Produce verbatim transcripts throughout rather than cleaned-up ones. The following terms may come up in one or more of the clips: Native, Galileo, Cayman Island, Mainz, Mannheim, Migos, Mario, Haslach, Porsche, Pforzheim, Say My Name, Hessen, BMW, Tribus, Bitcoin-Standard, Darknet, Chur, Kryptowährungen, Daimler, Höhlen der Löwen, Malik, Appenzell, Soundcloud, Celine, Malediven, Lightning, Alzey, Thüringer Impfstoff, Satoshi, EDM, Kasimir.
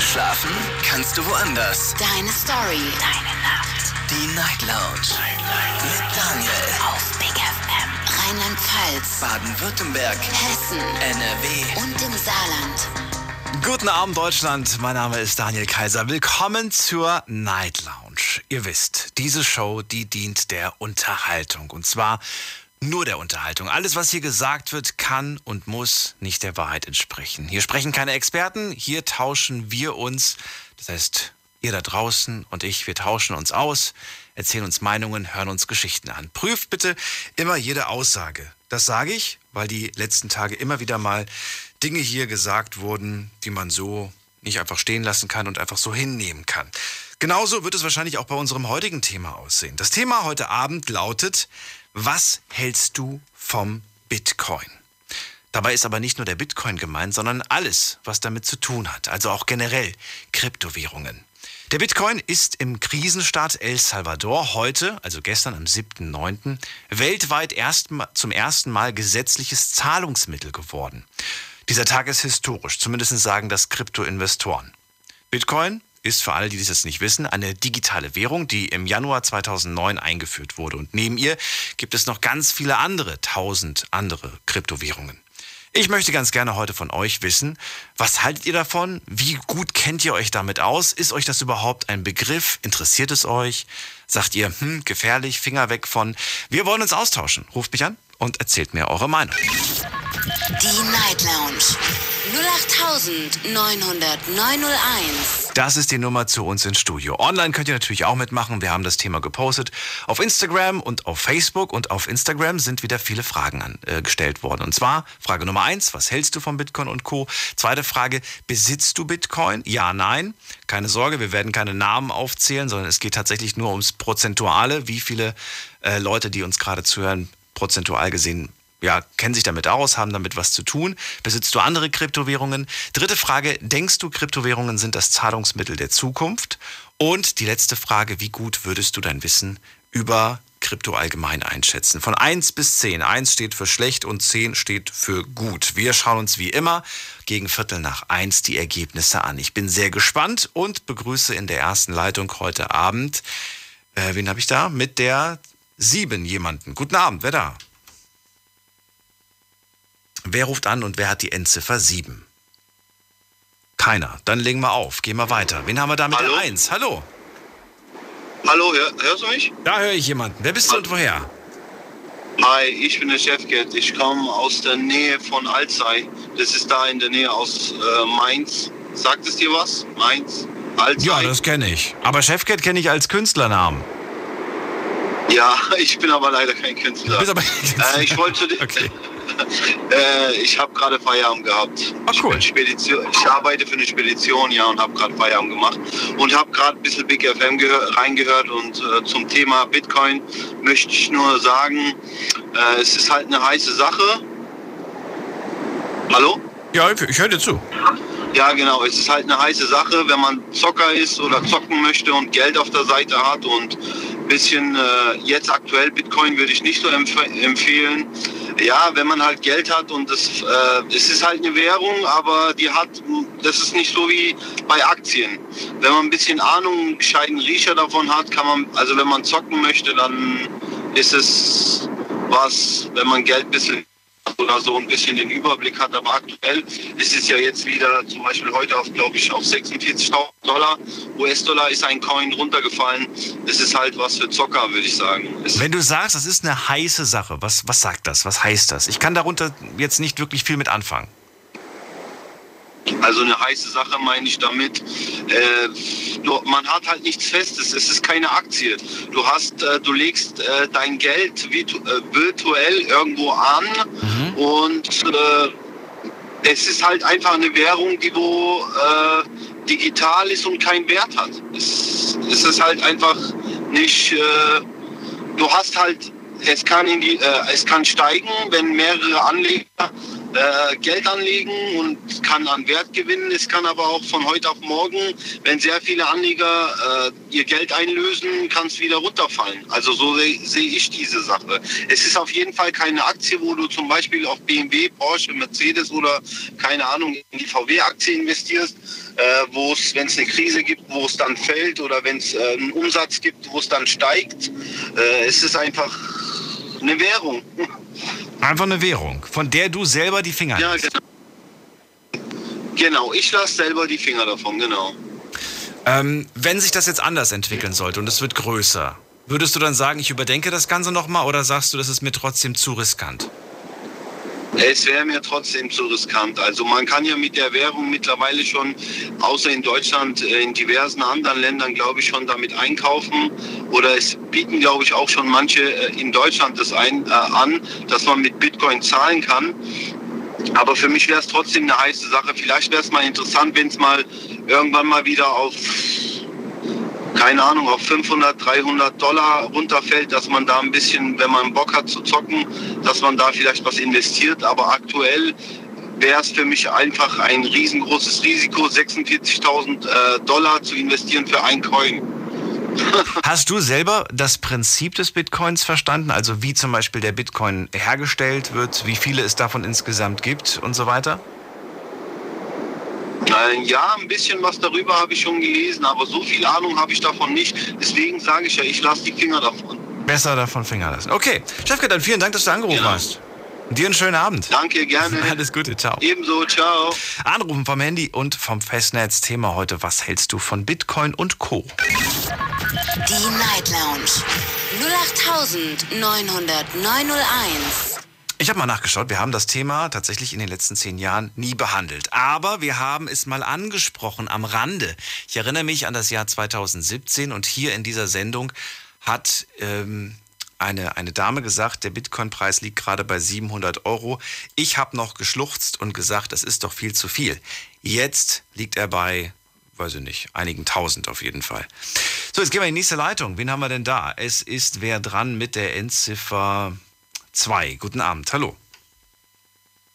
Schlafen kannst du woanders. Deine Story. Deine Nacht. Die Night Lounge. Night, Night. Mit Daniel. Auf Big F M. Rheinland-Pfalz. Baden-Württemberg. Hessen. N R W. Und im Saarland. Guten Abend, Deutschland. Mein Name ist Daniel Kaiser. Willkommen zur Night Lounge. Ihr wisst, diese Show, die dient der Unterhaltung. Und zwar nur der Unterhaltung. Alles, was hier gesagt wird, kann und muss nicht der Wahrheit entsprechen. Hier sprechen keine Experten, hier tauschen wir uns. Das heißt, ihr da draußen und ich, wir tauschen uns aus, erzählen uns Meinungen, hören uns Geschichten an. Prüft bitte immer jede Aussage. Das sage ich, weil die letzten Tage immer wieder mal Dinge hier gesagt wurden, die man so nicht einfach stehen lassen kann und einfach so hinnehmen kann. Genauso wird es wahrscheinlich auch bei unserem heutigen Thema aussehen. Das Thema heute Abend lautet: Was hältst du vom Bitcoin? Dabei ist aber nicht nur der Bitcoin gemeint, sondern alles, was damit zu tun hat. Also auch generell Kryptowährungen. Der Bitcoin ist im Krisenstaat El Salvador heute, also gestern am siebten neunten, weltweit erst, zum ersten Mal gesetzliches Zahlungsmittel geworden. Dieser Tag ist historisch, zumindest sagen das Kryptoinvestoren. Bitcoin ist, für alle, die das jetzt nicht wissen, eine digitale Währung, die im Januar zweitausendneun eingeführt wurde. Und neben ihr gibt es noch ganz viele andere, tausend andere Kryptowährungen. Ich möchte ganz gerne heute von euch wissen, was haltet ihr davon? Wie gut kennt ihr euch damit aus? Ist euch das überhaupt ein Begriff? Interessiert es euch? Sagt ihr, hm, gefährlich, Finger weg von? Wir wollen uns austauschen. Ruft mich an und erzählt mir eure Meinung. Die Night Lounge. null acht neun null null neun null eins. Das ist die Nummer zu uns ins Studio. Online könnt ihr natürlich auch mitmachen. Wir haben das Thema gepostet auf Instagram und auf Facebook. Und auf Instagram sind wieder viele Fragen an, äh, gestellt worden. Und zwar Frage Nummer eins, was hältst du von Bitcoin und Co.? Zweite Frage, besitzt du Bitcoin? Ja, nein. Keine Sorge, wir werden keine Namen aufzählen, sondern es geht tatsächlich nur ums Prozentuale. Wie viele äh, Leute, die uns gerade zuhören, prozentual gesehen ja, kennen sich damit aus, haben damit was zu tun. Besitzt du andere Kryptowährungen? Dritte Frage, denkst du, Kryptowährungen sind das Zahlungsmittel der Zukunft? Und die letzte Frage, wie gut würdest du dein Wissen über Krypto allgemein einschätzen? Von eins bis zehn. eins steht für schlecht und zehn steht für gut. Wir schauen uns wie immer gegen Viertel nach eins die Ergebnisse an. Ich bin sehr gespannt und begrüße in der ersten Leitung heute Abend, äh, wen habe ich da? Mit der sieben jemanden. Guten Abend, wer da? Wer ruft an und wer hat die Endziffer sieben? Keiner. Dann legen wir auf. Gehen wir weiter. Wen haben wir da mit Hallo? Der eins? Hallo. Hallo, hör, hörst du mich? Da höre ich jemanden. Wer bist Hallo. Du und woher? Hi, ich bin der Chef-Gerd. Ich komme aus der Nähe von Alzey. Das ist da in der Nähe aus äh, Mainz. Sagt es dir was? Mainz, Alzey? Ja, das kenne ich. Aber Chef-Gerd kenne ich als Künstlernamen. Ja, ich bin aber leider kein Künstler. Du bist aber kein Künstler. Äh, ich wollte dich... Okay. Äh, ich habe gerade Feierabend gehabt. Ach, cool. Ich, Spedition, ich arbeite für eine Spedition, ja, und habe gerade Feierabend gemacht. Und habe gerade ein bisschen Big F M gehör, reingehört. Und äh, zum Thema Bitcoin möchte ich nur sagen, äh, es ist halt eine heiße Sache. Hallo? Ja, ich, ich höre dir zu. Ja, genau. Es ist halt eine heiße Sache, wenn man Zocker ist oder zocken möchte und Geld auf der Seite hat. Und ein bisschen äh, jetzt aktuell Bitcoin würde ich nicht so empf- empfehlen. Ja, wenn man halt Geld hat und das, äh, es ist halt eine Währung, aber die hat, das ist nicht so wie bei Aktien. Wenn man ein bisschen Ahnung, einen gescheiten Riecher davon hat, kann man, also wenn man zocken möchte, dann ist es was, wenn man Geld ein bisschen oder so ein bisschen den Überblick hat. Aber aktuell ist es ja jetzt wieder, zum Beispiel heute auf, glaube ich, auf sechsundvierzigtausend Dollar. U S-Dollar ist ein Coin runtergefallen. Das ist halt was für Zocker, würde ich sagen. Es Wenn du sagst, das ist eine heiße Sache, was, was sagt das? Was heißt das? Ich kann darunter jetzt nicht wirklich viel mit anfangen. Also eine heiße Sache meine ich damit, äh, du, man hat halt nichts Festes, es ist keine Aktie. Du hast, äh, du legst äh, dein Geld virtu- äh, virtuell irgendwo an mhm. und äh, es ist halt einfach eine Währung, die wo äh, digital ist und keinen Wert hat. Es, es ist halt einfach nicht, äh, du hast halt, es kann, in die, äh, es kann steigen, wenn mehrere Anleger Geld anlegen und kann an Wert gewinnen. Es kann aber auch von heute auf morgen, wenn sehr viele Anleger äh, ihr Geld einlösen, kann es wieder runterfallen. Also so sehe seh ich diese Sache. Es ist auf jeden Fall keine Aktie, wo du zum Beispiel auf B M W, Porsche, Mercedes oder keine Ahnung in die V W-Aktie investierst. äh, wo es, wenn es eine Krise gibt, wo es dann fällt oder wenn es äh, einen Umsatz gibt, wo es dann steigt. Äh, es ist einfach eine Währung. Einfach eine Währung, von der du selber die Finger ja, hast. Ja, genau. Genau, ich lasse selber die Finger davon, genau. Ähm, wenn sich das jetzt anders entwickeln sollte und es wird größer, würdest du dann sagen, ich überdenke das Ganze nochmal oder sagst du, das ist mir trotzdem zu riskant? Es wäre mir trotzdem zu riskant. Also man kann ja mit der Währung mittlerweile schon, außer in Deutschland, in diversen anderen Ländern, glaube ich, schon damit einkaufen. Oder es bieten, glaube ich, auch schon manche in Deutschland das ein, äh, an, dass man mit Bitcoin zahlen kann. Aber für mich wäre es trotzdem eine heiße Sache. Vielleicht wäre es mal interessant, wenn es mal irgendwann mal wieder auf, keine Ahnung, auf fünfhundert, dreihundert Dollar runterfällt, dass man da ein bisschen, wenn man Bock hat zu zocken, dass man da vielleicht was investiert. Aber aktuell wäre es für mich einfach ein riesengroßes Risiko, sechsundvierzigtausend Dollar zu investieren für ein Coin. Hast du selber das Prinzip des Bitcoins verstanden? Also wie zum Beispiel der Bitcoin hergestellt wird, wie viele es davon insgesamt gibt und so weiter? Ja, ein bisschen was darüber habe ich schon gelesen, aber so viel Ahnung habe ich davon nicht. Deswegen sage ich ja, ich lasse die Finger davon. Besser davon Finger lassen. Okay, Chef-Gerd, dann vielen Dank, dass du angerufen ja. hast. Dir einen schönen Abend. Danke, gerne. Alles Gute, ciao. Ebenso, ciao. Anrufen vom Handy und vom Festnetz. Thema heute, was hältst du von Bitcoin und Co.? Die Night Lounge null acht neun null neun null eins. Ich habe mal nachgeschaut, wir haben das Thema tatsächlich in den letzten zehn Jahren nie behandelt. Aber wir haben es mal angesprochen am Rande. Ich erinnere mich an das Jahr zweitausendsiebzehn und hier in dieser Sendung hat... Ähm, Eine, eine Dame gesagt, der Bitcoin-Preis liegt gerade bei siebenhundert Euro. Ich habe noch geschluchzt und gesagt, das ist doch viel zu viel. Jetzt liegt er bei, weiß ich nicht, einigen Tausend auf jeden Fall. So, jetzt gehen wir in die nächste Leitung. Wen haben wir denn da? Es ist wer dran mit der Endziffer zwei. Guten Abend, hallo.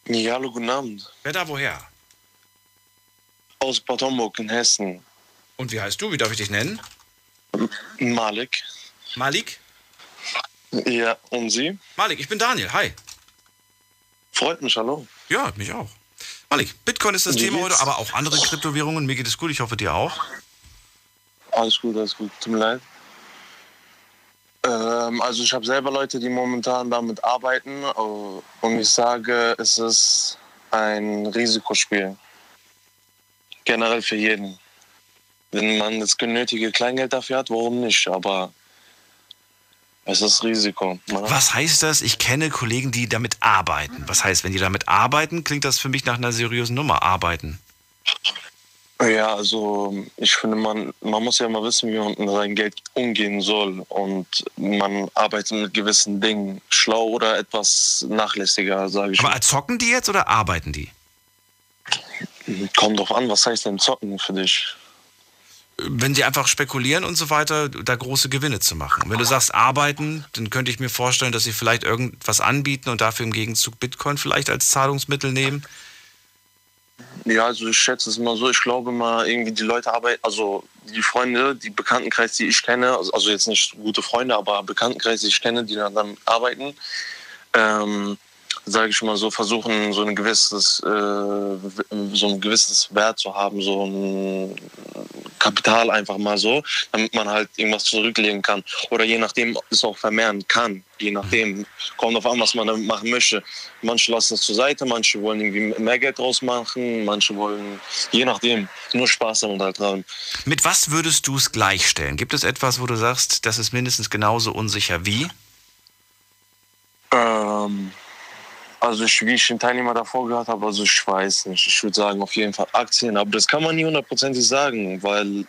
Ja, hallo, guten Abend. Wer da woher? Aus Bad Homburg in Hessen. Und wie heißt du? Wie darf ich dich nennen? Malik. Malik? Ja, und Sie? Malik, ich bin Daniel, hi. Freut mich, hallo. Ja, mich auch. Malik, Bitcoin ist das Thema heute, aber auch andere Kryptowährungen. Mir geht es gut, ich hoffe dir auch. Alles gut, alles gut, tut mir leid. Ähm, also ich habe selber Leute, die momentan damit arbeiten und ich sage, es ist ein Risikospiel. Generell für jeden. Wenn man das genötige Kleingeld dafür hat, warum nicht, aber... Es ist Risiko. Was heißt das? Ich kenne Kollegen, die damit arbeiten. Was heißt, wenn die damit arbeiten, klingt das für mich nach einer seriösen Nummer, arbeiten. Ja, also ich finde, man, man muss ja mal wissen, wie man mit seinem Geld umgehen soll. Und man arbeitet mit gewissen Dingen schlau oder etwas nachlässiger, sage ich mal. Aber zocken die jetzt oder arbeiten die? Kommt drauf an, was heißt denn zocken für dich? Wenn sie einfach spekulieren und so weiter, da große Gewinne zu machen. Und wenn du sagst arbeiten, dann könnte ich mir vorstellen, dass sie vielleicht irgendwas anbieten und dafür im Gegenzug Bitcoin vielleicht als Zahlungsmittel nehmen. Ja, also ich schätze es mal so. Ich glaube mal irgendwie die Leute arbeiten, also die Freunde, die Bekanntenkreis, die ich kenne, also jetzt nicht gute Freunde, aber Bekanntenkreis, die ich kenne, die dann arbeiten, ähm, sage ich mal so, versuchen so ein gewisses äh, so ein gewisses Wert zu haben, so ein Kapital einfach mal so, damit man halt irgendwas zurücklegen kann. Oder je nachdem es auch vermehren kann, je nachdem. Kommt auf an, was man damit machen möchte. Manche lassen es zur Seite, manche wollen irgendwie mehr Geld draus machen, manche wollen, je nachdem, nur Spaß haben und halt dran. Mit was würdest du es gleichstellen? Gibt es etwas, wo du sagst, das ist mindestens genauso unsicher wie? Ähm... Also ich, wie ich den Teilnehmer davor gehört habe, also ich weiß nicht. Ich würde sagen, auf jeden Fall Aktien. Aber das kann man nie hundertprozentig sagen, weil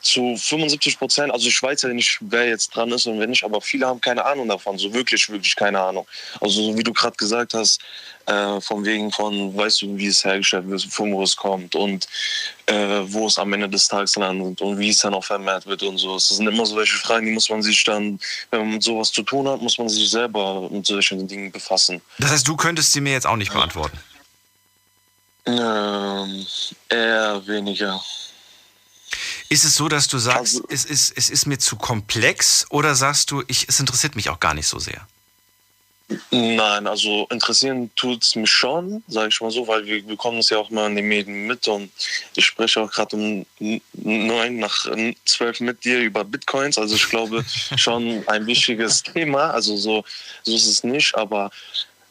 zu fünfundsiebzig Prozent, also ich weiß ja nicht, wer jetzt dran ist und wer nicht, aber viele haben keine Ahnung davon. So wirklich, wirklich keine Ahnung. Also so wie du gerade gesagt hast, äh, von wegen von, weißt du, wie es hergestellt wird, von wo es kommt und äh, wo es am Ende des Tages landet und wie es dann auch vermehrt wird und so. Das sind immer so welche Fragen, die muss man sich dann, wenn man mit sowas zu tun hat, muss man sich selber mit solchen Dingen befassen. Das heißt, du könntest sie mir jetzt auch nicht beantworten? Ähm, eher weniger. Ist es so, dass du sagst, also, es, ist, es ist mir zu komplex oder sagst du, ich, es interessiert mich auch gar nicht so sehr? Nein, also interessieren tut es mich schon, sage ich mal so, weil wir bekommen es ja auch mal in den Medien mit und ich spreche auch gerade um neun nach zwölf mit dir über Bitcoins, also ich glaube schon ein wichtiges Thema, also so, so ist es nicht, aber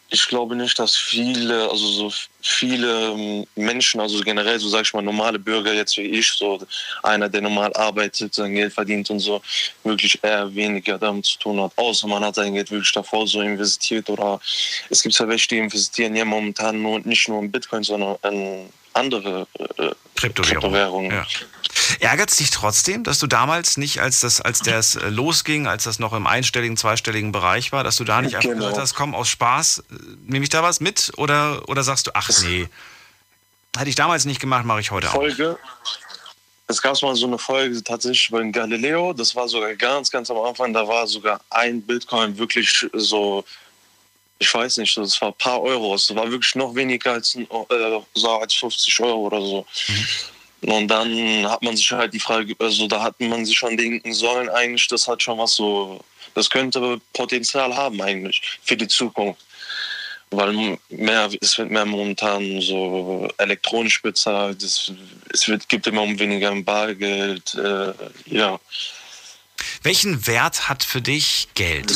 ich glaube nicht, dass viele, also so viele Menschen, also generell, so sag ich mal, normale Bürger jetzt wie ich, so einer, der normal arbeitet, sein Geld verdient und so, wirklich eher weniger damit zu tun hat. Außer man hat sein Geld wirklich davor so investiert oder es gibt ja welche, die investieren ja momentan nur, nicht nur in Bitcoin, sondern in andere äh, Kryptowährungen. Kryptowährungen. Ja. Ärgert es dich trotzdem, dass du damals nicht, als das als das losging, als das noch im einstelligen, zweistelligen Bereich war, dass du da nicht einfach genau. gesagt hast, komm, aus Spaß, nehme ich da was mit? Oder, oder sagst du, ach nee, hätte ich damals nicht gemacht, mache ich heute Folge. auch. Es gab mal so eine Folge tatsächlich bei Galileo, das war sogar ganz, ganz am Anfang, da war sogar ein Bitcoin wirklich so, ich weiß nicht, das war ein paar Euros, das war wirklich noch weniger als, äh, so als fünfzig Euro oder so. Mhm. Und dann hat man sich halt die Frage, also da hat man sich schon denken sollen, eigentlich, das hat schon was so, das könnte Potenzial haben eigentlich für die Zukunft. Weil mehr, es wird mehr momentan so elektronisch bezahlt, es, es wird, gibt immer weniger Bargeld, äh, ja. Welchen Wert hat für dich Geld?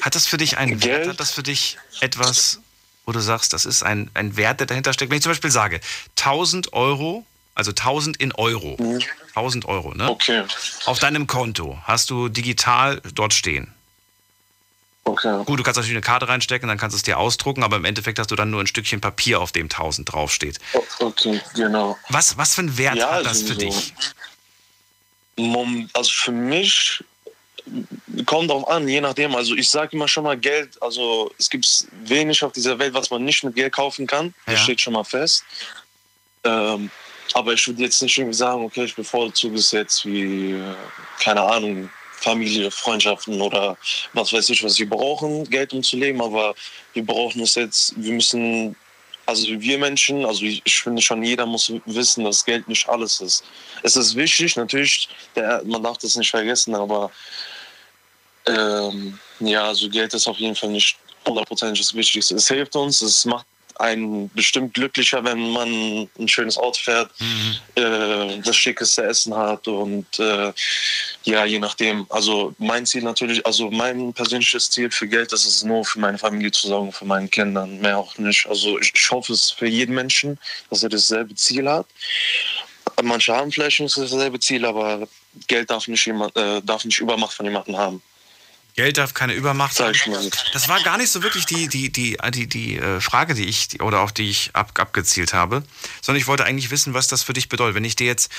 Hat das für dich einen Geld? Wert? Hat das für dich etwas, wo du sagst, das ist ein, ein Wert, der dahinter steckt? Wenn ich zum Beispiel sage, tausend Euro, also tausend in Euro. Mhm. tausend Euro, ne? Okay. Auf deinem Konto hast du digital dort stehen. Okay. Gut, du kannst natürlich eine Karte reinstecken, dann kannst du es dir ausdrucken, aber im Endeffekt hast du dann nur ein Stückchen Papier, auf dem tausend draufsteht. Okay, genau. Was, was für einen Wert ja, hat das für so. dich? Also für mich kommt drauf an, je nachdem. Also ich sage immer schon mal, Geld, also es gibt wenig auf dieser Welt, was man nicht mit Geld kaufen kann. Das ja. steht schon mal fest. Ähm, aber ich würde jetzt nicht irgendwie sagen, okay, ich bevorzuge es jetzt wie, keine Ahnung, Familie, Freundschaften oder was weiß ich, was wir brauchen, Geld um zu leben, aber wir brauchen es jetzt, wir müssen, also wir Menschen, also ich finde schon, jeder muss wissen, dass Geld nicht alles ist. Es ist wichtig, natürlich, der, man darf das nicht vergessen, aber ähm, ja, also Geld ist auf jeden Fall nicht hundertprozentig das Wichtigste. Es hilft uns, es macht einen bestimmt glücklicher, wenn man ein schönes Auto fährt, mhm. äh, das schickeste Essen hat und äh, ja, je nachdem. Also mein Ziel natürlich, also mein persönliches Ziel für Geld ist es nur für meine Familie zu sorgen, für meine Kinder, mehr auch nicht. Also ich, ich hoffe es für jeden Menschen, dass er dasselbe Ziel hat. Manche haben vielleicht nicht dasselbe Ziel, aber Geld darf nicht, jemand, äh, darf nicht Übermacht von jemandem haben. Geld darf keine Übermacht sein. Das war gar nicht so wirklich die, die, die, die, die Frage, die ich, oder auf die ich ab, abgezielt habe, sondern ich wollte eigentlich wissen, was das für dich bedeutet. Wenn ich dir jetzt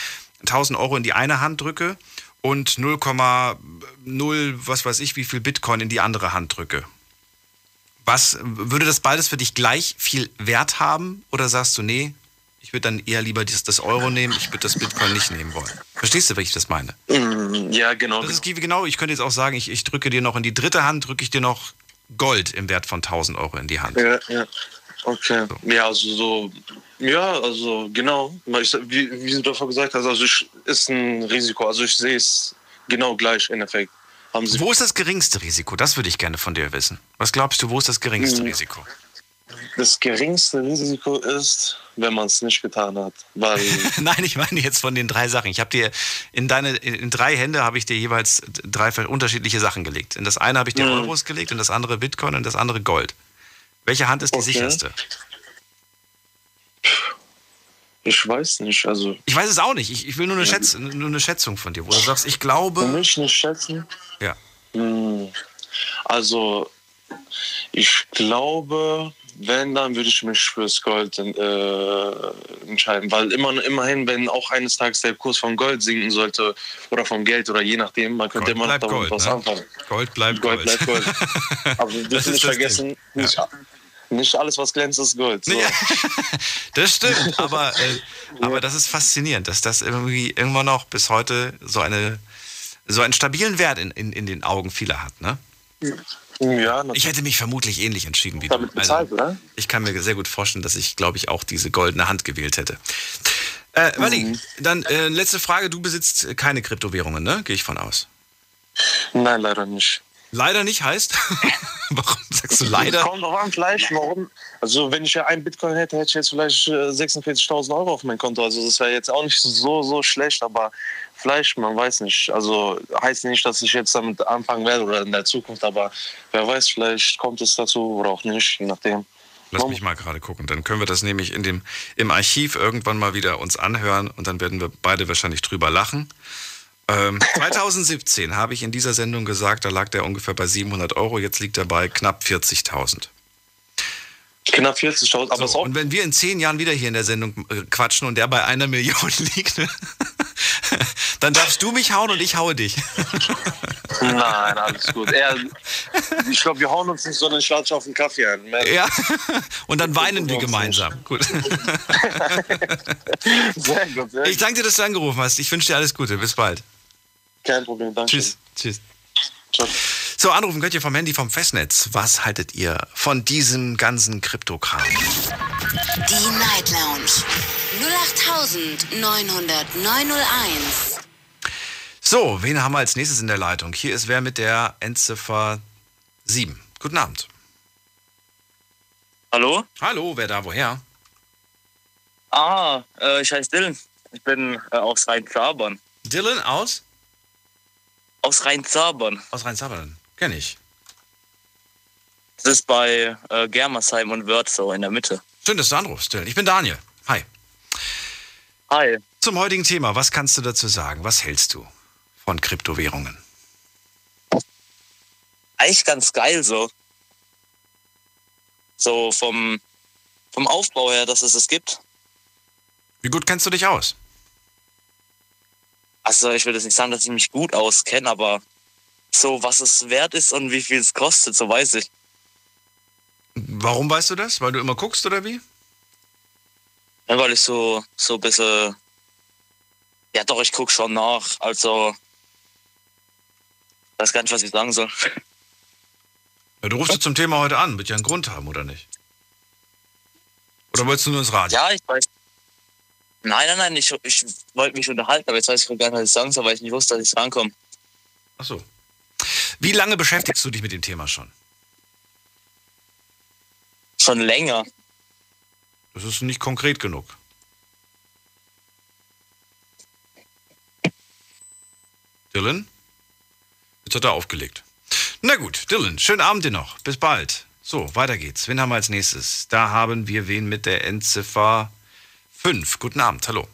tausend Euro in die eine Hand drücke und null Komma null, was weiß ich, wie viel Bitcoin in die andere Hand drücke, was, würde das beides für dich gleich viel Wert haben? Oder sagst du, nee, ich würde dann eher lieber das, das Euro nehmen, ich würde das Bitcoin nicht nehmen wollen. Verstehst du, wie ich das meine? Ja, genau. Das ist genau, ich könnte jetzt auch sagen, ich, ich drücke dir noch in die dritte Hand, drücke ich dir noch Gold im Wert von tausend Euro in die Hand. Ja, ja. Okay. So. Ja, also so, ja, also genau. Wie, wie du davor gesagt hast, also ich, ist ein Risiko. Also ich sehe es genau gleich im Endeffekt. Haben Sie wo ist das geringste Risiko? Das würde ich gerne von dir wissen. Was glaubst du, wo ist das geringste mhm. Risiko? Das geringste Risiko ist, wenn man es nicht getan hat. Weil Nein, ich meine jetzt von den drei Sachen. Ich habe dir in deine in drei Hände habe ich dir jeweils drei unterschiedliche Sachen gelegt. In das eine habe ich dir mhm. Euros gelegt, in das andere Bitcoin und das andere Gold. Welche Hand ist die okay. sicherste? Ich weiß nicht. Also ich weiß es auch nicht. Ich, ich will nur eine, Schätz, nur eine Schätzung von dir, wo du sagst, ich glaube. Für mich nicht schätzen? Ja. Also ich glaube, wenn, dann würde ich mich fürs Gold äh, entscheiden. Weil immer, immerhin, wenn auch eines Tages der Kurs von Gold sinken sollte oder von Geld oder je nachdem, man könnte Gold immer noch damit Gold, was ne? anfangen. Gold bleibt Gold. Gold bleibt Gold. Aber wir dürfen nicht vergessen, nicht, ja. nicht alles, was glänzt, ist Gold. So. Ja, das stimmt, aber, äh, aber das ist faszinierend, dass das irgendwie irgendwann noch bis heute so, eine, so einen stabilen Wert in, in, in den Augen vieler hat, ne? Ja. Ja, ich hätte mich vermutlich ähnlich entschieden wie du. Bezahlt, also, oder? Ich kann mir sehr gut vorstellen, dass ich, glaube ich, auch diese goldene Hand gewählt hätte. Äh, Malik, mhm. dann äh, letzte Frage. Du besitzt keine Kryptowährungen, ne? Gehe ich von aus. Nein, leider nicht. Leider nicht heißt? Warum sagst du leider? Kommt drauf an, vielleicht. Warum? Also wenn ich ja einen Bitcoin hätte, hätte ich jetzt vielleicht sechsundvierzigtausend Euro auf mein Konto. Also das wäre jetzt auch nicht so, so schlecht, aber vielleicht, man weiß nicht. Also heißt nicht, dass ich jetzt damit anfangen werde oder in der Zukunft, aber wer weiß, vielleicht kommt es dazu oder auch nicht, je nachdem. Lass mich mal gerade gucken. Dann können wir das nämlich in dem, im Archiv irgendwann mal wieder uns anhören und dann werden wir beide wahrscheinlich drüber lachen. Ähm, zweitausendsiebzehn habe ich in dieser Sendung gesagt, da lag der ungefähr bei siebenhundert Euro. Jetzt liegt er bei knapp vierzigtausend. Knapp vierzigtausend, aber so. Und wenn wir in zehn Jahren wieder hier in der Sendung quatschen und der bei einer Million liegt, ne? Dann darfst du mich hauen und ich haue dich. Nein, alles gut. Eher, ich glaube, wir hauen uns nicht, sondern ich latsche auf den Kaffee ein. Ja, und dann weinen wir gemeinsam. Gut. Sehr gut, sehr gut. Ich danke dir, dass du angerufen hast. Ich wünsche dir alles Gute. Bis bald. Kein Problem, danke. Tschüss. Tschüss. Ciao. So, anrufen könnt ihr vom Handy, vom Festnetz. Was haltet ihr von diesem ganzen Kryptokram? Die Night Lounge null acht neun null neun null eins. So, wen haben wir als nächstes in der Leitung? Hier ist wer mit der Endziffer sieben. Guten Abend. Hallo? Hallo, wer da, woher? Ah, äh, ich heiße Dylan. Ich bin äh, aus Rhein-Zabern. Dylan aus? Aus Rhein-Zabern. Aus Rhein-Zabern, kenne ich. Das ist bei äh, Germersheim und Wörthsau in der Mitte. Schön, dass du anrufst, Dylan. Ich bin Daniel. Hi. Hi. Zum heutigen Thema, was kannst du dazu sagen? Was hältst du von Kryptowährungen? Eigentlich ganz geil so. So vom, vom Aufbau her, dass es es gibt. Wie gut kennst du dich aus? Also ich will jetzt nicht sagen, dass ich mich gut auskenne, aber so was es wert ist und wie viel es kostet, so weiß ich. Warum weißt du das? Weil du immer guckst oder wie? Ja, weil ich so, so ein bisschen... Ja doch, ich gucke schon nach. Also, weiß gar nicht, was ich sagen soll. Ja, du rufst ja zum Thema heute an. Wird ja einen Grund haben, oder nicht? Oder wolltest du nur ins Radio? Ja, ich weiß. Nein, nein, nein, ich, ich wollte mich unterhalten, aber jetzt weiß ich gar nicht, was ich sagen soll, weil ich nicht wusste, dass ich rankomme. Ach so. Wie lange beschäftigst du dich mit dem Thema schon? Schon länger. Das ist nicht konkret genug. Dylan? Jetzt hat er aufgelegt. Na gut, Dylan, schönen Abend dir noch. Bis bald. So, weiter geht's. Wen haben wir als nächstes? Da haben wir wen mit der Endziffer... fünf. Guten Abend, hallo.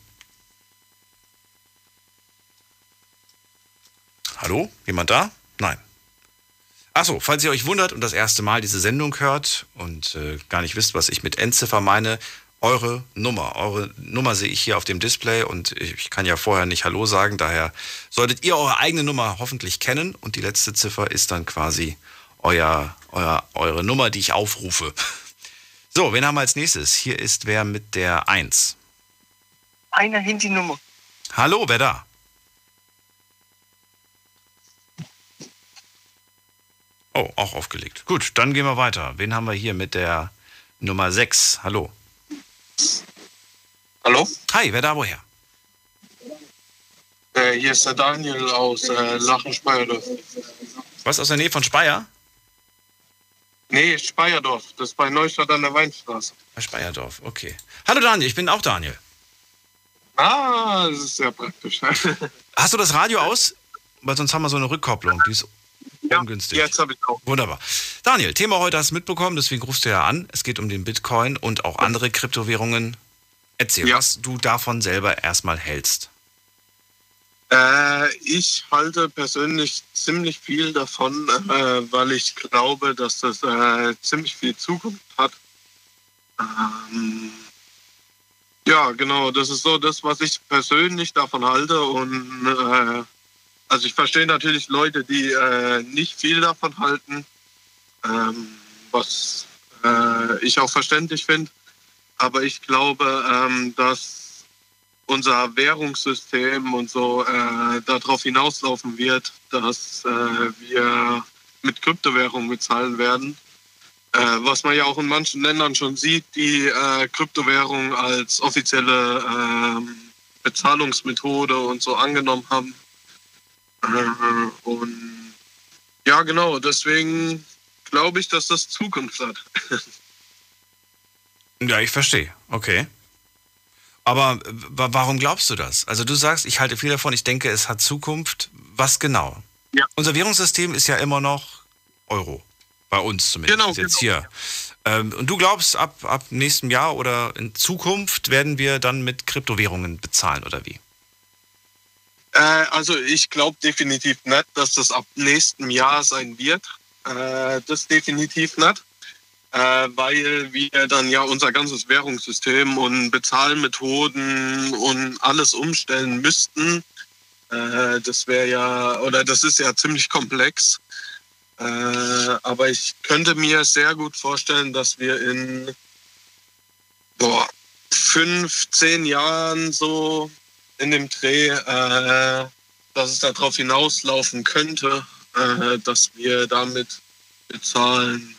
Hallo, jemand da? Nein. Achso, falls ihr euch wundert und das erste Mal diese Sendung hört und äh, gar nicht wisst, was ich mit Endziffer meine, eure Nummer. Eure Nummer sehe ich hier auf dem Display und ich kann ja vorher nicht Hallo sagen, daher solltet ihr eure eigene Nummer hoffentlich kennen und die letzte Ziffer ist dann quasi euer, euer, eure Nummer, die ich aufrufe. So, wen haben wir als nächstes? Hier ist wer mit der eins. Eine Handynummer. Hallo, wer da? Oh, auch aufgelegt. Gut, dann gehen wir weiter. Wen haben wir hier mit der Nummer sechs? Hallo. Hallo? Hi, wer da, woher? Äh, hier ist der Daniel aus äh, Lachen-Speyerdorf. Was, aus der Nähe von Speyer? Nee, Speyerdorf. Das ist bei Neustadt an der Weinstraße. Bei Speyerdorf, okay. Hallo Daniel, ich bin auch Daniel. Ah, das ist sehr praktisch. Hast du das Radio aus? Weil sonst haben wir so eine Rückkopplung, die ist ja ungünstig. Jetzt habe ich auch. Wunderbar. Daniel, Thema heute hast du mitbekommen, deswegen rufst du ja an. Es geht um den Bitcoin und auch andere Kryptowährungen. Erzähl, ja, was du davon selber erstmal hältst. Ich halte persönlich ziemlich viel davon, äh, weil ich glaube, dass das äh, ziemlich viel Zukunft hat. Ähm ja, genau, das ist so das, was ich persönlich davon halte. Und äh, also ich verstehe natürlich Leute, die äh, nicht viel davon halten, ähm, was äh, ich auch verständlich finde. Aber ich glaube, ähm, dass unser Währungssystem und so äh, darauf hinauslaufen wird, dass äh, wir mit Kryptowährungen bezahlen werden. Äh, was man ja auch in manchen Ländern schon sieht, die äh, Kryptowährungen als offizielle äh, Bezahlungsmethode und so angenommen haben. Äh, und ja, genau, deswegen glaube ich, dass das Zukunft hat. Ja, ich verstehe. Okay. Aber warum glaubst du das? Also du sagst, ich halte viel davon, ich denke, es hat Zukunft. Was genau? Ja. Unser Währungssystem ist ja immer noch Euro. Bei uns zumindest. Genau, jetzt genau. Hier. Ähm, und du glaubst, ab, ab nächstem Jahr oder in Zukunft werden wir dann mit Kryptowährungen bezahlen, oder wie? Äh, also ich glaube definitiv nicht, dass das ab nächstem Jahr sein wird. Äh, das definitiv nicht. Äh, weil wir dann ja unser ganzes Währungssystem und Bezahlmethoden und alles umstellen müssten. Äh, das wäre ja, oder das ist ja ziemlich komplex. Äh, aber ich könnte mir sehr gut vorstellen, dass wir in boah, fünf, zehn Jahren so in dem Dreh, äh, dass es darauf hinauslaufen könnte, äh, dass wir damit bezahlen.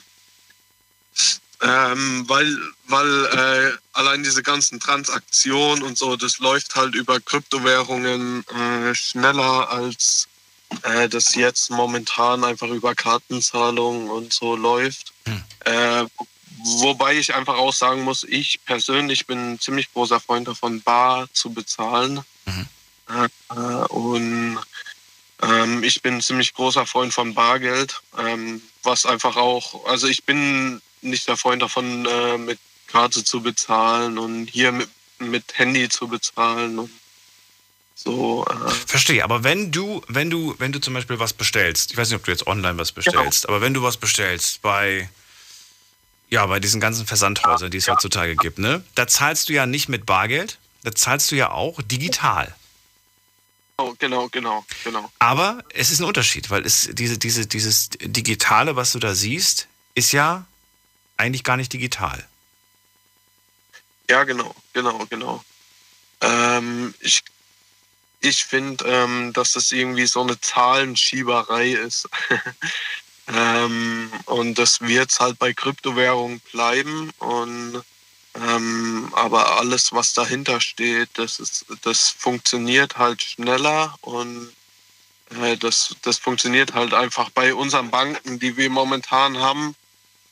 Ähm, weil weil äh, allein diese ganzen Transaktionen und so, das läuft halt über Kryptowährungen äh, schneller, als äh, das jetzt momentan einfach über Kartenzahlungen und so läuft. Hm. Äh, wobei ich einfach auch sagen muss, ich persönlich bin ein ziemlich großer Freund davon, bar zu bezahlen. Mhm. Äh, und ähm, ich bin ein ziemlich großer Freund von Bargeld, äh, was einfach auch, also ich bin nicht der Freund davon, äh, mit Karte zu bezahlen und hier mit, mit Handy zu bezahlen und so. Äh. Verstehe, aber wenn du, wenn du, wenn du zum Beispiel was bestellst, ich weiß nicht, ob du jetzt online was bestellst, genau. Aber wenn du was bestellst bei, ja, bei diesen ganzen Versandhäusern, die es ja. heutzutage gibt, ne, da zahlst du ja nicht mit Bargeld, da zahlst du ja auch digital. Oh, genau, genau, genau. Aber es ist ein Unterschied, weil es diese, diese, dieses Digitale, was du da siehst, ist ja eigentlich gar nicht digital. Ja, genau, genau, genau. Ähm, ich ich finde, ähm, dass das irgendwie so eine Zahlenschieberei ist. ähm, und das wird halt bei Kryptowährungen bleiben. Und ähm, aber alles, was dahinter steht, das ist, das funktioniert halt schneller und äh, das, das funktioniert halt einfach bei unseren Banken, die wir momentan haben.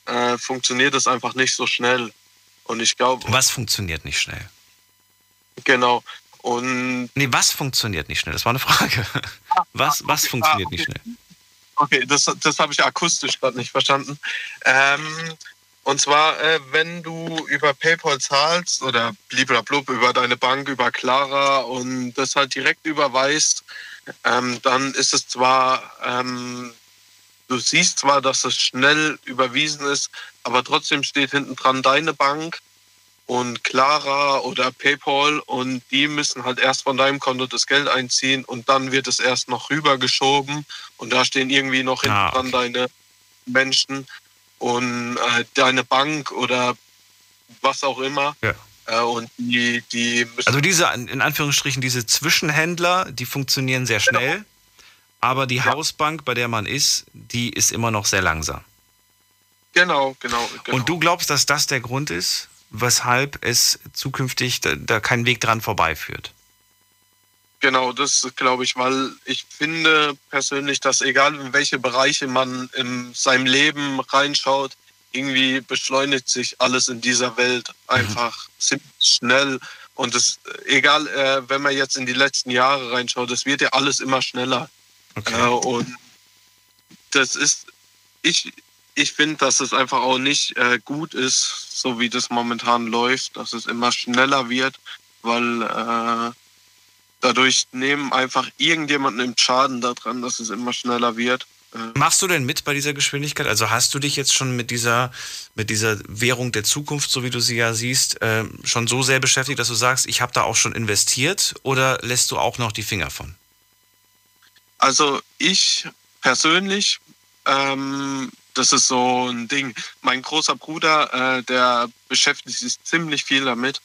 Äh, funktioniert es einfach nicht so schnell. Und ich glaube. Was funktioniert nicht schnell? Genau. Und. Nee, was funktioniert nicht schnell? Das war eine Frage. Was, was funktioniert ah, okay. nicht schnell? Okay, das, das habe ich akustisch gerade nicht verstanden. Ähm, und zwar, äh, wenn du über PayPal zahlst oder bliblablub über deine Bank, über Clara und das halt direkt überweist, ähm, dann ist es zwar. Ähm, Du siehst zwar, dass es schnell überwiesen ist, aber trotzdem steht hinten dran deine Bank und Clara oder PayPal und die müssen halt erst von deinem Konto das Geld einziehen und dann wird es erst noch rübergeschoben und da stehen irgendwie noch hinten ah, okay. dran deine Menschen und äh, deine Bank oder was auch immer. Ja. Äh, und die, die müssen also diese, in Anführungsstrichen, diese Zwischenhändler, die funktionieren sehr schnell. Genau. Aber die ja. Hausbank, bei der man ist, die ist immer noch sehr langsam. Genau, genau, genau. Und du glaubst, dass das der Grund ist, weshalb es zukünftig da, da kein Weg dran vorbeiführt? Genau, das glaube ich, weil ich finde persönlich, dass egal in welche Bereiche man in seinem Leben reinschaut, irgendwie beschleunigt sich alles in dieser Welt einfach mhm. ziemlich schnell. Und das, egal, äh, wenn man jetzt in die letzten Jahre reinschaut, es wird ja alles immer schneller. Okay. Äh, und das ist, ich, ich finde, dass es einfach auch nicht äh, gut ist, so wie das momentan läuft, dass es immer schneller wird, weil äh, dadurch nehmen einfach irgendjemanden im Schaden daran, dass es immer schneller wird. Äh. Machst du denn mit bei dieser Geschwindigkeit? Also hast du dich jetzt schon mit dieser, mit dieser Währung der Zukunft, so wie du sie ja siehst, äh, schon so sehr beschäftigt, dass du sagst, ich habe da auch schon investiert oder lässt du auch noch die Finger von? Also ich persönlich, ähm, das ist so ein Ding. Mein großer Bruder, äh, der beschäftigt sich ziemlich viel damit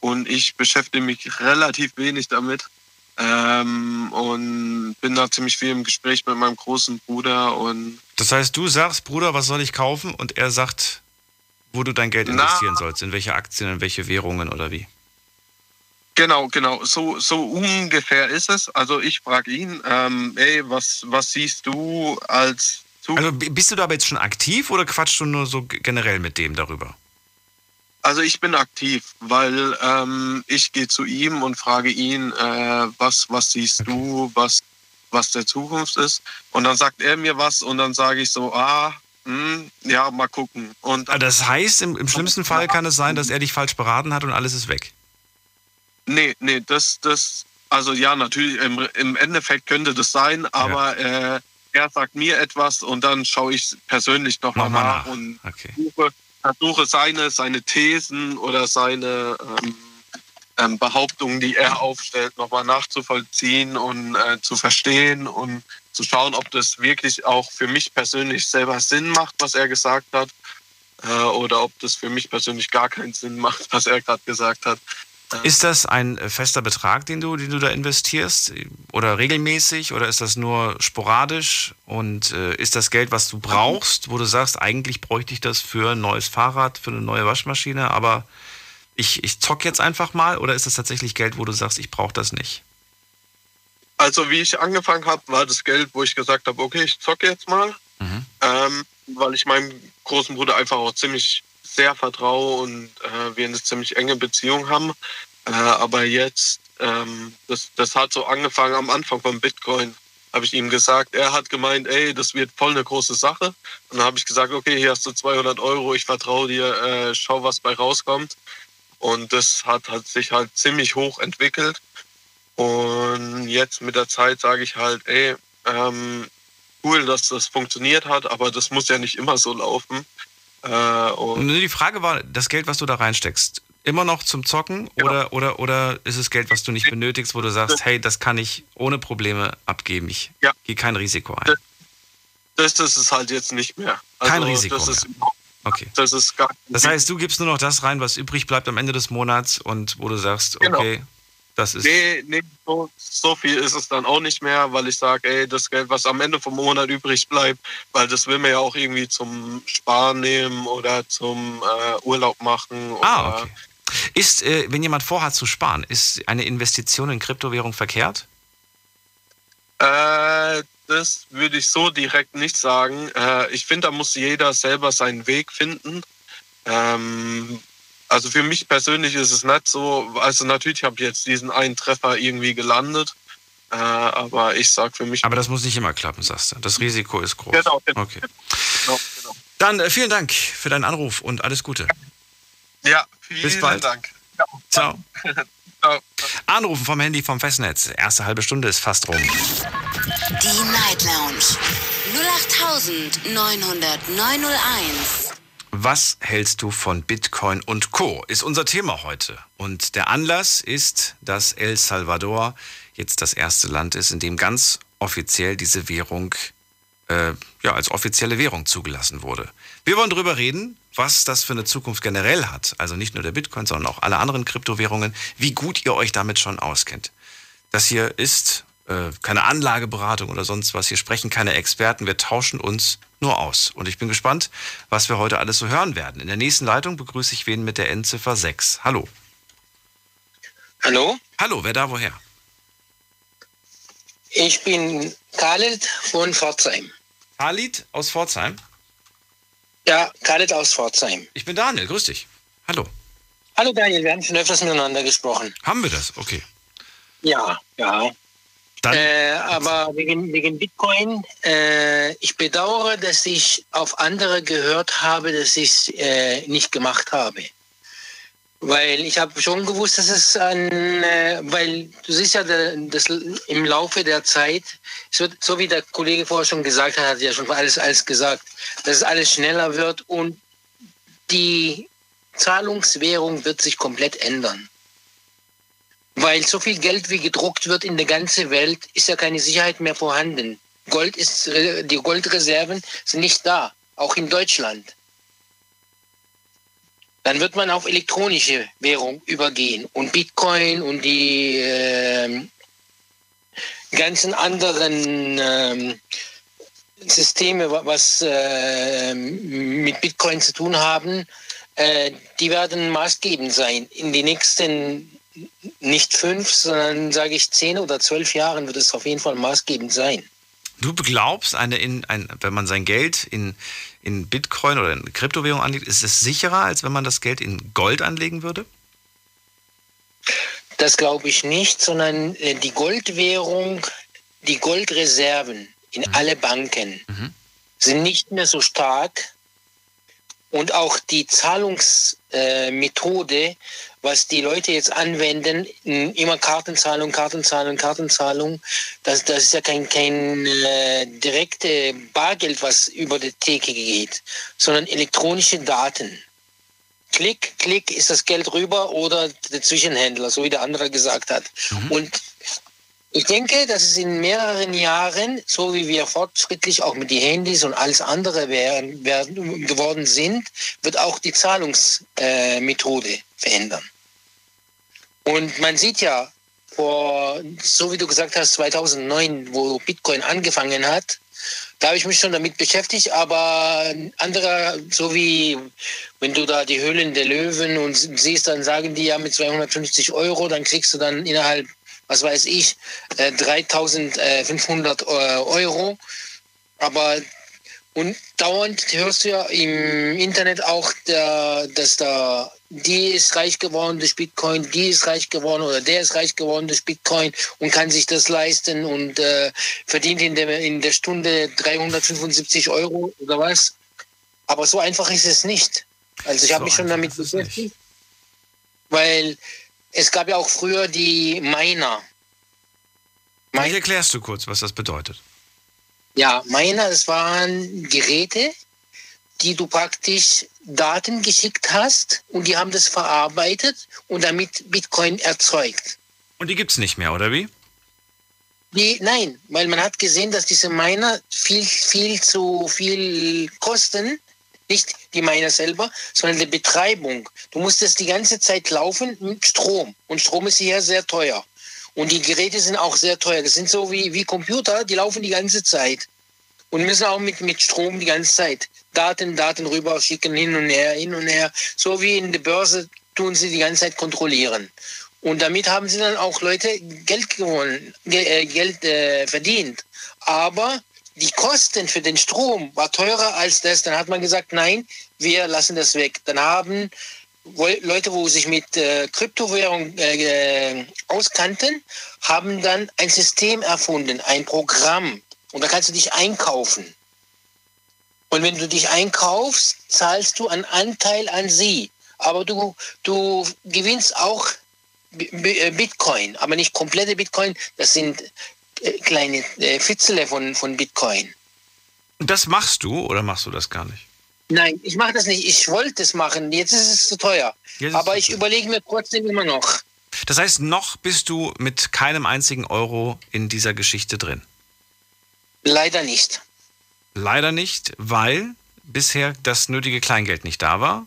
und ich beschäftige mich relativ wenig damit ähm, und bin da ziemlich viel im Gespräch mit meinem großen Bruder. Und das heißt, du sagst, Bruder, was soll ich kaufen? Und er sagt, wo du dein Geld investieren na, sollst, in welche Aktien, in welche Währungen oder wie? Genau, genau. So, so ungefähr ist es. Also ich frage ihn, ähm, ey, was, was siehst du als zu. Also bist du da aber jetzt schon aktiv oder quatschst du nur so generell mit dem darüber? Also ich bin aktiv, weil ähm, ich gehe zu ihm und frage ihn, äh, was, was siehst okay. du, was, was der Zukunft ist. Und dann sagt er mir was und dann sage ich so, ah, mh, ja, mal gucken. Und also das heißt, im, im schlimmsten Fall kann es sein, dass er dich falsch beraten hat und alles ist weg. Nee, nee, das, das, also ja, natürlich, im, im Endeffekt könnte das sein, aber ja. äh, er sagt mir etwas und dann schaue ich persönlich nochmal nach, nach und okay. suche. Versuche seine, seine Thesen oder seine ähm, ähm, Behauptungen, die er aufstellt, nochmal nachzuvollziehen und äh, zu verstehen und zu schauen, ob das wirklich auch für mich persönlich selber Sinn macht, was er gesagt hat, äh, oder ob das für mich persönlich gar keinen Sinn macht, was er gerade gesagt hat. Äh, ist das ein fester Betrag, den du, den du da investierst oder regelmäßig oder ist das nur sporadisch und äh, ist das Geld, was du brauchst, wo du sagst, eigentlich bräuchte ich das für ein neues Fahrrad, für eine neue Waschmaschine, aber ich, ich zock jetzt einfach mal oder ist das tatsächlich Geld, wo du sagst, ich brauche das nicht? Also wie ich angefangen habe, war das Geld, wo ich gesagt habe, okay, ich zocke jetzt mal, mhm. ähm, weil ich meinem großen Bruder einfach auch ziemlich... sehr vertraue und äh, wir eine ziemlich enge Beziehung haben. Äh, aber jetzt, ähm, das, das hat so angefangen am Anfang von Bitcoin, habe ich ihm gesagt. Er hat gemeint, ey, das wird voll eine große Sache. Und dann habe ich gesagt, okay, hier hast du zweihundert Euro, ich vertraue dir, äh, schau, was bei rauskommt. Und das hat, hat sich halt ziemlich hoch entwickelt. Und jetzt mit der Zeit sage ich halt, ey, ähm, cool, dass das funktioniert hat, aber das muss ja nicht immer so laufen. Und die Frage war, das Geld, was du da reinsteckst, immer noch zum Zocken ja. oder, oder, oder ist es Geld, was du nicht benötigst, wo du sagst, hey, das kann ich ohne Probleme abgeben, ich ja. gehe kein Risiko ein? Das, das ist es halt jetzt nicht mehr. Also, kein Risiko das mehr. Ist, okay. das, ist gar das heißt, du gibst nur noch das rein, was übrig bleibt am Ende des Monats und wo du sagst, genau. okay, das ist... Nee, nee so, so viel ist es dann auch nicht mehr, weil ich sage, ey, das Geld, was am Ende vom Monat übrig bleibt, weil das will man ja auch irgendwie zum Sparen nehmen oder zum äh, Urlaub machen. Oder ah, okay. Ist, äh, wenn jemand vorhat zu sparen, ist eine Investition in Kryptowährung verkehrt? Äh, das würde ich so direkt nicht sagen. Äh, ich finde, da muss jeder selber seinen Weg finden. Ähm... Also für mich persönlich ist es nicht so, also natürlich habe ich jetzt diesen einen Treffer irgendwie gelandet, äh, aber ich sage für mich... Aber das muss nicht immer klappen, sagst du. Das Risiko ist groß. Genau. genau. Okay. Genau, genau. Dann äh, vielen Dank für deinen Anruf und alles Gute. Ja, vielen Bis bald. Dank. Ja. Ciao. Ciao. Anrufen vom Handy vom Festnetz. Erste halbe Stunde ist fast rum. Die Night Lounge null acht neun null neun null eins. Was hältst du von Bitcoin und Co. ist unser Thema heute. Und der Anlass ist, dass El Salvador jetzt das erste Land ist, in dem ganz offiziell diese Währung äh, ja, als offizielle Währung zugelassen wurde. Wir wollen darüber reden, was das für eine Zukunft generell hat. Also nicht nur der Bitcoin, sondern auch alle anderen Kryptowährungen. Wie gut ihr euch damit schon auskennt. Das hier ist äh, keine Anlageberatung oder sonst was. Hier sprechen keine Experten. Wir tauschen uns nur aus. Und ich bin gespannt, was wir heute alles so hören werden. In der nächsten Leitung begrüße ich wen mit der Endziffer sechs. Hallo. Hallo. Hallo, wer da woher? Ich bin Khalid von Pforzheim. Khalid aus Pforzheim? Ja, Khalid aus Pforzheim. Ich bin Daniel, grüß dich. Hallo. Hallo Daniel, wir haben schon öfters miteinander gesprochen. Haben wir das? Okay. Ja, ja. Äh, aber wegen, wegen Bitcoin, äh, ich bedauere, dass ich auf andere gehört habe, dass ich es äh, nicht gemacht habe. Weil ich habe schon gewusst, dass es an, äh, weil du siehst ja, das, im Laufe der Zeit, es wird, so wie der Kollege vorher schon gesagt hat, hat ja schon alles, alles gesagt, dass es alles schneller wird und die Zahlungswährung wird sich komplett ändern. Weil so viel Geld, wie gedruckt wird in der ganzen Welt, ist ja keine Sicherheit mehr vorhanden. Gold ist, die Goldreserven sind nicht da, auch in Deutschland. Dann wird man auf elektronische Währung übergehen und Bitcoin und die äh, ganzen anderen äh, Systeme, was äh, mit Bitcoin zu tun haben, äh, die werden maßgebend sein in die nächsten nicht fünf, sondern sage ich zehn oder zwölf Jahren wird es auf jeden Fall maßgebend sein. Du glaubst, eine in, ein, wenn man sein Geld in, in Bitcoin oder in Kryptowährung anlegt, ist es sicherer, als wenn man das Geld in Gold anlegen würde? Das glaube ich nicht, sondern die Goldwährung, die Goldreserven in mhm. alle Banken mhm. sind nicht mehr so stark. Und auch die Zahlungsmethode, äh, was die Leute jetzt anwenden, immer Kartenzahlung, Kartenzahlung, Kartenzahlung, das, das ist ja kein, kein äh, direktes Bargeld, was über die Theke geht, sondern elektronische Daten. Klick, klick ist das Geld rüber oder der Zwischenhändler, so wie der andere gesagt hat. Mhm. Und ich denke, dass es in mehreren Jahren, so wie wir fortschrittlich auch mit den Handys und alles andere werden, werden, geworden sind, wird auch die Zahlungsmethode äh, verändern. Und man sieht ja, vor, so wie du gesagt hast, zweitausendneun, wo Bitcoin angefangen hat, da habe ich mich schon damit beschäftigt, aber andere, so wie wenn du da die Höhlen der Löwen und siehst, dann sagen die ja mit zweihundertfünfzig Euro, dann kriegst du dann innerhalb, was weiß ich, dreitausendfünfhundert Euro. Aber und dauernd hörst du ja im Internet auch, der, dass da die ist reich geworden durch Bitcoin, die ist reich geworden oder der ist reich geworden durch Bitcoin und kann sich das leisten und äh, verdient in der, in der Stunde dreihundertfünfundsiebzig Euro oder was. Aber so einfach ist es nicht. Also ich habe mich schon damit beschäftigt, weil es gab ja auch früher die Miner. Miner. Erklärst du kurz, was das bedeutet? Ja, Miner, es waren Geräte, die du praktisch Daten geschickt hast und die haben das verarbeitet und damit Bitcoin erzeugt. Und die gibt es nicht mehr, oder wie? Die, nein, weil man hat gesehen, dass diese Miner viel, viel zu viel kosten. Nicht die Miner selber, sondern die Betreibung. Du musst das die ganze Zeit laufen mit Strom. Und Strom ist hier sehr teuer. Und die Geräte sind auch sehr teuer. Das sind so wie, wie Computer, die laufen die ganze Zeit. Und müssen auch mit, mit Strom die ganze Zeit Daten, Daten rüber schicken, hin und her, hin und her. So wie in der Börse tun sie die ganze Zeit kontrollieren. Und damit haben sie dann auch Leute Geld gewonnen, Geld äh, verdient. Aber die Kosten für den Strom war teurer als das. Dann hat man gesagt, nein, wir lassen das weg. Dann haben Leute, wo sich mit äh, Kryptowährung äh, auskannten, haben dann ein System erfunden, ein Programm. Und da kannst du dich einkaufen. Und wenn du dich einkaufst, zahlst du einen Anteil an sie. Aber du, du gewinnst auch Bitcoin, aber nicht komplette Bitcoin. Das sind kleine Fitzele von, von Bitcoin. Das machst du oder machst du das gar nicht? Nein, ich mache das nicht. Ich wollte es machen. Jetzt ist es zu teuer. Jetzt Aber ich überlege mir trotzdem immer noch. Das heißt, noch bist du mit keinem einzigen Euro in dieser Geschichte drin? Leider nicht. Leider nicht, weil bisher das nötige Kleingeld nicht da war?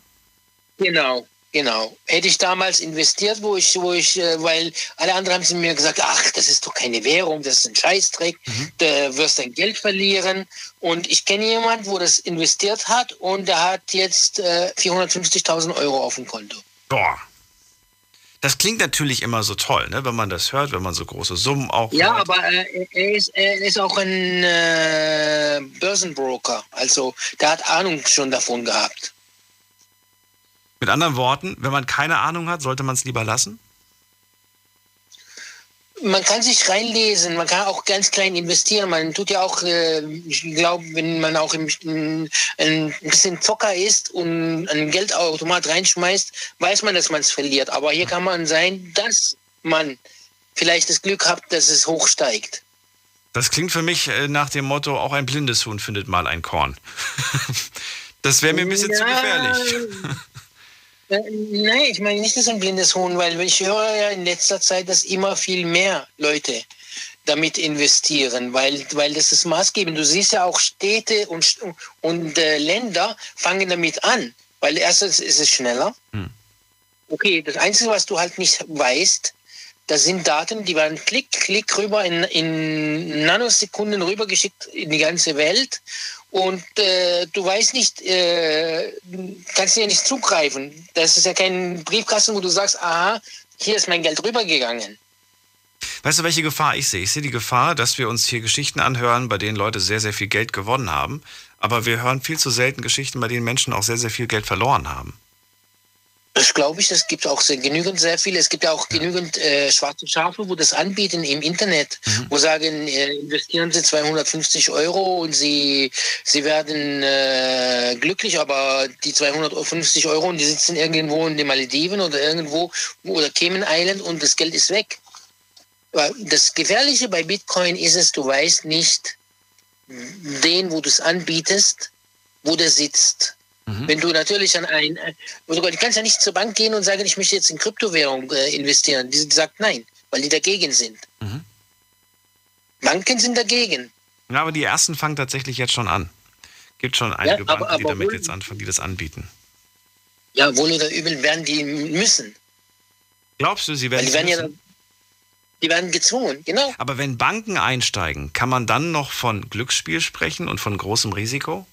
Genau. Genau. Hätte ich damals investiert, wo ich, wo ich, weil alle anderen haben sie mir gesagt, ach, das ist doch keine Währung, das ist ein Scheißdreck, mhm. du wirst dein Geld verlieren. Und ich kenne jemanden, wo das investiert hat und der hat jetzt äh, vierhundertfünfzigtausend Euro auf dem Konto. Boah. Das klingt natürlich immer so toll, ne? Wenn man das hört, wenn man so große Summen auch ja, hört. Aber äh, er, ist, er ist auch ein äh, Börsenbroker. Also der hat Ahnung schon davon gehabt. Mit anderen Worten, wenn man keine Ahnung hat, sollte man es lieber lassen? Man kann sich reinlesen, man kann auch ganz klein investieren. Man tut ja auch, ich glaube, wenn man auch ein bisschen Zocker ist und einen Geldautomat reinschmeißt, weiß man, dass man es verliert. Aber hier kann man sein, dass man vielleicht das Glück hat, dass es hochsteigt. Das klingt für mich nach dem Motto, auch ein blindes Huhn findet mal ein Korn. Das wäre mir ein bisschen ja. zu gefährlich. Nein, ich meine nicht, das ist ein blindes Huhn, weil ich höre ja in letzter Zeit, dass immer viel mehr Leute damit investieren, weil, weil das ist maßgebend. Du siehst ja auch Städte und, und äh, Länder fangen damit an, weil erstens ist es schneller. Hm. Okay, das Einzige, was du halt nicht weißt, das sind Daten, die werden klick, klick rüber in, in Nanosekunden rübergeschickt in die ganze Welt. Und äh, du weißt nicht, äh, kannst ja nicht zugreifen. Das ist ja kein Briefkasten, wo du sagst, aha, hier ist mein Geld rübergegangen. Weißt du, welche Gefahr ich sehe? Ich sehe die Gefahr, dass wir uns hier Geschichten anhören, bei denen Leute sehr, sehr viel Geld gewonnen haben. Aber wir hören viel zu selten Geschichten, bei denen Menschen auch sehr, sehr viel Geld verloren haben. Das glaube ich, es gibt auch sehr, genügend sehr viele. Es gibt ja auch genügend äh, schwarze Schafe, wo das anbieten im Internet, mhm. wo sagen, äh, investieren Sie zweihundertfünfzig Euro und Sie, Sie werden äh, glücklich, aber die zweihundertfünfzig Euro und die sitzen irgendwo in den Malediven oder irgendwo oder Cayman Island und das Geld ist weg. Das Gefährliche bei Bitcoin ist es, du weißt nicht, den, wo du es anbietest, wo der sitzt. Mhm. Wenn du natürlich an ein, du kannst ja nicht zur Bank gehen und sagen, ich möchte jetzt in Kryptowährung investieren. Die sagt nein, weil die dagegen sind. Mhm. Banken sind dagegen. Ja, aber die ersten fangen tatsächlich jetzt schon an. Gibt schon einige ja, aber, Banken, die aber, damit wohl, jetzt anfangen, die das anbieten. Ja, wohl oder übel werden die müssen. Glaubst du, sie werden, die werden müssen? Ja dann, die werden gezwungen, genau. Aber wenn Banken einsteigen, kann man dann noch von Glücksspiel sprechen und von großem Risiko?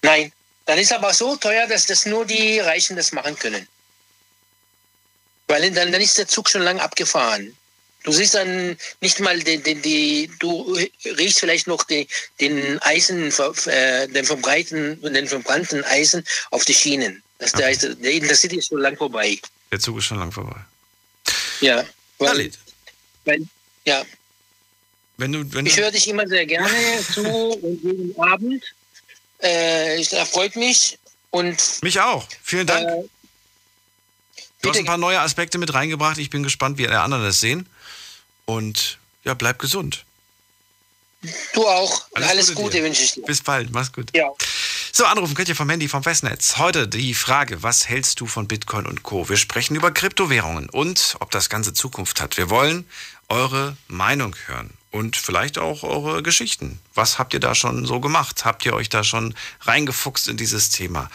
Nein, dann ist aber so teuer, dass das nur die Reichen das machen können. Weil dann, dann ist der Zug schon lang abgefahren. Du siehst dann nicht mal, den, den, die, du riechst vielleicht noch den, den Eisen, den verbreiten, den verbrannten Eisen auf die Schienen. Das okay. heißt, der Intercity ist schon lang vorbei. Der Zug ist schon lang vorbei. Ja. Weil, weil, ja. Wenn du, wenn ich höre dich immer sehr gerne zu und jeden Abend. Äh, das freut mich. Und mich auch. Vielen Dank. Äh, du hast ein paar neue Aspekte mit reingebracht. Ich bin gespannt, wie alle anderen das sehen. Und ja, bleib gesund. Du auch. Alles, Alles Gute, Gute wünsche ich dir. Bis bald. Mach's gut. Ja. So, anrufen könnt ihr vom Handy, vom Festnetz. Heute die Frage, was hältst du von Bitcoin und Co.? Wir sprechen über Kryptowährungen und ob das Ganze Zukunft hat. Wir wollen eure Meinung hören und vielleicht auch eure Geschichten. Was habt ihr da schon so gemacht? Habt ihr euch da schon reingefuchst in dieses Thema?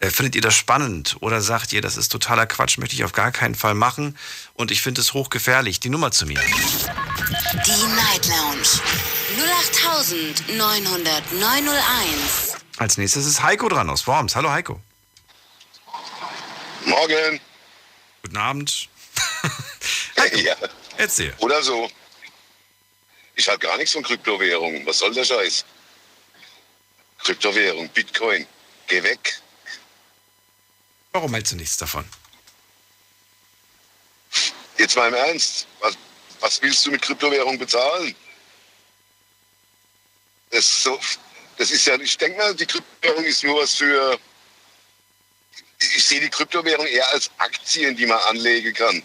Findet ihr das spannend oder sagt ihr, das ist totaler Quatsch, möchte ich auf gar keinen Fall machen und ich finde es hochgefährlich? Die Nummer zu mir. Die Night Lounge null acht neun null neun null eins. Als nächstes ist Heiko dran aus Worms. Hallo Heiko. Morgen. Guten Abend. Heiko, ja. Erzähl. Oder so. Ich halte gar nichts von Kryptowährungen. Was soll der Scheiß? Kryptowährung, Bitcoin, geh weg. Warum hältst du nichts davon? Jetzt mal im Ernst. Was, was willst du mit Kryptowährung bezahlen? Das ist so... Das ist ja, ich denke mal, die Kryptowährung ist nur was für. Ich sehe die Kryptowährung eher als Aktien, die man anlegen kann.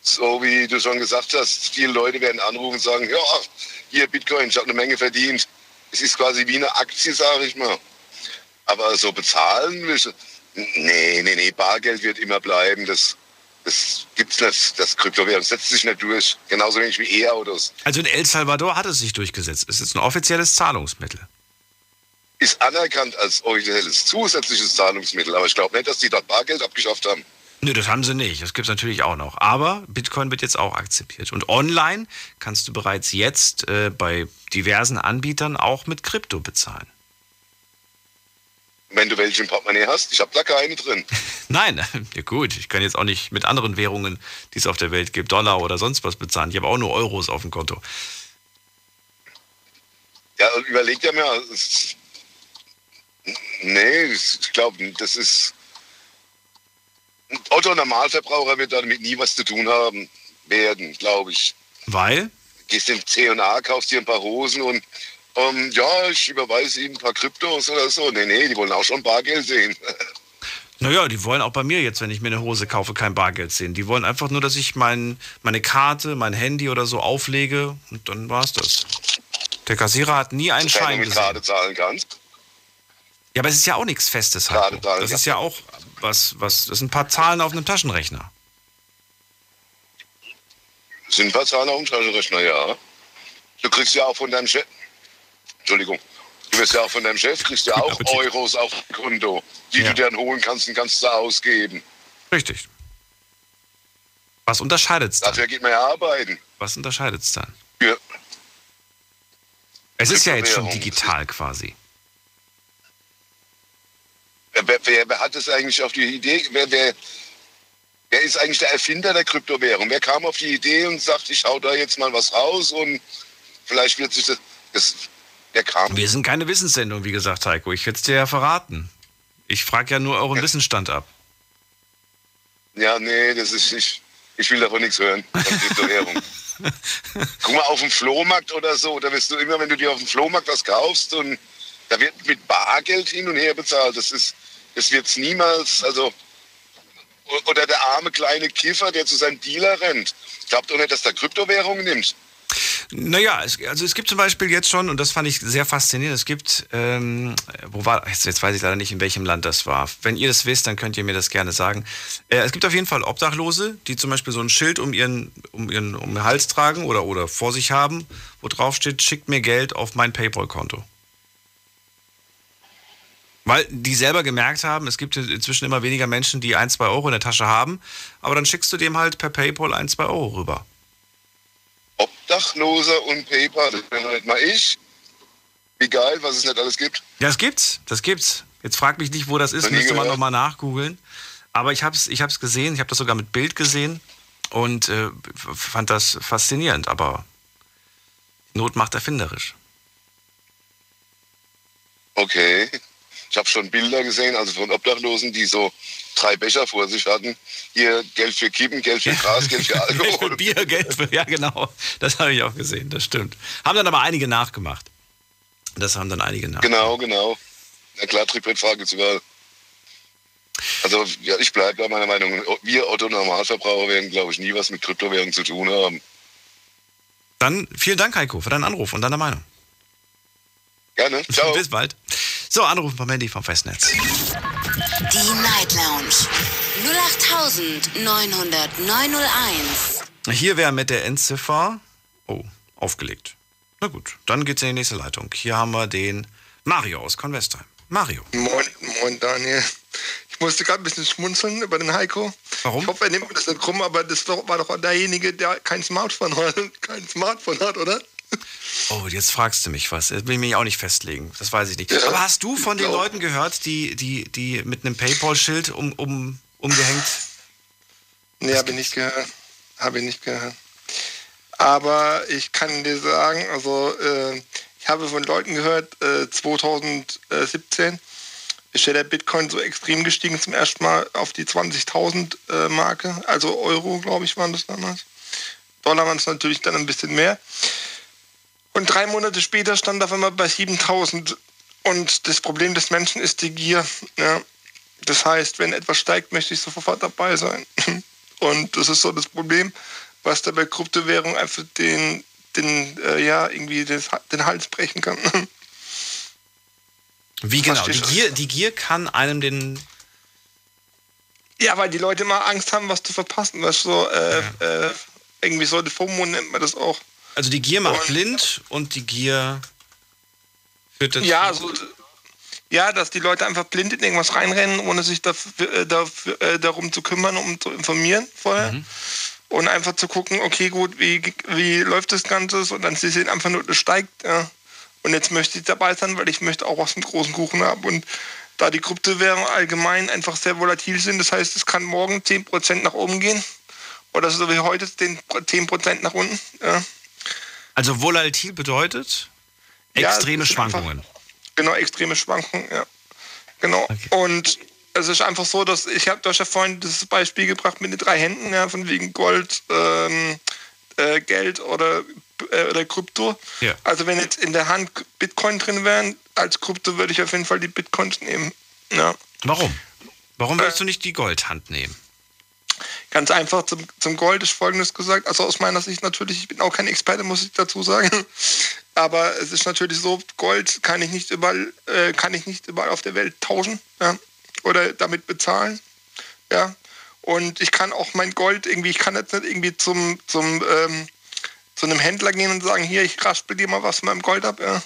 So wie du schon gesagt hast, viele Leute werden anrufen und sagen: Ja, hier Bitcoin, ich habe eine Menge verdient. Es ist quasi wie eine Aktie, sage ich mal. Aber so bezahlen müssen. Nee, nee, nee, Bargeld wird immer bleiben. Das, das gibt's nicht. Das Kryptowährung setzt sich nicht durch. Genauso wenig wie E-Autos. Also in El Salvador hat es sich durchgesetzt. Es ist ein offizielles Zahlungsmittel. Ist anerkannt als offizielles zusätzliches Zahlungsmittel. Aber ich glaube nicht, dass die dort Bargeld abgeschafft haben. Nö, das haben sie nicht. Das gibt es natürlich auch noch. Aber Bitcoin wird jetzt auch akzeptiert. Und online kannst du bereits jetzt äh, bei diversen Anbietern auch mit Krypto bezahlen. Wenn du welche im Portemonnaie hast, ich habe da keine drin. Nein, ja gut, ich kann jetzt auch nicht mit anderen Währungen, die es auf der Welt gibt, Dollar oder sonst was bezahlen. Ich habe auch nur Euros auf dem Konto. Ja, überleg dir mal... Nee, ich glaube, das ist... Otto Normalverbraucher wird damit nie was zu tun haben werden, glaube ich. Weil? Gehst in C und A, kaufst dir ein paar Hosen und ähm, ja, ich überweise ihnen ein paar Kryptos oder so. Nee, nee, die wollen auch schon Bargeld sehen. Naja, die wollen auch bei mir jetzt, wenn ich mir eine Hose kaufe, kein Bargeld sehen. Die wollen einfach nur, dass ich mein, meine Karte, mein Handy oder so auflege und dann war's das. Der Kassierer hat nie einen Schein gesehen. Wenn du mit Karte zahlen kannst. Ja, aber es ist ja auch nichts Festes. Halt. Das ist ja auch was, was, das sind ein paar Zahlen auf einem Taschenrechner. Das sind ein paar Zahlen auf einem Taschenrechner, ja. Du kriegst ja auch von deinem Chef, Entschuldigung, du wirst ja auch von deinem Chef, kriegst ja auch Euros auf dem Konto, die ja. du dann holen kannst und kannst du ausgeben. Richtig. Was unterscheidet es dann? Dafür geht man ja arbeiten. Was unterscheidet es dann? Ja. Es ist ja jetzt schon digital quasi. Wer, wer, wer hat das eigentlich auf die Idee? Wer, wer, Wer ist eigentlich der Erfinder der Kryptowährung? Wer kam auf die Idee und sagt, ich hau da jetzt mal was raus und vielleicht wird sich das... das der kam. Wir sind keine Wissenssendung, wie gesagt, Heiko. Ich hätte es dir ja verraten. Ich frage ja nur euren ja. Wissensstand ab. Ja, nee, das ist nicht... Ich will davon nichts hören, von Kryptowährung. Guck mal auf dem Flohmarkt oder so, da wirst du immer, wenn du dir auf dem Flohmarkt was kaufst und da wird mit Bargeld hin und her bezahlt. Das ist, das wird's niemals, also, oder der arme kleine Kiffer, der zu seinem Dealer rennt. Glaubt doch nicht, dass der Kryptowährungen nimmt. Naja, es, also es gibt zum Beispiel jetzt schon, und das fand ich sehr faszinierend, es gibt, ähm, wo war, jetzt, jetzt weiß ich leider nicht, in welchem Land das war. Wenn ihr das wisst, dann könnt ihr mir das gerne sagen. Äh, es gibt auf jeden Fall Obdachlose, die zum Beispiel so ein Schild um ihren, um ihren, um den Hals tragen oder, oder vor sich haben, wo drauf steht, schickt mir Geld auf mein Paypal-Konto. Weil die selber gemerkt haben, es gibt inzwischen immer weniger Menschen, die ein, zwei Euro in der Tasche haben, aber dann schickst du dem halt per Paypal ein, zwei Euro rüber. Obdachlose und Paypal, das bin halt mal ich. Wie geil, was es nicht alles gibt. Ja, das gibt's, das gibt's. Jetzt frag mich nicht, wo das ist, müsste man nochmal nachgoogeln. Aber ich hab's, ich hab's gesehen, ich hab das sogar mit Bild gesehen und äh, fand das faszinierend, aber Not macht erfinderisch. Okay, ich habe schon Bilder gesehen, also von Obdachlosen, die so drei Becher vor sich hatten. Hier Geld für Kippen, Geld für Gras, Geld für Alkohol. Geld für Bier, Geld für... Ja, genau. Das habe ich auch gesehen, das stimmt. Haben dann aber einige nachgemacht. Das haben dann einige nachgemacht. Genau, genau. Na klar, Trittbrettfahrer gibt es überall. Also, ja, ich bleibe bei meiner Meinung. Wir Otto-Normalverbraucher werden, glaube ich, nie was mit Kryptowährung zu tun haben. Dann vielen Dank, Heiko, für deinen Anruf und deine Meinung. Gerne, ciao. Bis bald. So, anrufen vom Handy vom Festnetz. Die Night Lounge null acht neun null null neun null eins. Hier wäre mit der Endziffer... Oh, aufgelegt. Na gut, dann geht's in die nächste Leitung. Hier haben wir den Mario aus Convestheim. Mario. Moin, moin Daniel. Ich musste gerade ein bisschen schmunzeln über den Heiko. Warum? Ich hoffe, er nimmt mir das nicht krumm, aber das war doch derjenige, der kein Smartphone hat, kein Smartphone hat, oder? Oh, jetzt fragst du mich was. Das will ich mich auch nicht festlegen. Das weiß ich nicht. Ja, aber hast du von den glaub. Leuten gehört, die, die, die mit einem Paypal-Schild um, um, umgehängt? Nee, habe ich nicht gehört. Habe ich nicht gehört. Aber ich kann dir sagen, also äh, ich habe von Leuten gehört, äh, zwanzig siebzehn ist ja der Bitcoin so extrem gestiegen zum ersten Mal auf die zwanzigtausend äh, Marke. Also Euro, glaube ich, waren das damals. Dollar waren es natürlich dann ein bisschen mehr. Und drei Monate später stand auf einmal bei siebentausend. Und das Problem des Menschen ist die Gier. Ja. Das heißt, wenn etwas steigt, möchte ich sofort dabei sein. Und das ist so das Problem, was da bei Kryptowährung einfach den, den, äh, ja, irgendwie das, den Hals brechen kann. Wie genau? Die Gier, die Gier kann einem den... Ja, weil die Leute immer Angst haben, was zu verpassen. Was so, äh, ja. äh, irgendwie so, die FOMO nennt man das auch. Also die Gier macht und, blind und die Gier führt dazu. Ja, so, ja, dass die Leute einfach blind in irgendwas reinrennen, ohne sich dafür, dafür, darum zu kümmern, um zu informieren vorher. Mhm. Und einfach zu gucken, okay, gut, wie, wie läuft das Ganze? Und dann sie sehen einfach nur, das steigt. Ja. Und jetzt möchte ich dabei sein, weil ich möchte auch was mit großen Kuchen haben. Und da die Kryptowährungen allgemein einfach sehr volatil sind, das heißt, es kann morgen zehn Prozent nach oben gehen. Oder so wie heute den zehn Prozent nach unten. Ja. Also volatil bedeutet extreme ja, Schwankungen. Einfach, genau, extreme Schwankungen, ja. Genau. Okay. Und es ist einfach so, dass ich habe euch ja vorhin das Beispiel gebracht mit den drei Händen, ja, von wegen Gold, ähm, äh, Geld oder, äh, oder Krypto. Ja. Also wenn jetzt in der Hand Bitcoin drin wären, als Krypto würde ich auf jeden Fall die Bitcoins nehmen. Ja. Warum? Warum willst äh, du nicht die Goldhand nehmen? Ganz einfach, zum, zum Gold ist Folgendes gesagt, also aus meiner Sicht natürlich, ich bin auch kein Experte, muss ich dazu sagen, aber es ist natürlich so, Gold kann ich nicht überall, äh, kann ich nicht überall auf der Welt tauschen, ja, oder damit bezahlen, ja, und ich kann auch mein Gold irgendwie, ich kann jetzt nicht irgendwie zum, zum, ähm, zu einem Händler gehen und sagen, hier, ich raspel dir mal was von meinem Gold ab, ja,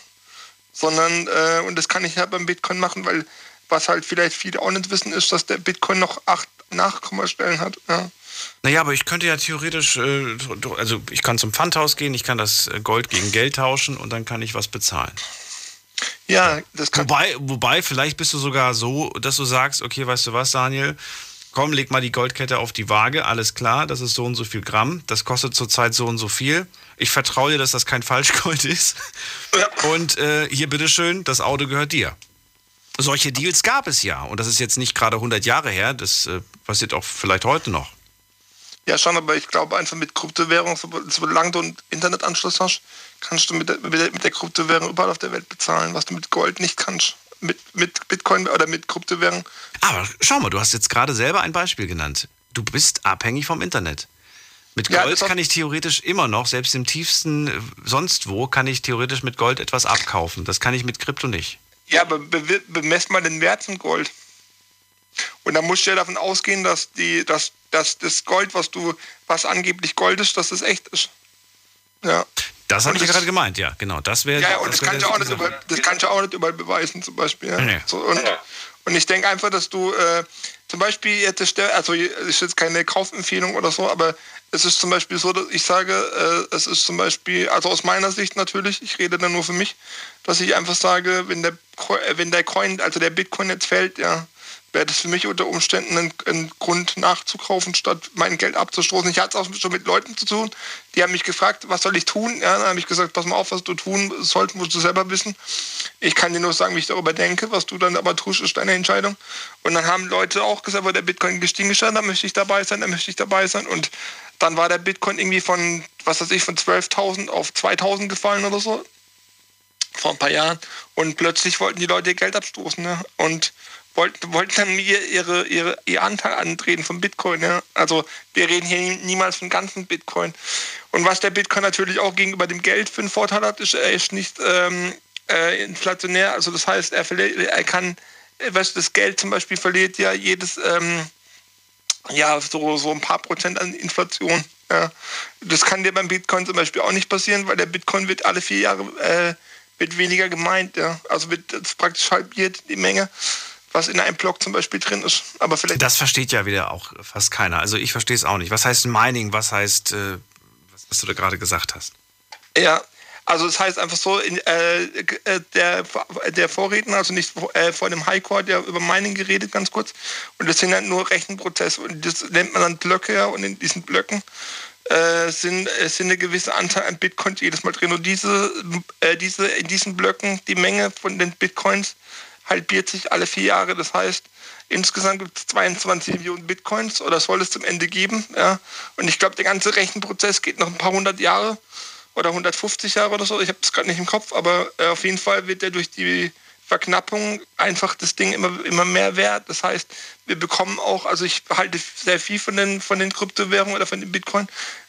sondern, äh, und das kann ich halt beim Bitcoin machen, weil was halt vielleicht viele auch nicht wissen, ist, dass der Bitcoin noch acht Nachkommastellen hat. Ja. Naja, aber ich könnte ja theoretisch, äh, also ich kann zum Pfandhaus gehen, ich kann das Gold gegen Geld tauschen und dann kann ich was bezahlen. Ja, das kann... Wobei, wobei vielleicht bist du sogar so, dass du sagst, okay, weißt du was, Daniel, komm, leg mal die Goldkette auf die Waage, alles klar, das ist so und so viel Gramm, das kostet zurzeit so und so viel. Ich vertraue dir, dass das kein Falschgold ist. Ja. Und äh, hier, bitteschön, das Auto gehört dir. Solche Deals gab es ja. Und das ist jetzt nicht gerade hundert Jahre her, das äh, passiert auch vielleicht heute noch. Ja, schon, aber ich glaube einfach mit Kryptowährung, solange du einen Internetanschluss hast, kannst du mit der, mit der Kryptowährung überall auf der Welt bezahlen, was du mit Gold nicht kannst. Mit, mit Bitcoin oder mit Kryptowährung. Aber schau mal, du hast jetzt gerade selber ein Beispiel genannt. Du bist abhängig vom Internet. Mit Gold ja, kann ich theoretisch immer noch, selbst im tiefsten sonst wo, kann ich theoretisch mit Gold etwas abkaufen. Das kann ich mit Krypto nicht. Ja, aber be- bemess mal den Wert von Gold. Und dann musst du ja davon ausgehen, dass, die, dass, dass das Gold, was du, was angeblich Gold ist, dass das echt ist. Ja. Das habe ich ja gerade gemeint, ja, genau. Das wäre. Ja, ja, und das, das kannst du auch nicht über, das kannst du auch nicht überall beweisen, zum Beispiel. Ja. Nee. So, und, und ich denke einfach, dass du äh, zum Beispiel jetzt, also ist jetzt keine Kaufempfehlung oder so, aber es ist zum Beispiel so, dass ich sage, äh, es ist zum Beispiel, also aus meiner Sicht natürlich, ich rede dann nur für mich, dass ich einfach sage, wenn der, wenn der Coin, also der Bitcoin jetzt fällt, ja, wäre das für mich unter Umständen ein, ein Grund nachzukaufen, statt mein Geld abzustoßen. Ich hatte es auch schon mit Leuten zu tun, die haben mich gefragt, was soll ich tun? Ja, dann habe ich gesagt, pass mal auf, was du tun sollst, musst du selber wissen. Ich kann dir nur sagen, wie ich darüber denke, was du dann aber tust, ist deine Entscheidung. Und dann haben Leute auch gesagt, weil der Bitcoin gestiegen ist, da möchte ich dabei sein, da möchte ich dabei sein. Und dann war der Bitcoin irgendwie von, was weiß ich, von zwölftausend auf zweitausend gefallen oder so, vor ein paar Jahren. Und plötzlich wollten die Leute ihr Geld abstoßen, ne? Und wollten, wollten dann mir ihre, ihre, ihr Anteil antreten vom Bitcoin. Ja? Also wir reden hier niemals von ganzen Bitcoin. Und was der Bitcoin natürlich auch gegenüber dem Geld für einen Vorteil hat, ist, er ist nicht ähm, äh, inflationär. Also das heißt, er, verli- er kann, weißt du, das Geld zum Beispiel verliert ja jedes, ähm, ja, so, so ein paar Prozent an Inflation. Ja? Das kann dir beim Bitcoin zum Beispiel auch nicht passieren, weil der Bitcoin wird alle vier Jahre äh, wird weniger gemeint. Ja? Also wird praktisch halbiert die Menge, was in einem Block zum Beispiel drin ist. Aber vielleicht das versteht ja wieder auch fast keiner. Also ich verstehe es auch nicht. Was heißt Mining? Was heißt, äh, was du da gerade gesagt hast? Ja, also es heißt einfach so, in, äh, der, der Vorredner, also nicht äh, vor dem Heiko, hat ja über Mining geredet, ganz kurz. Und das sind halt nur Rechenprozesse. Und das nennt man dann Blöcke. Und in diesen Blöcken äh, sind, sind eine gewisse Anzahl an Bitcoins jedes Mal drin. Und diese, äh, diese, in diesen Blöcken, die Menge von den Bitcoins halbiert sich alle vier Jahre. Das heißt, insgesamt gibt es zweiundzwanzig Millionen Bitcoins oder soll es zum Ende geben. Ja. Und ich glaube, der ganze Rechenprozess geht noch ein paar hundert Jahre oder hundertfünfzig Jahre oder so. Ich habe das gerade nicht im Kopf, aber äh, auf jeden Fall wird der durch die Verknappung einfach das Ding immer, immer mehr wert. Das heißt, wir bekommen auch, also ich halte sehr viel von den, von den Kryptowährungen oder von den Bitcoin,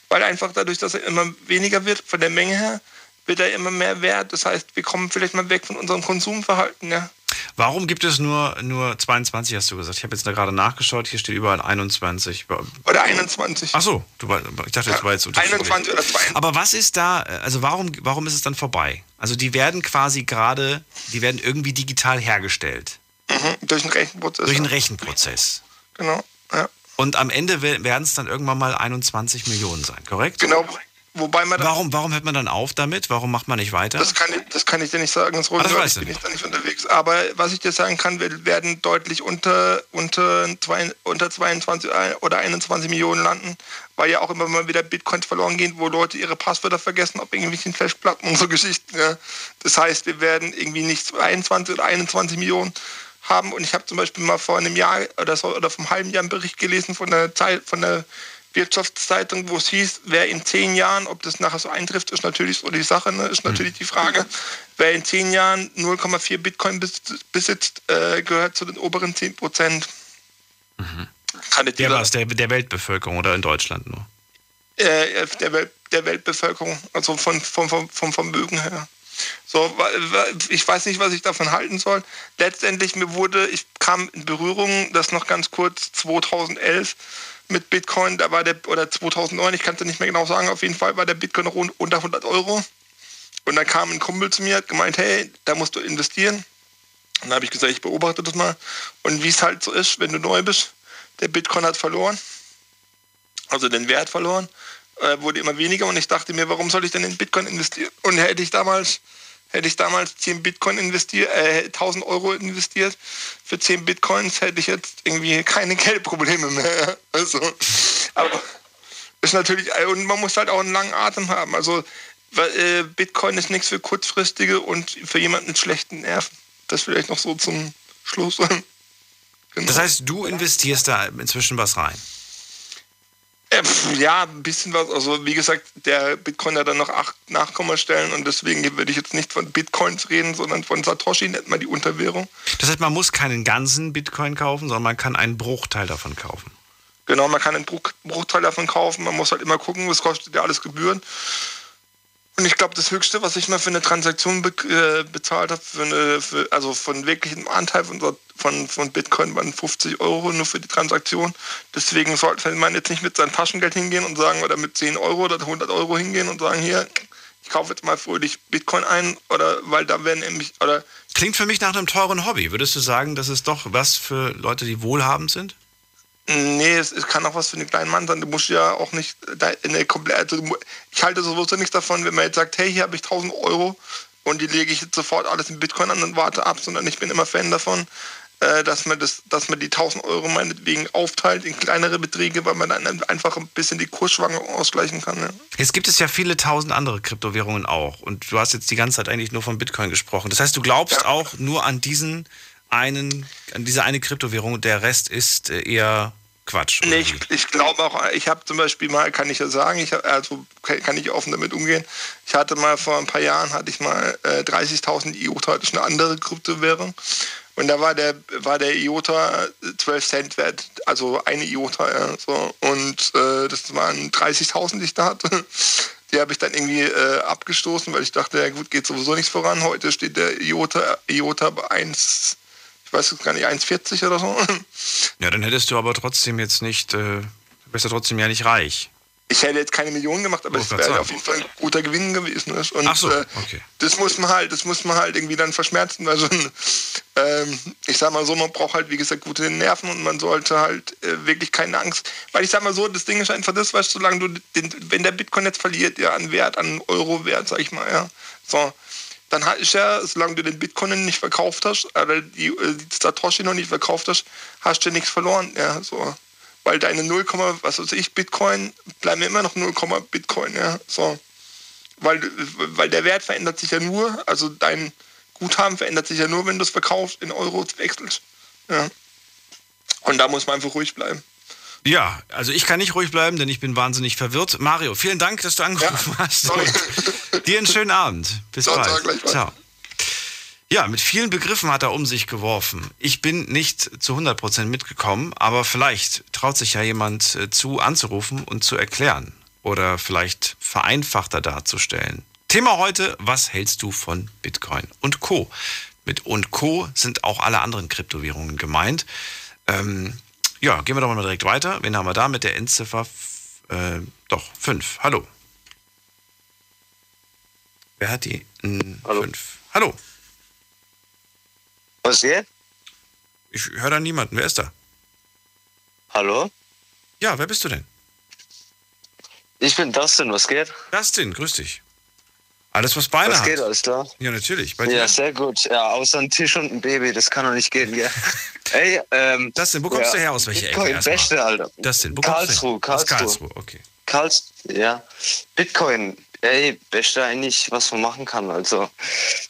weil einfach dadurch, dass er immer weniger wird von der Menge her, wird er immer mehr wert. Das heißt, wir kommen vielleicht mal weg von unserem Konsumverhalten, ja. Warum gibt es nur, nur zweiundzwanzig, hast du gesagt? Ich habe jetzt da gerade nachgeschaut, hier steht überall einundzwanzig. Oder einundzwanzig. Ach so, du, ich dachte, das war jetzt unterschiedlich. einundzwanzig oder zweiundzwanzig. Aber was ist da, also warum, warum ist es dann vorbei? Also die werden quasi gerade, die werden irgendwie digital hergestellt. Mhm, durch einen Rechenprozess. Durch einen Rechenprozess. Genau, ja. Und am Ende werden es dann irgendwann mal einundzwanzig Millionen sein, korrekt? Genau. Wobei man warum, warum hört man dann auf damit? Warum macht man nicht weiter? Das kann ich, das kann ich dir nicht sagen, das ah, das weiß ich bin ich da nicht unterwegs. Aber was ich dir sagen kann, wir werden deutlich unter, unter, unter zweiundzwanzig oder einundzwanzig Millionen landen, weil ja auch immer mal wieder Bitcoins verloren gehen, wo Leute ihre Passwörter vergessen, auf irgendwelchen Flashplatten und so Geschichten. Ja. Das heißt, wir werden irgendwie nicht zweiundzwanzig oder einundzwanzig Millionen haben. Und ich habe zum Beispiel mal vor einem Jahr oder, so, oder vom halben Jahr einen Bericht gelesen von der Zeit, von der Wirtschaftszeitung, wo es hieß, wer in zehn Jahren, ob das nachher so eintrifft, ist natürlich so die Sache, ne? Ist natürlich die Frage, wer in zehn Jahren null Komma vier Bitcoin besitzt, äh, gehört zu den oberen zehn Prozent. Mhm. Der war es, der, der Weltbevölkerung oder in Deutschland nur? Äh, der, Welt, der Weltbevölkerung, also von, von, von, vom Vermögen her. So, ich weiß nicht, was ich davon halten soll. Letztendlich mir wurde, ich kam in Berührung, das noch ganz kurz, zweitausendelf mit Bitcoin, da war der, oder zweitausendneun, ich kann es nicht mehr genau sagen, auf jeden Fall war der Bitcoin noch unter hundert Euro. Und dann kam ein Kumpel zu mir, hat gemeint, hey, da musst du investieren. Und dann habe ich gesagt, ich beobachte das mal. Und wie es halt so ist, wenn du neu bist, der Bitcoin hat verloren, also den Wert verloren, wurde immer weniger und ich dachte mir, warum soll ich denn in Bitcoin investieren? Und hätte ich damals, Hätte ich damals zehn Bitcoin investiert, äh, tausend Euro investiert, für zehn Bitcoins hätte ich jetzt irgendwie keine Geldprobleme mehr. Also, aber ist natürlich, und man muss halt auch einen langen Atem haben. Also, äh, Bitcoin ist nichts für kurzfristige und für jemanden mit schlechten Nerven. Das vielleicht noch so zum Schluss. Genau. Das heißt, du investierst da inzwischen was rein? Ja, ein bisschen was. Also wie gesagt, der Bitcoin hat dann noch acht Nachkommastellen und deswegen würde ich jetzt nicht von Bitcoins reden, sondern von Satoshi, nennt man die Unterwährung. Das heißt, man muss keinen ganzen Bitcoin kaufen, sondern man kann einen Bruchteil davon kaufen. Genau, man kann einen Bruchteil davon kaufen. Man muss halt immer gucken, was kostet ja alles Gebühren. Und ich glaube, das Höchste, was ich mal für eine Transaktion be- äh, bezahlt habe, für eine, für, also von wirklichem Anteil von, von, von Bitcoin, waren fünfzig Euro nur für die Transaktion. Deswegen sollte man jetzt nicht mit seinem Taschengeld hingehen und sagen, oder mit zehn Euro oder hundert Euro hingehen und sagen, hier, ich kaufe jetzt mal fröhlich Bitcoin ein, oder weil da werden nämlich, oder... Klingt für mich nach einem teuren Hobby. Würdest du sagen, das ist doch was für Leute, die wohlhabend sind? Nee, es, es kann auch was für einen kleinen Mann sein. Du musst ja auch nicht eine komplette. Also ich halte sowieso nichts davon, wenn man jetzt sagt, hey, hier habe ich tausend Euro und die lege ich jetzt sofort alles in Bitcoin an und warte ab, sondern ich bin immer Fan davon, dass man das, dass man die tausend Euro meinetwegen aufteilt in kleinere Beträge, weil man dann einfach ein bisschen die Kursschwankungen ausgleichen kann. Ja. Jetzt gibt es ja viele tausend andere Kryptowährungen auch und du hast jetzt die ganze Zeit eigentlich nur von Bitcoin gesprochen. Das heißt, du glaubst ja auch nur an diesen einen, an diese eine Kryptowährung und der Rest ist eher Quatsch. Nee, ich, ich glaube auch, ich habe zum Beispiel mal, kann ich ja sagen, ich hab, also kann ich offen damit umgehen, ich hatte mal vor ein paar Jahren, hatte ich mal äh, dreißigtausend IOTA, das ist eine andere Kryptowährung und da war der war der IOTA zwölf Cent wert, also eine IOTA, ja, so. Und äh, das waren dreißigtausend, die ich da hatte. Die habe ich dann irgendwie äh, abgestoßen, weil ich dachte, ja gut, geht sowieso nichts voran. Heute steht der IOTA, IOTA bei eins, ich weiß gar nicht, eins vierzig oder so. Ja, dann hättest du aber trotzdem jetzt nicht, äh, wärst du trotzdem ja nicht reich. Ich hätte jetzt keine Millionen gemacht, aber oh, es wäre auf jeden Fall ein guter Gewinn gewesen. Und ach so, okay. Das muss man halt, das muss man halt irgendwie dann verschmerzen. Also, ähm, ich sag mal so, man braucht halt, wie gesagt, gute Nerven und man sollte halt äh, wirklich keine Angst. Weil ich sag mal so, das Ding ist einfach das, weißt du, solange du, den, wenn der Bitcoin jetzt verliert, ja, an Wert, an Euro-Wert, sag ich mal, ja, so, dann ist ja, solange du den Bitcoin nicht verkauft hast, oder die, die Satoshi noch nicht verkauft hast, hast du nichts verloren. Ja, so. Weil deine null, was weiß ich, Bitcoin, bleiben immer noch null, Bitcoin. Ja, so. Weil, weil der Wert verändert sich ja nur, also dein Guthaben verändert sich ja nur, wenn du es verkaufst, in Euro wechselst. Ja. Und da muss man einfach ruhig bleiben. Ja, also ich kann nicht ruhig bleiben, denn ich bin wahnsinnig verwirrt. Mario, vielen Dank, dass du angerufen ja, hast. Dir einen schönen Abend. Bis ciao, bald. Ciao. Ja, mit vielen Begriffen hat er um sich geworfen. Ich bin nicht zu hundert Prozent mitgekommen, aber vielleicht traut sich ja jemand zu, anzurufen und zu erklären. Oder vielleicht vereinfachter darzustellen. Thema heute, was hältst du von Bitcoin und Co.? Mit und Co. sind auch alle anderen Kryptowährungen gemeint. Ähm... Ja, gehen wir doch mal direkt weiter. Wen haben wir da mit der Endziffer? Äh, doch, fünf. Hallo. Wer hat die? N- Hallo. Fünf. Hallo. Was ist hier? Ich höre da niemanden. Wer ist da? Hallo? Ja, wer bist du denn? Ich bin Dustin. Was geht? Dustin, grüß dich. Alles, was Beine hat. Was geht, alles klar? Ja, natürlich. Bei dir? Ja, sehr gut. Ja, außer ein Tisch und ein Baby, das kann doch nicht gehen, gell? Ey, ähm... Dustin, wo kommst ja. du her, aus welcher Bitcoin Ecke? Bitcoin, beste, Alter. Dustin, wo Karlsruhe, kommst du her? Karlsruhe, Karlsruhe. Okay. Karlsruhe, ja. Bitcoin, ey, beste eigentlich, was man machen kann. Also,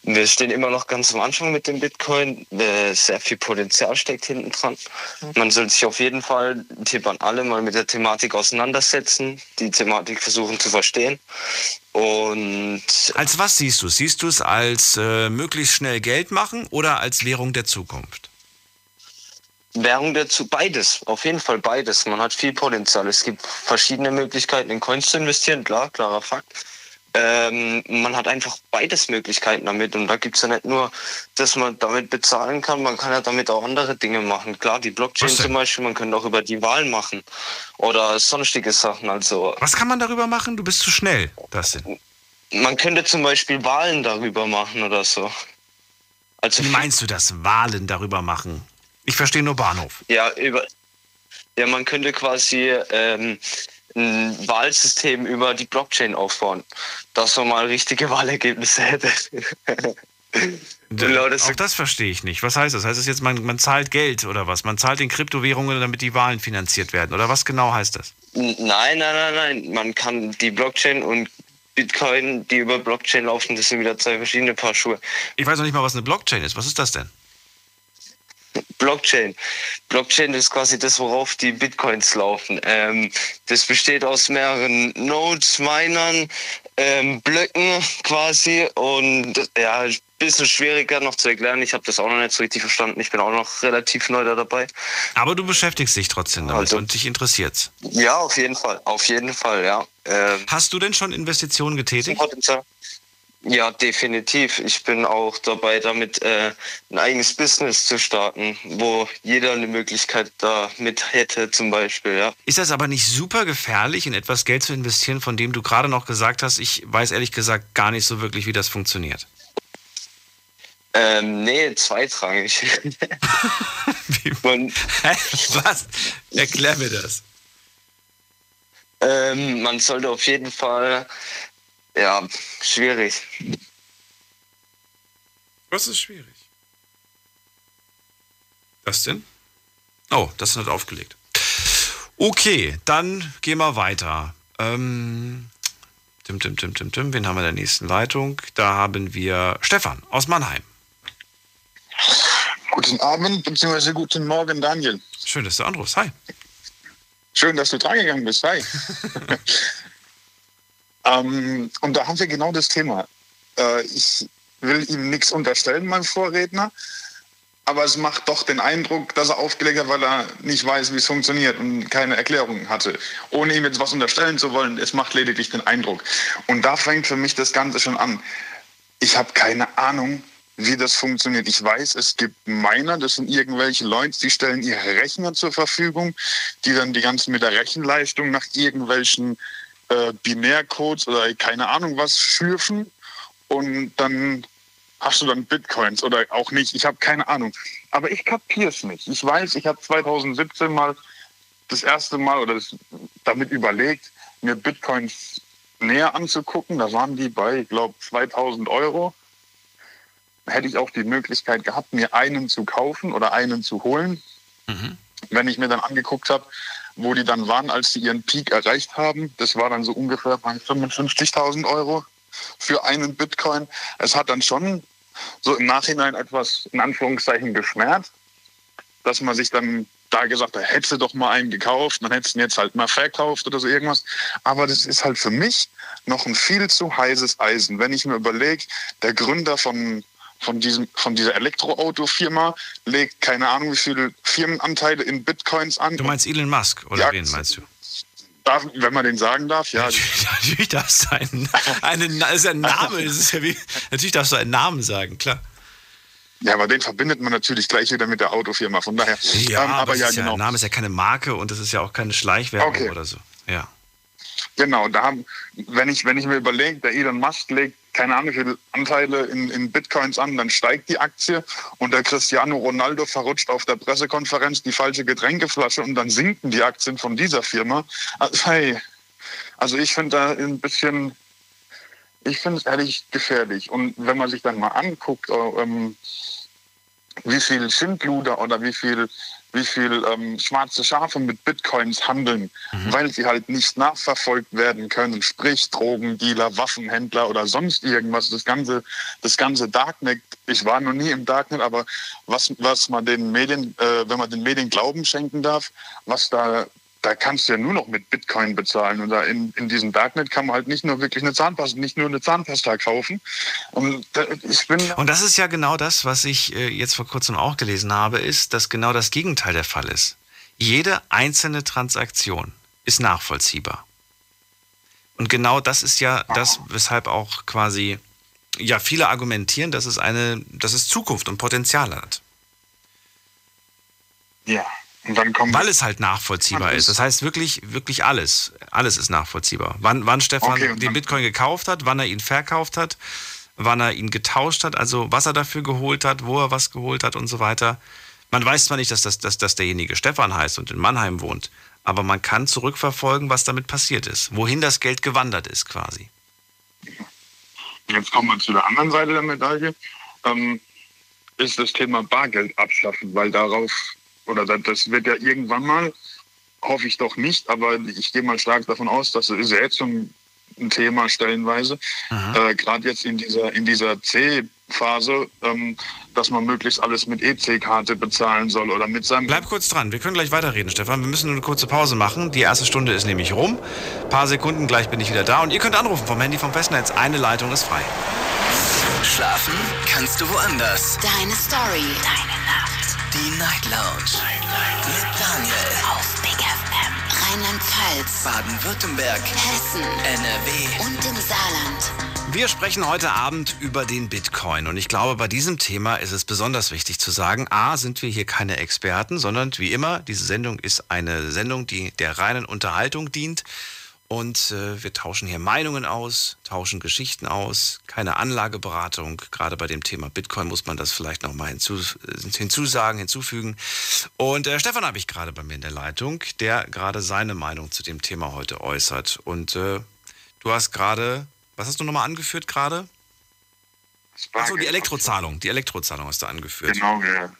wir stehen immer noch ganz am Anfang mit dem Bitcoin. Sehr viel Potenzial steckt hinten dran. Man sollte sich auf jeden Fall, Tipp an alle, mal mit der Thematik auseinandersetzen, die Thematik versuchen zu verstehen. Und als was siehst du? Siehst du es als äh, möglichst schnell Geld machen oder als Währung der Zukunft? Währung dazu, beides, auf jeden Fall beides. Man hat viel Potenzial. Es gibt verschiedene Möglichkeiten, in Coins zu investieren, klar, klarer Fakt. Ähm, man hat einfach beides Möglichkeiten damit und da gibt es ja nicht nur, dass man damit bezahlen kann, man kann ja damit auch andere Dinge machen. Klar, die Blockchain zum Beispiel, man könnte auch über die Wahlen machen oder sonstige Sachen. Also, was kann man darüber machen? Du bist zu schnell, Dustin. Man könnte zum Beispiel Wahlen darüber machen oder so. Also, wie meinst du das, Wahlen darüber machen? Ich verstehe nur Bahnhof. Ja, über, ja man könnte quasi... Ähm, ein Wahlsystem über die Blockchain aufbauen, dass man mal richtige Wahlergebnisse hätte. Das Auch das verstehe ich nicht. Was heißt das? Heißt das jetzt, man, man zahlt Geld oder was? Man zahlt in Kryptowährungen, damit die Wahlen finanziert werden? Oder was genau heißt das? Nein, nein, nein, nein. Man kann die Blockchain und Bitcoin, die über Blockchain laufen, das sind wieder zwei verschiedene Paar Schuhe. Ich weiß noch nicht mal, was eine Blockchain ist. Was ist das denn? Blockchain. Blockchain ist quasi das, worauf die Bitcoins laufen. Ähm, das besteht aus mehreren Nodes, Minern, ähm, Blöcken quasi und ja, ein bisschen schwieriger noch zu erklären. Ich habe das auch noch nicht so richtig verstanden. Ich bin auch noch relativ neu da dabei. Aber du beschäftigst dich trotzdem damit also, und dich interessiert's. Ja, auf jeden Fall. Auf jeden Fall, ja. Ähm, Hast du denn schon Investitionen getätigt? Ja, definitiv. Ich bin auch dabei, damit äh, ein eigenes Business zu starten, wo jeder eine Möglichkeit da mit hätte zum Beispiel, ja. Ist das aber nicht super gefährlich, in etwas Geld zu investieren, von dem du gerade noch gesagt hast, ich weiß ehrlich gesagt gar nicht so wirklich, wie das funktioniert? Ähm, nee, zweitrangig. Man, was? Erklär mir das. Ähm, man sollte auf jeden Fall... Ja, schwierig. Was ist schwierig? Das denn? Oh, das hat aufgelegt. Okay, dann gehen wir weiter. Ähm, tim, tim, tim, tim, tim. Wen haben wir in der nächsten Leitung? Da haben wir Stefan aus Mannheim. Guten Abend, beziehungsweise guten Morgen, Daniel. Schön, dass du anrufst. Hi. Schön, dass du drangegangen bist. Hi. Ähm, und da haben wir genau das Thema. Äh, ich will ihm nichts unterstellen, meinem Vorredner, aber es macht doch den Eindruck, dass er aufgelegt hat, weil er nicht weiß, wie es funktioniert und keine Erklärung hatte. Ohne ihm jetzt was unterstellen zu wollen, es macht lediglich den Eindruck. Und da fängt für mich das Ganze schon an. Ich habe keine Ahnung, wie das funktioniert. Ich weiß, es gibt Miner, das sind irgendwelche Leute, die stellen ihre Rechner zur Verfügung, die dann die ganzen mit der Rechenleistung nach irgendwelchen Binärcodes oder keine Ahnung was schürfen und dann hast du dann Bitcoins oder auch nicht. Ich habe keine Ahnung. Aber ich kapiere es nicht. Ich weiß, ich habe zwanzig siebzehn mal das erste Mal oder das, damit überlegt, mir Bitcoins näher anzugucken. Da waren die bei, ich glaube, zweitausend Euro. Da hätte ich auch die Möglichkeit gehabt, mir einen zu kaufen oder einen zu holen. Mhm. Wenn ich mir dann angeguckt habe, wo die dann waren, als sie ihren Peak erreicht haben. Das war dann so ungefähr bei fünfundfünfzigtausend Euro für einen Bitcoin. Es hat dann schon so im Nachhinein etwas, in Anführungszeichen, geschmerzt, dass man sich dann da gesagt hat, hättest du doch mal einen gekauft, dann hättest du ihn jetzt halt mal verkauft oder so irgendwas. Aber das ist halt für mich noch ein viel zu heißes Eisen. Wenn ich mir überlege, der Gründer von... Von, diesem, von dieser Elektroauto-Firma legt keine Ahnung wie viele Firmenanteile in Bitcoins an. Du meinst Elon Musk oder ja, wen meinst du? Darf, wenn man den sagen darf, ja. Natürlich, natürlich darfst du einen, einen, ist ein Name, das ist ja wie, natürlich darfst du einen Namen sagen, klar. Ja, aber den verbindet man natürlich gleich wieder mit der Autofirma, von daher. Ja, ähm, aber, aber ja, ist ja, genau. Der Name ist ja keine Marke und das ist ja auch keine Schleichwerbung okay. Oder so. Ja. Genau, da haben, wenn ich, wenn ich mir überlege, der Elon Musk legt keine Ahnung, wie viele Anteile in, in Bitcoins an, dann steigt die Aktie und der Cristiano Ronaldo verrutscht auf der Pressekonferenz die falsche Getränkeflasche und dann sinken die Aktien von dieser Firma. Also, hey, also ich finde da ein bisschen, ich finde es ehrlich gefährlich. Und wenn man sich dann mal anguckt, ähm, wie viel Schindluder oder wie viel, wie viel ähm, schwarze Schafe mit Bitcoins handeln, mhm. weil sie halt nicht nachverfolgt werden können, sprich Drogendealer, Waffenhändler oder sonst irgendwas, das ganze, das ganze Darknet, ich war noch nie im Darknet, aber was, was man den Medien, äh, wenn man den Medien Glauben schenken darf, was da, da kannst du ja nur noch mit Bitcoin bezahlen oder in, in diesem Darknet kann man halt nicht nur wirklich eine Zahnpasta, nicht nur eine Zahnpasta kaufen. Und, ich bin und das ist ja genau das, was ich jetzt vor kurzem auch gelesen habe, ist, dass genau das Gegenteil der Fall ist. Jede einzelne Transaktion ist nachvollziehbar. Und genau das ist ja das, weshalb auch quasi ja viele argumentieren, dass es eine, dass es Zukunft und Potenzial hat. Ja. Und dann kommt Weil es halt nachvollziehbar ist. Das heißt wirklich, wirklich alles. Alles ist nachvollziehbar. Wann, wann Stefan okay, den Bitcoin gekauft hat, wann er ihn verkauft hat, wann er ihn getauscht hat, also was er dafür geholt hat, wo er was geholt hat und so weiter. Man weiß zwar nicht, dass, das, dass, dass derjenige Stefan heißt und in Mannheim wohnt, aber man kann zurückverfolgen, was damit passiert ist, wohin das Geld gewandert ist quasi. Jetzt kommen wir zu der anderen Seite der Medaille, ähm, ist das Thema Bargeld abschaffen, weil darauf, oder das wird ja irgendwann mal, hoffe ich doch nicht, aber ich gehe mal stark davon aus, dass es jetzt zum Thema stellenweise, äh, gerade jetzt in dieser, in dieser C-Phase, ähm, dass man möglichst alles mit E C-Karte bezahlen soll oder mit seinem... Bleib kurz dran, wir können gleich weiterreden, Stefan. Wir müssen nur eine kurze Pause machen. Die erste Stunde ist nämlich rum. Ein paar Sekunden, gleich bin ich wieder da. Und ihr könnt anrufen vom Handy, vom Festnetz. Eine Leitung ist frei. Schlafen kannst du woanders. Deine Story. Deine Nacht. Die Night Lounge. Night, Night. Mit Daniel. Auf Big F M. Rheinland-Pfalz. Baden-Württemberg. Hessen. N R W. Und im Saarland. Wir sprechen heute Abend über den Bitcoin. Und ich glaube, bei diesem Thema ist es besonders wichtig zu sagen, A, sind wir hier keine Experten, sondern wie immer, diese Sendung ist eine Sendung, die der reinen Unterhaltung dient. Und äh, wir tauschen hier Meinungen aus, tauschen Geschichten aus, keine Anlageberatung. Gerade bei dem Thema Bitcoin muss man das vielleicht nochmal hinzu, hinzusagen, hinzufügen. Und äh, Stefan habe ich gerade bei mir in der Leitung, der gerade seine Meinung zu dem Thema heute äußert. Und äh, du hast gerade, was hast du nochmal angeführt gerade? Achso, die Elektrozahlung. Die Elektrozahlung hast du angeführt. Genau, ja.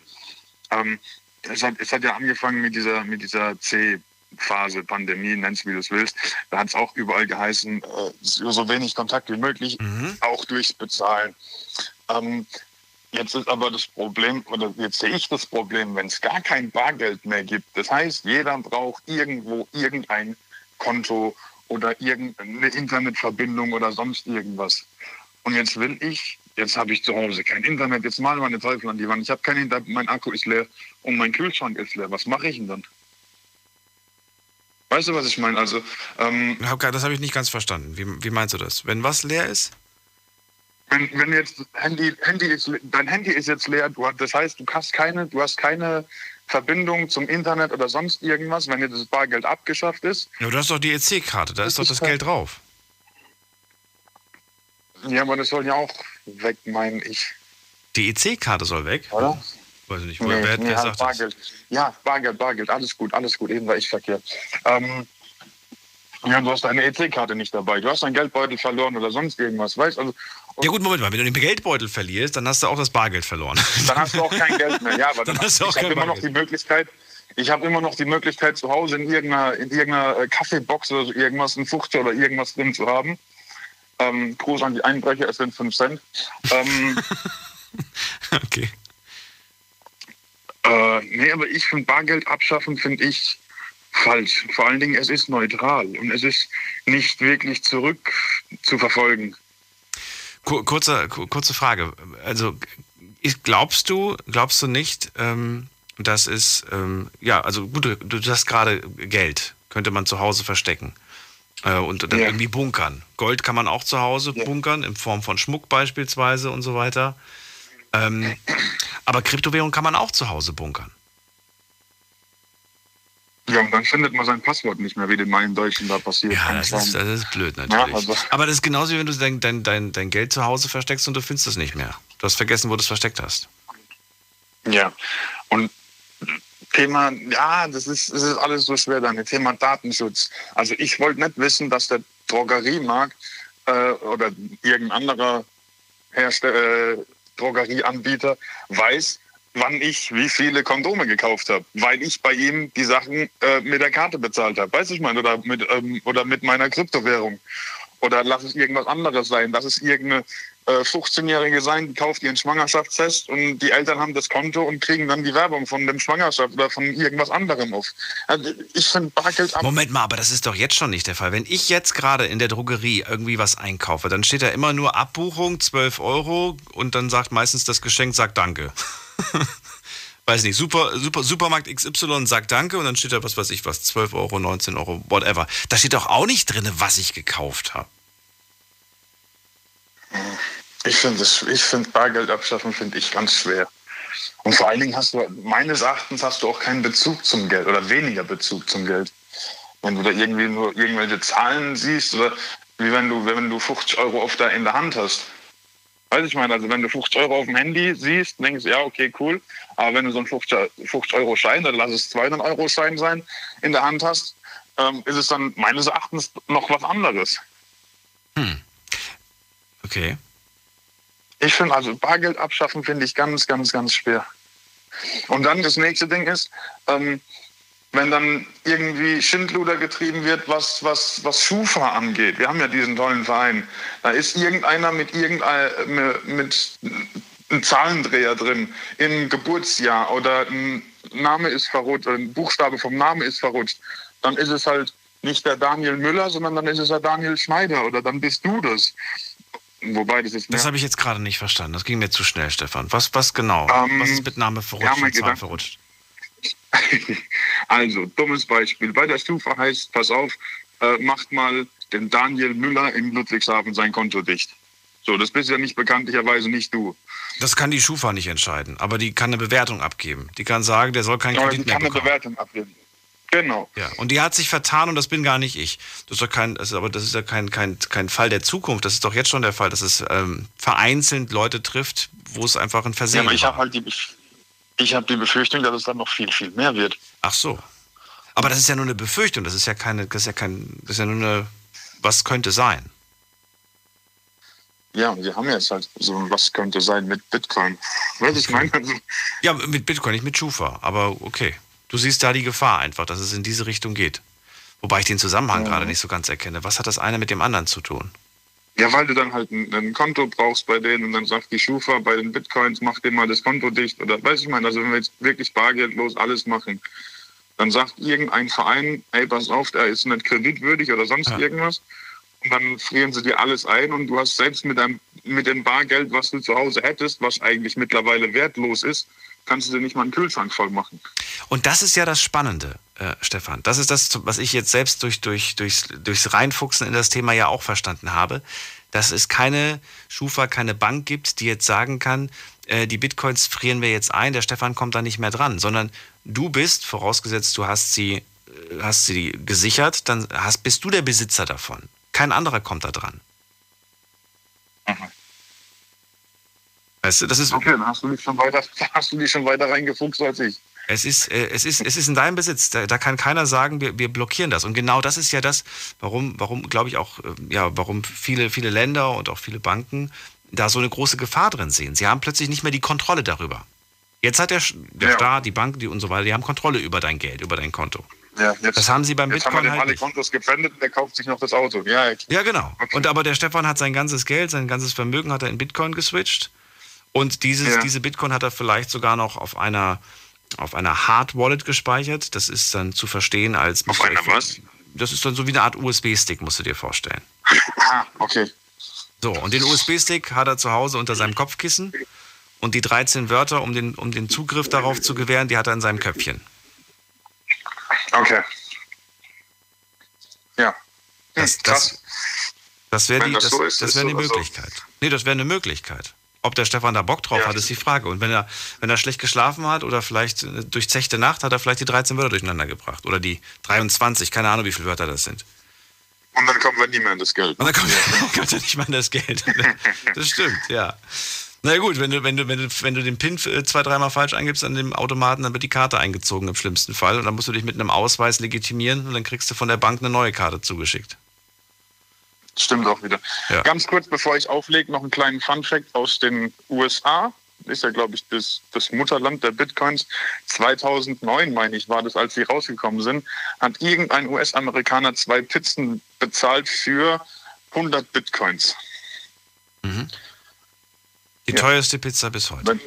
Ähm, es, hat, es hat ja angefangen mit dieser, mit dieser C- Phase, Pandemie, nennst wie du es willst, da hat es auch überall geheißen, äh, so wenig Kontakt wie möglich, mhm. auch durchs Bezahlen. Ähm, jetzt ist aber das Problem, oder jetzt sehe ich das Problem, wenn es gar kein Bargeld mehr gibt. Das heißt, jeder braucht irgendwo irgendein Konto oder irgendeine Internetverbindung oder sonst irgendwas. Und jetzt will ich, jetzt habe ich zu Hause kein Internet, jetzt malen wir eine Teufel an die Wand, ich habe kein Internet, mein Akku ist leer und mein Kühlschrank ist leer. Was mache ich denn dann? Weißt du, was ich meine? Also, ähm, das habe ich nicht ganz verstanden. Wie, wie meinst du das? Wenn was leer ist? Wenn, wenn jetzt Handy, Handy ist, dein Handy ist jetzt leer, du, das heißt, du hast keine, du hast keine Verbindung zum Internet oder sonst irgendwas, wenn jetzt das Bargeld abgeschafft ist. Ja, du hast doch die E C-Karte, da ist doch das Geld drauf. Ja, aber das soll ja auch weg, meine ich. Die E C-Karte soll weg? Oder? Weiß ich nicht, woher, nee, wer, nee, wer sagt Bargeld. Das? Ja, Bargeld, Bargeld, alles gut, alles gut, eben war ich verkehrt. Ähm, ja, du hast deine E C-Karte nicht dabei, du hast deinen Geldbeutel verloren oder sonst irgendwas, weißt du? Also, ja gut, Moment mal, wenn du den Geldbeutel verlierst, dann hast du auch das Bargeld verloren. Dann hast du auch kein Geld mehr, ja, aber dann, dann hast du auch ich habe immer noch die Möglichkeit, ich habe immer noch die Möglichkeit, zu Hause in irgendeiner, in irgendeiner Kaffeebox oder so irgendwas, einen Fuchtel oder irgendwas drin zu haben. Ähm, Gruß an die Einbrecher, es sind fünf Cent. Ähm, okay. Äh, nee, aber ich finde Bargeld abschaffen, finde ich falsch. Vor allen Dingen, es ist neutral und es ist nicht wirklich zurück zu verfolgen. Kurze, kurze Frage. Also glaubst du, glaubst du nicht, ähm, dass es, ähm, ja, also gut, du hast gerade Geld, könnte man zu Hause verstecken äh, und dann ja. irgendwie bunkern. Gold kann man auch zu Hause ja. bunkern, in Form von Schmuck beispielsweise und so weiter. Ähm, aber Kryptowährung kann man auch zu Hause bunkern. Ja, und dann findet man sein Passwort nicht mehr, wie dem meinen Deutschen da passiert. Ja, das ist, das ist blöd natürlich. Ja, also aber das ist genauso, wie wenn du dein, dein, dein, dein Geld zu Hause versteckst und du findest es nicht mehr. Du hast vergessen, wo du es versteckt hast. Ja, und Thema, ja, das ist, das ist alles so schwer dann. Thema Datenschutz. Also ich wollte nicht wissen, dass der Drogeriemarkt äh, oder irgendein anderer Hersteller... Äh, Drogerieanbieter weiß, wann ich wie viele Kondome gekauft habe, weil ich bei ihm die Sachen äh, mit der Karte bezahlt habe, weißt du, ich meine, oder mit, ähm, oder mit meiner Kryptowährung. Oder lass es irgendwas anderes sein, lass es irgendeine äh, fünfzehnjährige sein, die kauft ihren Schwangerschaftstest und die Eltern haben das Konto und kriegen dann die Werbung von dem Schwangerschaft oder von irgendwas anderem auf. Also ich finde Bargeld ab. Moment mal, aber das ist doch jetzt schon nicht der Fall. Wenn ich jetzt gerade in der Drogerie irgendwie was einkaufe, dann steht da immer nur Abbuchung, zwölf Euro und dann sagt meistens das Geschenk, sagt Danke. Weiß nicht, Super, Super, Supermarkt X Y sagt Danke und dann steht da was weiß ich was, zwölf Euro, neunzehn Euro, whatever. Da steht doch auch nicht drin, was ich gekauft habe. Ich finde find Bargeld abschaffen finde ich ganz schwer. Und vor allen Dingen hast du, meines Erachtens, hast du auch keinen Bezug zum Geld oder weniger Bezug zum Geld. Wenn du da irgendwie nur irgendwelche Zahlen siehst oder wie wenn du, wenn du fünfzig Euro auf da in der Hand hast. Weiß ich meine, also wenn du fünfzig Euro auf dem Handy siehst, denkst du, ja, okay, cool. Aber wenn du so einen fünfzig Euro Schein, dann lass es zweihundert Euro Schein sein, in der Hand hast, ähm, ist es dann meines Erachtens noch was anderes. Hm. Okay. Ich finde, also Bargeld abschaffen finde ich ganz, ganz, ganz schwer. Und dann das nächste Ding ist, ähm, wenn dann irgendwie Schindluder getrieben wird, was, was, was Schufa angeht. Wir haben ja diesen tollen Verein. Da ist irgendeiner mit irgendeinem mit einem Zahlendreher drin, im Geburtsjahr oder ein Name ist verrutscht, ein Buchstabe vom Namen ist verrutscht. Dann ist es halt nicht der Daniel Müller, sondern dann ist es der Daniel Schneider oder dann bist du das. Wobei das ist. Das habe ich jetzt gerade nicht verstanden. Das ging mir zu schnell, Stefan. Was, was genau? Ähm, was ist mit Name verrutscht ja, und Zahl verrutscht? Also, dummes Beispiel. Bei der Schufa heißt, pass auf, äh, macht mal dem Daniel Müller in Ludwigshafen sein Konto dicht. So, das bist ja nicht bekanntlicherweise nicht du. Das kann die Schufa nicht entscheiden, aber die kann eine Bewertung abgeben. Die kann sagen, der soll keinen ja, Kredit mehr bekommen. Die kann eine Bewertung abgeben. Genau. Ja, und die hat sich vertan und das bin gar nicht ich. Das ist doch kein, das ist, aber das ist ja kein, kein, kein Fall der Zukunft. Das ist doch jetzt schon der Fall, dass es ähm, vereinzelt Leute trifft, wo es einfach ein Versehen ist. Ja, aber ich habe halt die... Ich habe die Befürchtung, dass es dann noch viel, viel mehr wird. Ach so. Aber das ist ja nur eine Befürchtung. Das ist ja keine, das ist ja kein, das ist ja nur eine, was könnte sein. Ja, wir haben jetzt halt so, was könnte sein mit Bitcoin. Weißt du, ich meine? Ja, mit Bitcoin, nicht mit Schufa. Aber okay. Du siehst da die Gefahr einfach, dass es in diese Richtung geht. Wobei ich den Zusammenhang ja. gerade nicht so ganz erkenne. Was hat das eine mit dem anderen zu tun? Ja, weil du dann halt ein, ein Konto brauchst bei denen und dann sagt die Schufa, bei den Bitcoins mach dir mal das Konto dicht oder weiß ich meine, also wenn wir jetzt wirklich bargeldlos alles machen, dann sagt irgendein Verein, ey, pass auf, der ist nicht kreditwürdig oder sonst ja. irgendwas und dann frieren sie dir alles ein und du hast selbst mit, einem, mit dem Bargeld, was du zu Hause hättest, was eigentlich mittlerweile wertlos ist, kannst du dir nicht mal einen Kühlschrank voll machen. Und das ist ja das Spannende, äh, Stefan. Das ist das, was ich jetzt selbst durch, durch, durchs, durchs Reinfuchsen in das Thema ja auch verstanden habe, dass es keine Schufa, keine Bank gibt, die jetzt sagen kann, äh, die Bitcoins frieren wir jetzt ein, der Stefan kommt da nicht mehr dran, sondern du bist, vorausgesetzt du hast sie, hast sie gesichert, dann hast, bist du der Besitzer davon. Kein anderer kommt da dran. Mhm. Weißt du, das ist okay, dann hast du dich schon weiter, hast du dich schon weiter reingefuchst als ich. Es ist, äh, es ist, es ist in deinem Besitz. Da, da kann keiner sagen, wir, wir blockieren das. Und genau das ist ja das, warum, warum glaube ich auch, äh, ja, warum viele, viele Länder und auch viele Banken da so eine große Gefahr drin sehen. Sie haben plötzlich nicht mehr die Kontrolle darüber. Jetzt hat der, der ja. Staat, die Banken, die und so weiter, die haben Kontrolle über dein Geld, über dein Konto. Ja, jetzt, das haben sie beim jetzt Bitcoin haben wir halt alle Kontos gepfändet und der kauft sich noch das Auto. Ja, ja genau. Okay. Und aber der Stefan hat sein ganzes Geld, sein ganzes Vermögen hat er in Bitcoin geswitcht. Und dieses, ja. diese Bitcoin hat er vielleicht sogar noch auf einer, auf einer Hard-Wallet gespeichert. Das ist dann zu verstehen als... Auf einer was? Das ist dann so wie eine Art U S B-Stick, musst du dir vorstellen. Ah, okay. So, und den U S B-Stick hat er zu Hause unter seinem Kopfkissen. Und die dreizehn Wörter, um den, um den Zugriff darauf zu gewähren, die hat er in seinem Köpfchen. Okay. Ja. Das, das, das wäre die, das, das das wär die Möglichkeit. Nee, das wäre eine Möglichkeit. Ob der Stefan da Bock drauf ja. hat, ist die Frage. Und wenn er, wenn er schlecht geschlafen hat oder vielleicht durch zechte Nacht, hat er vielleicht die dreizehn Wörter durcheinander gebracht. Oder die dreiundzwanzig, keine Ahnung, wie viele Wörter das sind. Und dann kommen wir nie mehr an das Geld. Und dann kommt, ja. kommt er nicht mehr an das Geld. Das stimmt, ja. Na gut, wenn du, wenn du, wenn du, wenn du den PIN zwei, dreimal falsch eingibst an dem Automaten, dann wird die Karte eingezogen im schlimmsten Fall. Und dann musst du dich mit einem Ausweis legitimieren und dann kriegst du von der Bank eine neue Karte zugeschickt. Stimmt auch wieder. Ja. Ganz kurz, bevor ich auflege, noch einen kleinen Funfact aus den U S A. Ist ja, glaube ich, das, das Mutterland der Bitcoins. zweitausendneun, meine ich, war das, als sie rausgekommen sind, hat irgendein U S-Amerikaner zwei Pizzen bezahlt für hundert Bitcoins. Mhm. Die ja. teuerste Pizza bis heute. Wenn,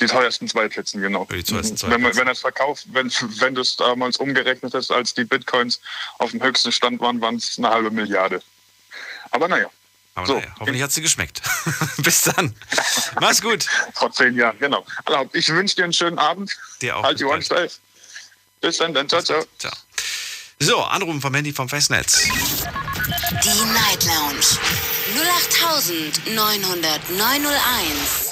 die teuersten zwei Pizzen, genau. Die teuersten zwei Pizzen. Wenn, wenn das verkauft, wenn, wenn du es damals umgerechnet hast, als die Bitcoins auf dem höchsten Stand waren, waren es eine halbe Milliarde. Aber naja. Aber so. naja. Hoffentlich hat sie geschmeckt. Bis dann. Mach's gut. Vor zehn Jahren, genau. Also, ich wünsche dir einen schönen Abend. Dir auch. Halt die Ohren steif. Bis dann, dann. Ciao, ciao. Ciao. So, Anrufen vom Handy vom Festnetz. Die Night Lounge null acht neun null neun null eins.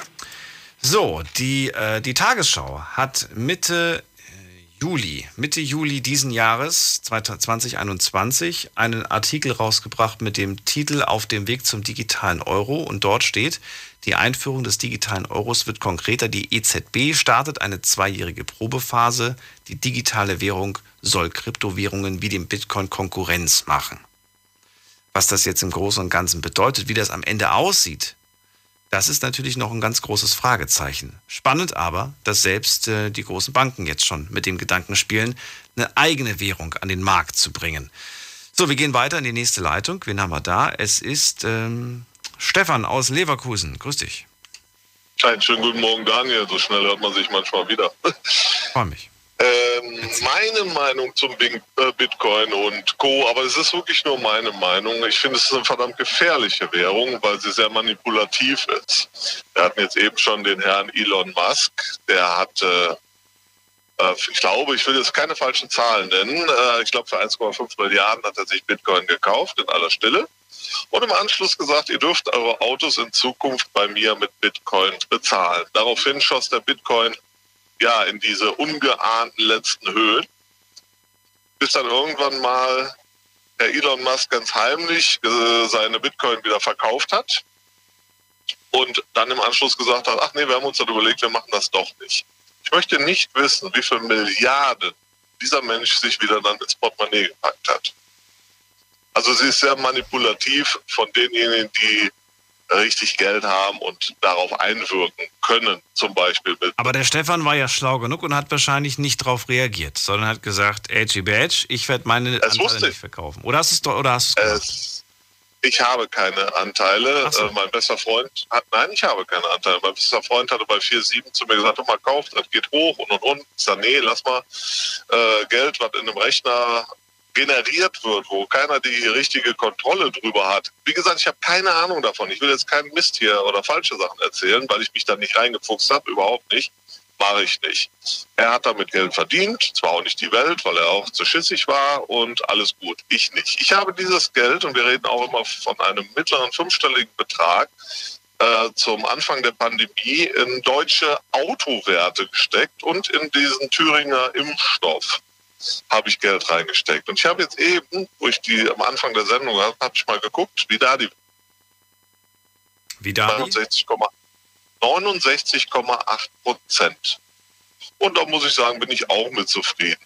So, die, äh, die Tagesschau hat Mitte Juli, Mitte Juli diesen Jahres zwanzig einundzwanzig einen Artikel rausgebracht mit dem Titel Auf dem Weg zum digitalen Euro, und dort steht, die Einführung des digitalen Euros wird konkreter. Die E Z B startet eine zweijährige Probephase. Die digitale Währung soll Kryptowährungen wie dem Bitcoin Konkurrenz machen. Was das jetzt im Großen und Ganzen bedeutet, wie das am Ende aussieht, das ist natürlich noch ein ganz großes Fragezeichen. Spannend aber, dass selbst äh, die großen Banken jetzt schon mit dem Gedanken spielen, eine eigene Währung an den Markt zu bringen. So, wir gehen weiter in die nächste Leitung. Wen haben wir da? Es ist ähm, Stefan aus Leverkusen. Grüß dich. Einen schönen guten Morgen, Daniel. So schnell hört man sich manchmal wieder. Freue mich. Ähm, meine Meinung zum Bitcoin und Co., aber es ist wirklich nur meine Meinung. Ich finde, es ist eine verdammt gefährliche Währung, weil sie sehr manipulativ ist. Wir hatten jetzt eben schon den Herrn Elon Musk, der hat, äh, ich glaube, ich will jetzt keine falschen Zahlen nennen, äh, ich glaube für eins Komma fünf Milliarden hat er sich Bitcoin gekauft in aller Stille und im Anschluss gesagt, ihr dürft eure Autos in Zukunft bei mir mit Bitcoin bezahlen. Daraufhin schoss der Bitcoin ja in diese ungeahnten letzten Höhen, bis dann irgendwann mal Herr Elon Musk ganz heimlich seine Bitcoin wieder verkauft hat und dann im Anschluss gesagt hat, ach nee, wir haben uns dann überlegt, wir machen das doch nicht. Ich möchte nicht wissen, wie viele Milliarden dieser Mensch sich wieder dann ins Portemonnaie gepackt hat. Also sie ist sehr manipulativ von denjenigen, die richtig Geld haben und darauf einwirken können, zum Beispiel. Aber der Stefan war ja schlau genug und hat wahrscheinlich nicht darauf reagiert, sondern hat gesagt, Edgy Badge, ich werde meine das Anteile nicht verkaufen. Oder hast du es gemacht? Ich habe keine Anteile. So. Äh, mein bester Freund hat, nein, ich habe keine Anteile. Mein bester Freund hatte bei vier Komma sieben zu mir gesagt, oh, mal kauft, das geht hoch und und und. Ich sage, nee, lass mal äh, Geld, was in einem Rechner generiert wird, wo keiner die richtige Kontrolle drüber hat. Wie gesagt, ich habe keine Ahnung davon. Ich will jetzt keinen Mist hier oder falsche Sachen erzählen, weil ich mich da nicht reingefuchst habe, überhaupt nicht. Mache ich nicht. Er hat damit Geld verdient, zwar auch nicht die Welt, weil er auch zu schissig war und alles gut. Ich nicht. Ich habe dieses Geld, und wir reden auch immer von einem mittleren fünfstelligen Betrag, äh, zum Anfang der Pandemie in deutsche Autowerte gesteckt und in diesen Thüringer Impfstoff habe ich Geld reingesteckt. Und ich habe jetzt eben, wo ich die am Anfang der Sendung hatte, habe ich mal geguckt, wie da die neunundsechzig Komma acht Prozent. Und da muss ich sagen, bin ich auch mit zufrieden.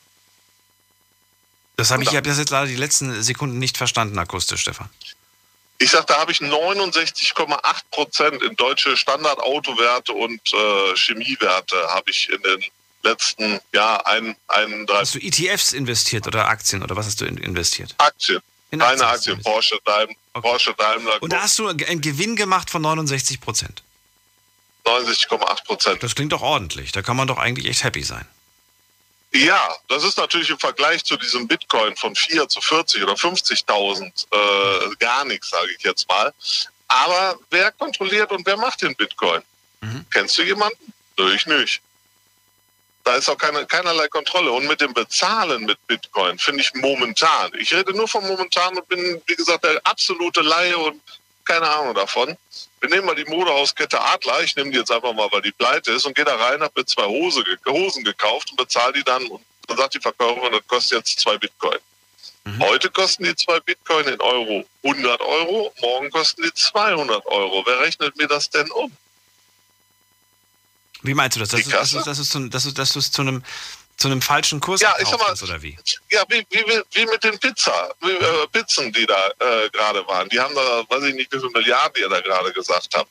Das habe ich, ich habe das jetzt leider die letzten Sekunden nicht verstanden akustisch, Stefan. Ich sage, da habe ich neunundsechzig Komma acht Prozent in deutsche Standardautowerte und äh, Chemiewerte habe ich in den letzten Jahr ein, ein, drei. Hast du E T Fs investiert oder Aktien oder was hast du investiert? Aktien. In Aktien Eine Aktie, Porsche, Daim- okay. Porsche, Daimler. Und da hast du einen Gewinn gemacht von neunundsechzig Prozent? neunundsechzig Komma acht Prozent. Das klingt doch ordentlich. Da kann man doch eigentlich echt happy sein. Ja, das ist natürlich im Vergleich zu diesem Bitcoin von vier zu vierzig oder fünfzigtausend äh, gar nichts, sage ich jetzt mal. Aber wer kontrolliert und wer macht den Bitcoin? Mhm. Kennst du jemanden? Natürlich nicht. Da ist auch keine, keinerlei Kontrolle. Und mit dem Bezahlen mit Bitcoin finde ich momentan, ich rede nur von momentan und bin, wie gesagt, der absolute Laie und keine Ahnung davon. Wir nehmen mal die Modehauskette Adler, ich nehme die jetzt einfach mal, weil die pleite ist, und gehe da rein, habe mir zwei Hose, Hosen gekauft und bezahle die dann. Und dann sagt die Verkäuferin, das kostet jetzt zwei Bitcoin. Mhm. Heute kosten die zwei Bitcoin in Euro hundert Euro, morgen kosten die zweihundert Euro. Wer rechnet mir das denn um? Wie meinst du das? Dass das das das das du es zu einem, zu einem falschen Kurs ja, kaufst, oder wie? Ja, wie, wie, wie mit den Pizza, wie, äh, Pizzen, die da äh, gerade waren. Die haben da, weiß ich nicht, wie viele Milliarden ihr da gerade gesagt habt.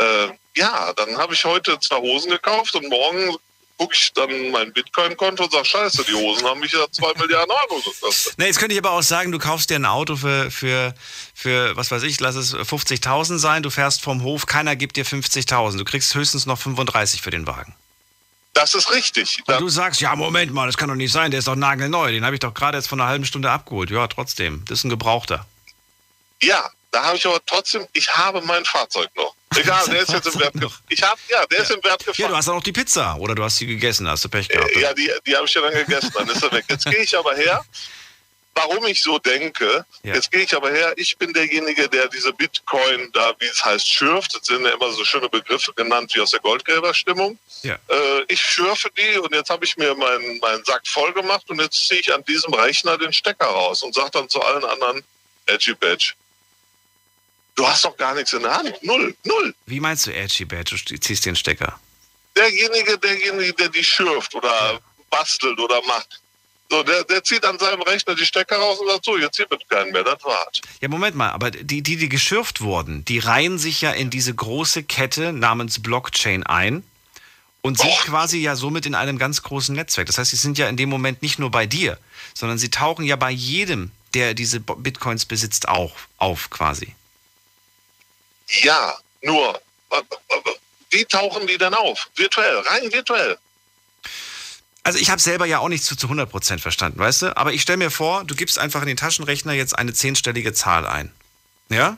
Äh, ja, dann habe ich heute zwei Hosen gekauft und morgen gucke ich dann mein Bitcoin-Konto und sage, scheiße, die Hosen haben mich ja zwei Milliarden Euro gekostet. Na, jetzt könnte ich aber auch sagen, du kaufst dir ein Auto für, für, für was weiß ich, lass es fünfzigtausend sein, du fährst vom Hof, keiner gibt dir fünfzigtausend, du kriegst höchstens noch fünfunddreißig für den Wagen. Das ist richtig. Und du sagst, ja, Moment mal, das kann doch nicht sein, der ist doch nagelneu, den habe ich doch gerade jetzt vor einer halben Stunde abgeholt. Ja, trotzdem, das ist ein Gebrauchter. Ja, da habe ich aber trotzdem, ich habe mein Fahrzeug noch. Egal, der ist jetzt im Wert gefallen. Ich habe, ja, der ja. ist im Wert gefallen. Ja, du hast dann auch die Pizza oder du hast sie gegessen, hast du Pech gehabt. Äh, ja, die, die habe ich ja dann gegessen, dann ist er weg. Jetzt gehe ich aber her warum ich so denke. Ja. Jetzt gehe ich aber her, ich bin derjenige, der diese Bitcoin da, wie es heißt, schürft. Das sind ja immer so schöne Begriffe genannt wie aus der Goldgräberstimmung. Ja. Äh, ich schürfe die und jetzt habe ich mir meinen, meinen Sack voll gemacht und jetzt ziehe ich an diesem Rechner den Stecker raus und sage dann zu allen anderen, Edgy Badge, du hast doch gar nichts in der Hand. Null, null. Wie meinst du Edgy Badge? Du ziehst den Stecker. Derjenige, derjenige, der die schürft oder ja. bastelt oder macht. So, der, der zieht an seinem Rechner die Stecker raus und sagt so, jetzt hier wird keinen mehr, das war's. Ja, Moment mal, aber die, die, die geschürft wurden, die reihen sich ja in diese große Kette namens Blockchain ein und sind oh. quasi ja somit in einem ganz großen Netzwerk. Das heißt, sie sind ja in dem Moment nicht nur bei dir, sondern sie tauchen ja bei jedem, der diese Bitcoins besitzt, auch auf quasi. Ja, nur, wie tauchen die denn auf? Virtuell, rein virtuell. Also ich habe selber ja auch nicht zu, zu hundert Prozent verstanden, weißt du? Aber ich stelle mir vor, du gibst einfach in den Taschenrechner jetzt eine zehnstellige Zahl ein. Ja?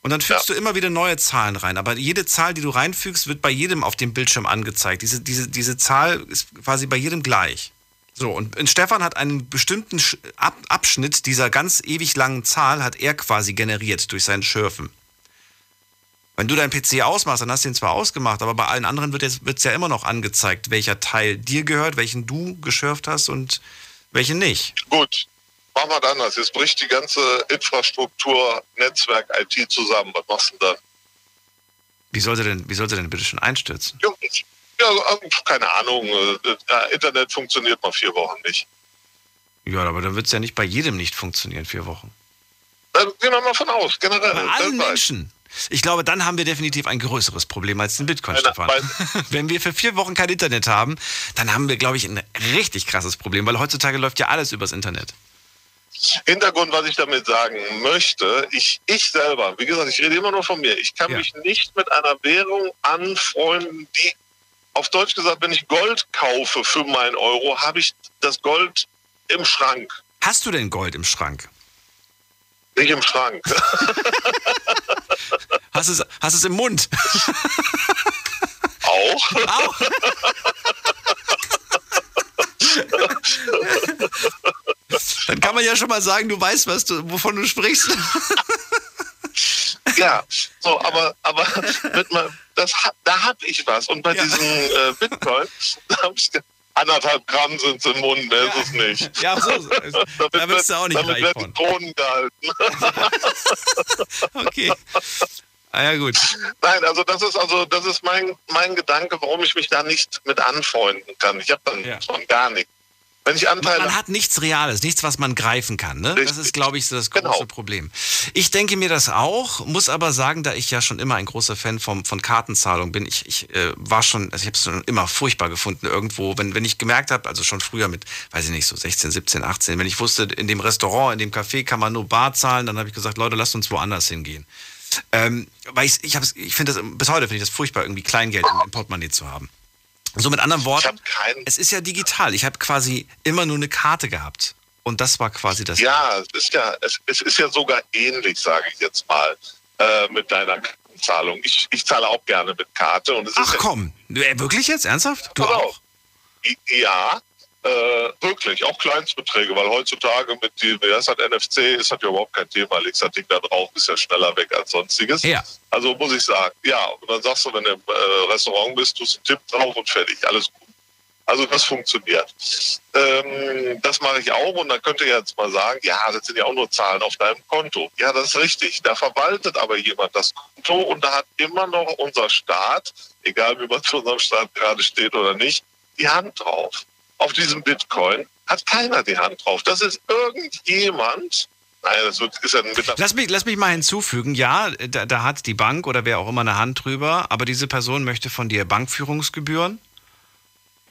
Und dann fügst ja. du immer wieder neue Zahlen rein. Aber jede Zahl, die du reinfügst, wird bei jedem auf dem Bildschirm angezeigt. Diese, diese, diese Zahl ist quasi bei jedem gleich. So, und Stefan hat einen bestimmten Abschnitt dieser ganz ewig langen Zahl, hat er quasi generiert durch sein Schürfen. Wenn du deinen P C ausmachst, dann hast du ihn zwar ausgemacht, aber bei allen anderen wird es ja immer noch angezeigt, welcher Teil dir gehört, welchen du geschürft hast und welchen nicht. Gut, machen wir das anders. Jetzt bricht die ganze Infrastruktur, Netzwerk, I T zusammen. Was machst du denn dann? Wie soll sie denn, wie soll sie denn bitte schon einstürzen? Ja, keine Ahnung. Internet funktioniert mal vier Wochen nicht. Ja, aber dann wird es ja nicht bei jedem nicht funktionieren, vier Wochen. Dann gehen wir mal von aus, generell. Bei allen Menschen. Ich glaube, dann haben wir definitiv ein größeres Problem als den Bitcoin, Stefan. Wenn wir für vier Wochen kein Internet haben, dann haben wir, glaube ich, ein richtig krasses Problem, weil heutzutage läuft ja alles übers Internet. Hintergrund, was ich damit sagen möchte, ich, ich selber, wie gesagt, ich rede immer nur von mir, ich kann ja. mich nicht mit einer Währung anfreunden, die, auf Deutsch gesagt, wenn ich Gold kaufe für meinen Euro, habe ich das Gold im Schrank. Hast du denn Gold im Schrank? Nicht im Schrank. Hast es, hast es im Mund? Auch. Auch. Dann kann man ja schon mal sagen, du weißt, was du, wovon du sprichst. Ja, so, aber, aber mit mal, das, da hab ich was. Und bei ja. diesem äh, Bitcoin, da hab ich gedacht, anderthalb Gramm sind es im Mund, mehr ja. ist es nicht. Ja, so, so. Da willst du auch nicht reich von. Damit werden Kronen gehalten. Okay. Ah ja, gut. Nein, also das ist also das ist mein, mein Gedanke, warum ich mich da nicht mit anfreunden kann. Ich habe dann ja. schon gar nichts. Wenn ich anteile, man hat nichts Reales, nichts, was man greifen kann. Ne? Das ist, glaube ich, so das große genau. Problem. Ich denke mir das auch, muss aber sagen, da ich ja schon immer ein großer Fan vom, von Kartenzahlung bin, ich, ich äh, war schon, also ich habe es schon immer furchtbar gefunden irgendwo, wenn, wenn ich gemerkt habe, also schon früher mit, weiß ich nicht, so sechzehn, siebzehn, achtzehn, wenn ich wusste, in dem Restaurant, in dem Café kann man nur bar zahlen, dann habe ich gesagt, Leute, lasst uns woanders hingehen. Ähm, weil ich, ich, ich finde das, bis heute finde ich das furchtbar, irgendwie Kleingeld im Portemonnaie zu haben. So, mit anderen Worten, es ist ja digital. Ich habe quasi immer nur eine Karte gehabt. Und das war quasi das. Ja, es ist ja, es, es ist ja sogar ähnlich, sage ich jetzt mal, äh, mit deiner Kartenzahlung. Ich, ich zahle auch gerne mit Karte. Und es Ach ist komm, ja, wirklich jetzt? Ernsthaft? Du auch? Ja, äh, wirklich. Auch Kleinstbeträge, weil heutzutage mit dem, das hat N F C, ist das ja überhaupt kein Thema. Legst das Ding da drauf, ist ja schneller weg als sonstiges. Ja. Also muss ich sagen, ja, und dann sagst du, wenn du im äh, Restaurant bist, tust du einen Tipp drauf und fertig, alles gut. Also das funktioniert. Ähm, das mache ich auch und dann könnt ihr jetzt mal sagen, ja, das sind ja auch nur Zahlen auf deinem Konto. Ja, das ist richtig, da verwaltet aber jemand das Konto und da hat immer noch unser Staat, egal wie man zu unserem Staat gerade steht oder nicht, die Hand drauf. Auf diesem Bitcoin hat keiner die Hand drauf. Das ist irgendjemand... Nein, das ist ja ein lass, mich, lass mich mal hinzufügen, ja, da, da hat die Bank oder wer auch immer eine Hand drüber, aber diese Person möchte von dir Bankführungsgebühren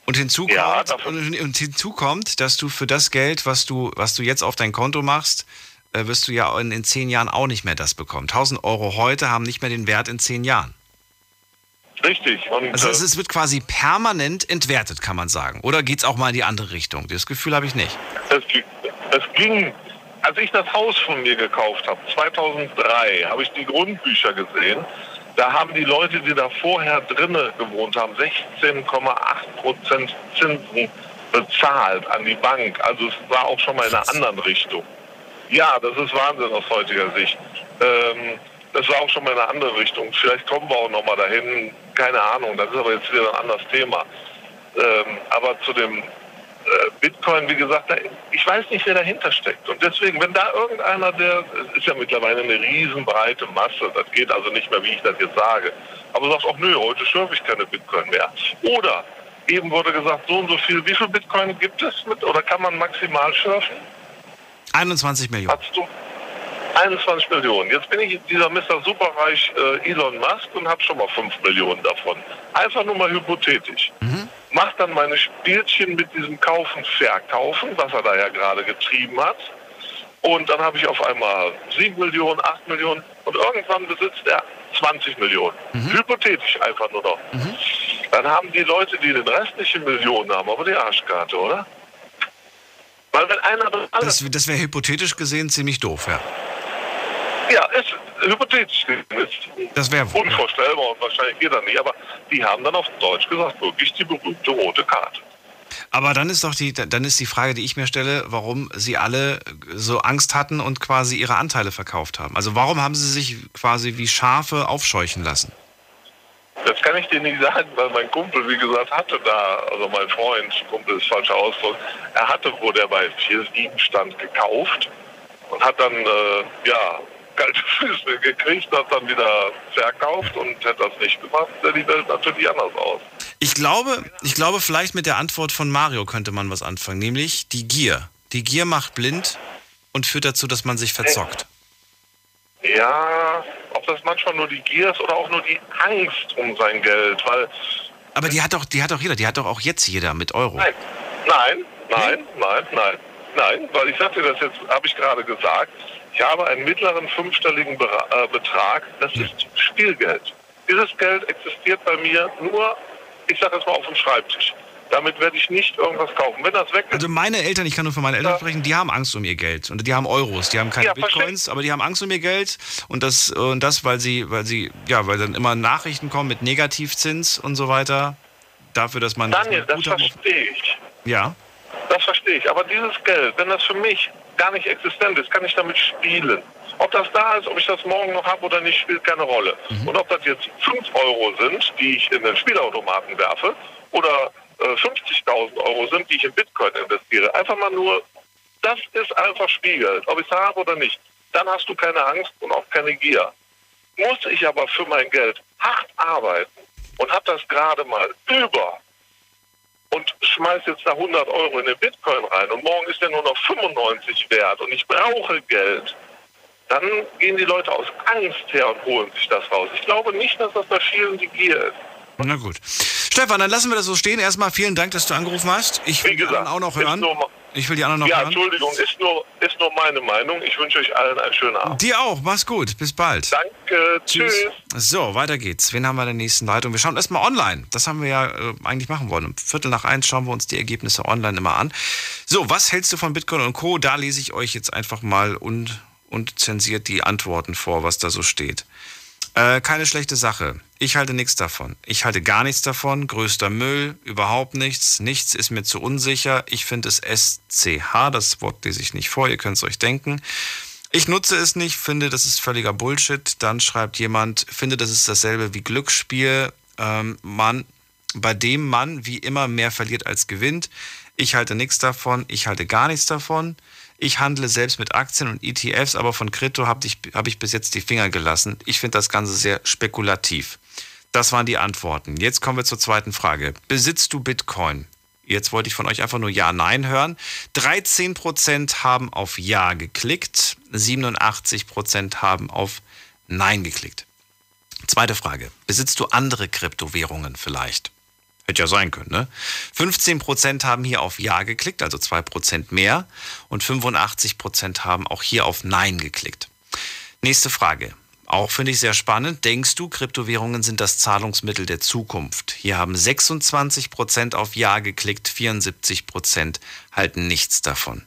und hinzu, ja, kommt, und, und hinzu kommt, dass du für das Geld, was du, was du jetzt auf dein Konto machst, äh, wirst du ja in, in zehn Jahren auch nicht mehr das bekommen. tausend Euro heute haben nicht mehr den Wert in zehn Jahren. Richtig. Und, also es, es wird quasi permanent entwertet, kann man sagen. Oder geht es auch mal in die andere Richtung? Das Gefühl habe ich nicht. Das, das ging... Als ich das Haus von mir gekauft habe, zweitausenddrei, habe ich die Grundbücher gesehen. Da haben die Leute, die da vorher drinnen gewohnt haben, sechzehn Komma acht Prozent Zinsen bezahlt an die Bank. Also es war auch schon mal in einer anderen Richtung. Ja, das ist Wahnsinn aus heutiger Sicht. Ähm, das war auch schon mal in einer anderen Richtung. Vielleicht kommen wir auch noch mal dahin, keine Ahnung. Das ist aber jetzt wieder ein anderes Thema. Ähm, aber zu dem äh, Bitcoin, wie gesagt, da, ich weiß nicht, wer dahinter steckt. Und deswegen, wenn da irgendeiner, der ist ja mittlerweile eine riesenbreite Masse, das geht also nicht mehr, wie ich das jetzt sage, aber sagt auch, nö, heute schürfe ich keine Bitcoin mehr. Oder eben wurde gesagt, so und so viel, wie viel Bitcoin gibt es mit oder kann man maximal schürfen? einundzwanzig Millionen. Hast du einundzwanzig Millionen. Jetzt bin ich dieser Mister Superreich äh, Elon Musk und habe schon mal fünf Millionen davon. Einfach nur mal hypothetisch. Mhm. Mach dann meine Spielchen mit diesem Kaufen, Verkaufen, was er da ja gerade getrieben hat. Und dann habe ich auf einmal sieben Millionen, acht Millionen und irgendwann besitzt er zwanzig Millionen. Mhm. Hypothetisch einfach nur noch. Mhm. Dann haben die Leute, die den restlichen Millionen haben, aber die Arschkarte, oder? Weil wenn einer das alles... Das, das wäre hypothetisch gesehen ziemlich doof, ja. Ja, ist hypothetisch gesehen. Das wäre unvorstellbar, ja. Und wahrscheinlich jeder nicht. Aber die haben dann auf Deutsch gesagt, wirklich die berühmte rote Karte. Aber dann ist doch die, dann ist die Frage, die ich mir stelle, warum sie alle so Angst hatten und quasi ihre Anteile verkauft haben. Also warum haben sie sich quasi wie Schafe aufscheuchen lassen? Das kann ich dir nicht sagen, weil mein Kumpel, wie gesagt, hatte da, also mein Freund, Kumpel ist falscher Ausdruck, er hatte wo der bei viel Gegenstand gekauft und hat dann, äh, ja, kalte Füße gekriegt, hat dann wieder verkauft und hätte das nicht gemacht, denn die Welt natürlich anders aus. Ich glaube, ich glaube, vielleicht mit der Antwort von Mario könnte man was anfangen, nämlich die Gier. Die Gier macht blind und führt dazu, dass man sich verzockt. Ja, ob das manchmal nur die Gier ist oder auch nur die Angst um sein Geld, weil... Aber die hat doch, die hat doch jeder, die hat doch auch jetzt jeder mit Euro. Nein, nein, nein, nein, nein, nein, weil ich sagte das jetzt, habe ich gerade gesagt, ich habe einen mittleren fünfstelligen Betrag, das ist Spielgeld. Dieses Geld existiert bei mir nur, ich sage jetzt mal, auf dem Schreibtisch. Damit werde ich nicht irgendwas kaufen. Wenn das weg ist, also meine Eltern, ich kann nur von meinen Eltern sprechen, die haben Angst um ihr Geld. Und die haben Euros, die haben keine ja, Bitcoins, aber die haben Angst um ihr Geld. Und das, und das, weil sie, weil sie, ja, weil dann immer Nachrichten kommen mit Negativzins und so weiter. Dafür, dass man... Daniel, das, das verstehe ich. Ja. Das verstehe ich. Aber dieses Geld, wenn das für mich gar nicht existent ist, kann ich damit spielen. Ob das da ist, ob ich das morgen noch habe oder nicht, spielt keine Rolle. Mhm. Und ob das jetzt fünf Euro sind, die ich in den Spielautomaten werfe, oder fünfzigtausend Euro sind, die ich in Bitcoin investiere. Einfach mal nur, das ist einfach Spielgeld, ob ich es habe oder nicht. Dann hast du keine Angst und auch keine Gier. Muss ich aber für mein Geld hart arbeiten und habe das gerade mal über und schmeiß jetzt da hundert Euro in den Bitcoin rein und morgen ist der nur noch fünfundneunzig wert und ich brauche Geld, dann gehen die Leute aus Angst her und holen sich das raus. Ich glaube nicht, dass das bei vielen die Gier ist. Na gut. Stefan, dann lassen wir das so stehen. Erstmal vielen Dank, dass du angerufen hast. Ich will gesagt, die anderen auch noch hören. Nur, ich will die anderen noch ja, hören. Ja, Entschuldigung, ist nur, ist nur meine Meinung. Ich wünsche euch allen einen schönen Abend. Dir auch. Mach's gut. Bis bald. Danke. Tschüss. Tschüss. So, weiter geht's. Wen haben wir in der nächsten Leitung? Wir schauen erstmal online. Das haben wir ja äh, eigentlich machen wollen. Um Viertel nach eins schauen wir uns die Ergebnisse online immer an. So, was hältst du von Bitcoin und Co.? Da lese ich euch jetzt einfach mal und, und zensiert die Antworten vor, was da so steht. Äh, keine schlechte Sache. Ich halte nichts davon. Ich halte gar nichts davon. Größter Müll, überhaupt nichts. Nichts ist mir zu unsicher. Ich finde es S C H, das Wort lese ich nicht vor, ihr könnt es euch denken. Ich nutze es nicht, finde, das ist völliger Bullshit. Dann schreibt jemand, finde, das ist dasselbe wie Glücksspiel, ähm, man, bei dem man wie immer mehr verliert als gewinnt. Ich halte nichts davon. Ich halte gar nichts davon. Ich handle selbst mit Aktien und E T Fs, aber von Krypto habe ich, hab ich bis jetzt die Finger gelassen. Ich finde das Ganze sehr spekulativ. Das waren die Antworten. Jetzt kommen wir zur zweiten Frage. Besitzt du Bitcoin? Jetzt wollte ich von euch einfach nur Ja, Nein hören. dreizehn Prozent haben auf Ja geklickt, siebenundachtzig Prozent haben auf Nein geklickt. Zweite Frage. Besitzt du andere Kryptowährungen vielleicht? Hätte ja sein können, ne? fünfzehn Prozent haben hier auf Ja geklickt, also zwei Prozent mehr. Und fünfundachtzig Prozent haben auch hier auf Nein geklickt. Nächste Frage. Auch finde ich sehr spannend. Denkst du, Kryptowährungen sind das Zahlungsmittel der Zukunft? Hier haben sechsundzwanzig Prozent auf Ja geklickt, vierundsiebzig Prozent halten nichts davon.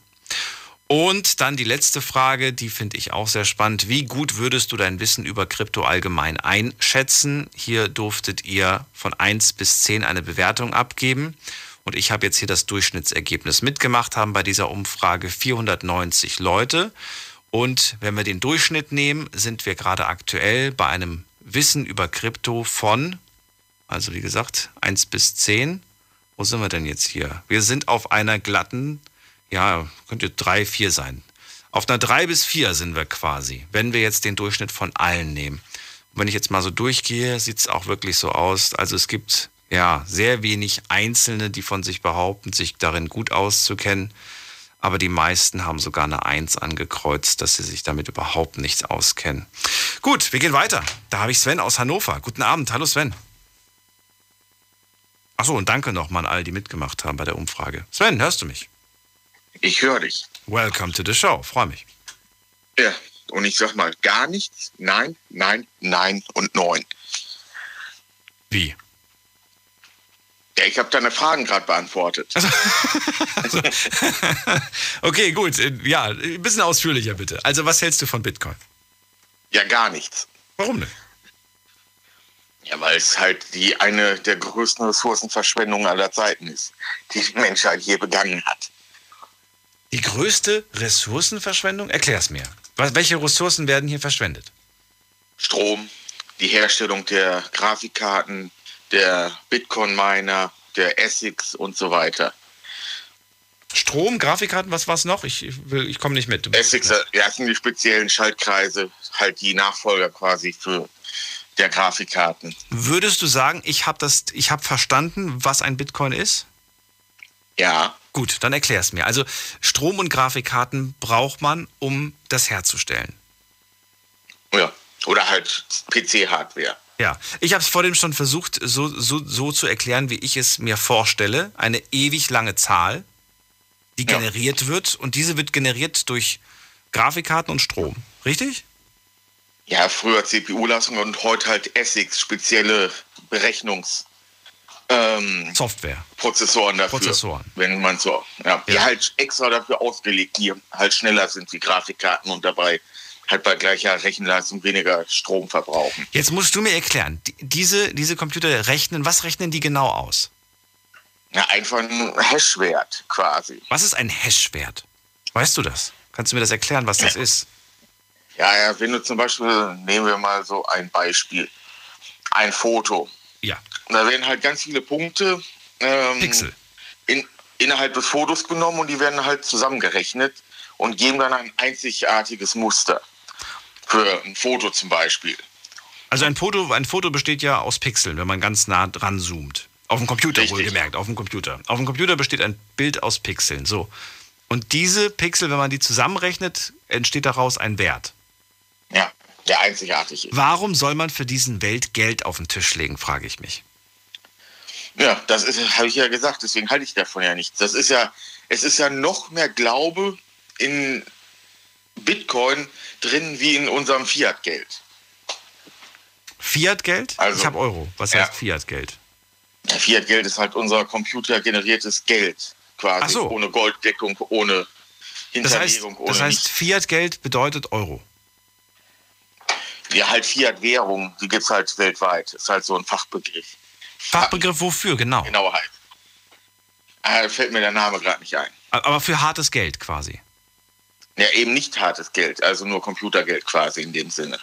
Und dann die letzte Frage, die finde ich auch sehr spannend. Wie gut würdest du dein Wissen über Krypto allgemein einschätzen? Hier durftet ihr von eins bis zehn eine Bewertung abgeben. Und ich habe jetzt hier das Durchschnittsergebnis. Mitgemacht haben bei dieser Umfrage vierhundertneunzig Leute. Und wenn wir den Durchschnitt nehmen, sind wir gerade aktuell bei einem Wissen über Krypto von, also wie gesagt, eins bis zehn. Wo sind wir denn jetzt hier? Wir sind auf einer glatten, ja, könnte drei, vier sein. Auf einer drei bis vier sind wir quasi, wenn wir jetzt den Durchschnitt von allen nehmen. Und wenn ich jetzt mal so durchgehe, sieht es auch wirklich so aus. Also es gibt ja sehr wenig Einzelne, die von sich behaupten, sich darin gut auszukennen. Aber die meisten haben sogar eine eins angekreuzt, dass sie sich damit überhaupt nichts auskennen. Gut, wir gehen weiter. Da habe ich Sven aus Hannover. Guten Abend. Hallo Sven. Achso, und danke nochmal an alle, die mitgemacht haben bei der Umfrage. Sven, hörst du mich? Ich höre dich. Welcome to the show. Freue mich. Ja, und ich sag mal gar nichts. Nein, nein, nein und nein. Wie? Ja, ich habe deine Fragen gerade beantwortet. Also, also, okay, gut. Ja, ein bisschen ausführlicher bitte. Also, was hältst du von Bitcoin? Ja, gar nichts. Warum denn? Ja, weil es halt die eine der größten Ressourcenverschwendungen aller Zeiten ist, die die Menschheit hier begangen hat. Die größte Ressourcenverschwendung? Erklär's mir. Welche Ressourcen werden hier verschwendet? Strom, die Herstellung der Grafikkarten, der Bitcoin-Miner, der ASICs und so weiter. Strom, Grafikkarten, was war's noch? Ich, ich komme nicht mit. ASICs, ja, das sind die speziellen Schaltkreise, halt die Nachfolger quasi für der Grafikkarten. Würdest du sagen, ich habe das, ich habe verstanden, was ein Bitcoin ist? Ja. Gut, dann erklär es mir. Also Strom und Grafikkarten braucht man, um das herzustellen. Ja, oder halt P C-Hardware. Ja, ich habe es vor dem schon versucht, so, so, so zu erklären, wie ich es mir vorstelle. Eine ewig lange Zahl, die ja. generiert wird. Und diese wird generiert durch Grafikkarten und Strom. Richtig? Ja, früher C P U-Leistung und heute halt ASICs, spezielle Berechnungs- Ähm, Software. Prozessoren dafür. Prozessoren. Wenn man so, ja, die ja. halt extra dafür ausgelegt, die halt schneller sind wie Grafikkarten und dabei halt bei gleicher Rechenleistung weniger Strom verbrauchen. Jetzt musst du mir erklären, die, diese, diese Computer rechnen, was rechnen die genau aus? Ja, einfach ein Hashwert quasi. Was ist ein Hashwert? Weißt du das? Kannst du mir das erklären, was das ja. ist? Ja, ja, wenn du zum Beispiel, nehmen wir mal so ein Beispiel, ein Foto. Ja. Und da werden halt ganz viele Punkte ähm, Pixel. In, innerhalb des Fotos genommen und die werden halt zusammengerechnet und geben dann ein einzigartiges Muster für ein Foto zum Beispiel. Also ein Foto, ein Foto besteht ja aus Pixeln, wenn man ganz nah dran zoomt. Auf dem Computer wohlgemerkt, auf dem Computer. Auf dem Computer besteht ein Bild aus Pixeln. So. Und diese Pixel, wenn man die zusammenrechnet, entsteht daraus ein Wert. Ja, der einzigartig ist. Warum soll man für diesen Wert Geld auf den Tisch legen, frage ich mich. Ja, das habe ich ja gesagt, deswegen halte ich davon ja nichts. Das ist ja, es ist ja noch mehr Glaube in Bitcoin drin wie in unserem Fiat-Geld. Fiat-Geld? Also, ich habe Euro. Was ja. heißt Fiat-Geld? Ja, Fiat-Geld ist halt unser computergeneriertes Geld quasi. Ach so. Ohne Golddeckung, ohne Hinterlegung. Das heißt, das heißt Fiat-Geld bedeutet Euro. Ja, halt Fiat-Währung, die gibt es halt weltweit. Das ist halt so ein Fachbegriff. Fachbegriff wofür, genau? Genau, halt. Äh, fällt mir der Name gerade nicht ein. Aber für hartes Geld quasi? Ja, eben nicht hartes Geld, also nur Computergeld quasi in dem Sinne.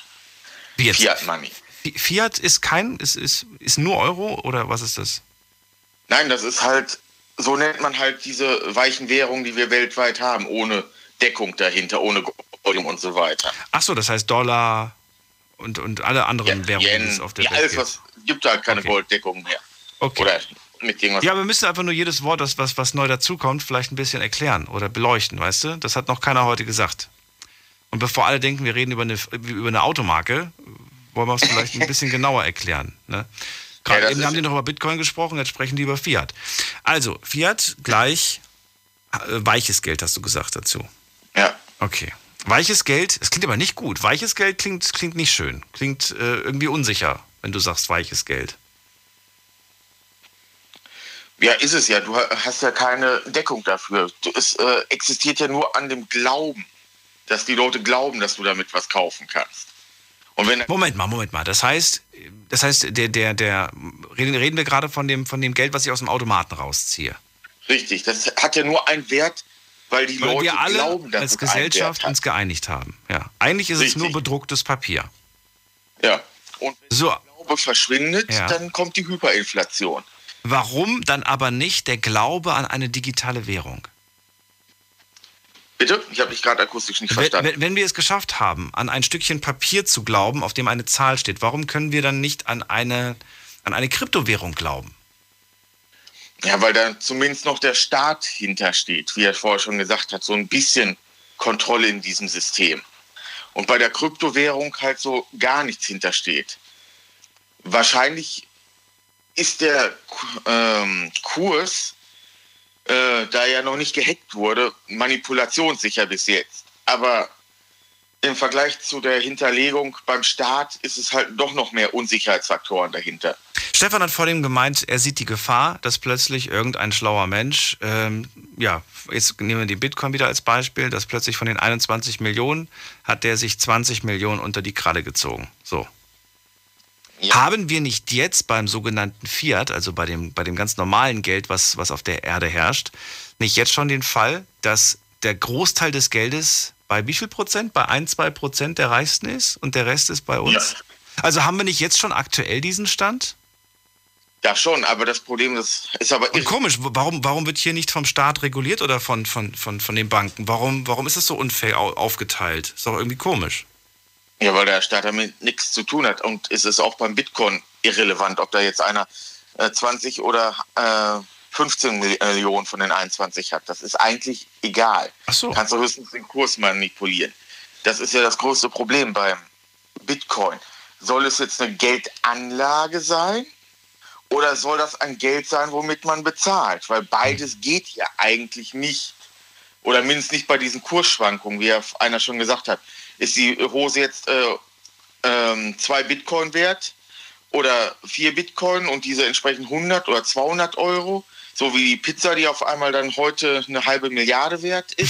Wie jetzt? Fiat Money. Fiat ist kein, ist, ist, ist nur Euro oder was ist das? Nein, das ist halt, so nennt man halt diese weichen Währungen, die wir weltweit haben, ohne Deckung dahinter, ohne Gold und so weiter. Ach so, das heißt Dollar... Und, und alle anderen ja, Währungen, die es auf der ja, Welt alles, was gibt da halt keine okay. Golddeckung mehr. Okay. Oder mit irgendwas. Ja, wir müssen einfach nur jedes Wort, das, was, was neu dazukommt, vielleicht ein bisschen erklären oder beleuchten, weißt du? Das hat noch keiner heute gesagt. Und bevor alle denken, wir reden über eine, über eine Automarke, wollen wir es vielleicht ein bisschen genauer erklären. Ne? Gerade ja, eben haben die noch über Bitcoin gesprochen, jetzt sprechen die über Fiat. Also, Fiat gleich äh, weiches Geld, hast du gesagt dazu. Ja. Okay. Weiches Geld, es klingt aber nicht gut. Weiches Geld klingt, klingt nicht schön. Klingt äh, irgendwie unsicher, wenn du sagst weiches Geld. Ja, ist es ja. Du hast ja keine Deckung dafür. Du, es äh, existiert ja nur an dem Glauben, dass die Leute glauben, dass du damit was kaufen kannst. Und wenn Moment mal, Moment mal. Das heißt, das heißt, der, der, der, reden, reden wir gerade von dem, von dem Geld, was ich aus dem Automaten rausziehe. Richtig, das hat ja nur einen Wert, weil die weil Leute wir alle glauben, dass als Gesellschaft uns geeinigt haben. Ja. Eigentlich ist Richtig. es nur bedrucktes Papier. Ja, und wenn so. der Glaube verschwindet, ja. dann kommt die Hyperinflation. Warum dann aber nicht der Glaube an eine digitale Währung? Bitte? Ich habe dich gerade akustisch nicht verstanden. Wenn, wenn wir es geschafft haben, an ein Stückchen Papier zu glauben, auf dem eine Zahl steht, warum können wir dann nicht an eine, an eine Kryptowährung glauben? Ja, weil da zumindest noch der Staat hintersteht, wie er vorher schon gesagt hat, so ein bisschen Kontrolle in diesem System. Und bei der Kryptowährung halt so gar nichts hintersteht. Wahrscheinlich ist der ähm, Kurs... Äh, da ja noch nicht gehackt wurde, manipulationssicher bis jetzt. Aber im Vergleich zu der Hinterlegung beim Staat ist es halt doch noch mehr Unsicherheitsfaktoren dahinter. Stefan hat vor dem gemeint, er sieht die Gefahr, dass plötzlich irgendein schlauer Mensch, ähm, ja, jetzt nehmen wir die Bitcoin wieder als Beispiel, dass plötzlich von den einundzwanzig Millionen hat der sich zwanzig Millionen unter die Kralle gezogen. So. Ja. Haben wir nicht jetzt beim sogenannten Fiat, also bei dem, bei dem ganz normalen Geld, was, was auf der Erde herrscht, nicht jetzt schon den Fall, dass der Großteil des Geldes bei wie viel Prozent? Bei ein, zwei Prozent der Reichsten ist und der Rest ist bei uns? Ja. Also haben wir nicht jetzt schon aktuell diesen Stand? Ja schon, aber das Problem ist, ist aber... Und komisch, warum, warum wird hier nicht vom Staat reguliert oder von, von, von, von den Banken? Warum, warum ist das so unfair aufgeteilt? Ist doch irgendwie komisch. Ja, weil der Staat damit nichts zu tun hat. Und es ist auch beim Bitcoin irrelevant, ob da jetzt einer äh, zwanzig oder äh, fünfzehn Millionen von den einundzwanzig hat. Das ist eigentlich egal. Ach so. Kannst du höchstens den Kurs manipulieren. Das ist ja das größte Problem beim Bitcoin. Soll es jetzt eine Geldanlage sein oder soll das ein Geld sein, womit man bezahlt? Weil beides geht ja eigentlich nicht. Oder mindestens nicht bei diesen Kursschwankungen, wie ja einer schon gesagt hat. Ist die Hose jetzt äh, ähm, zwei Bitcoin wert oder vier Bitcoin und diese entsprechend hundert oder zweihundert Euro, so wie die Pizza, die auf einmal dann heute eine halbe Milliarde wert ist.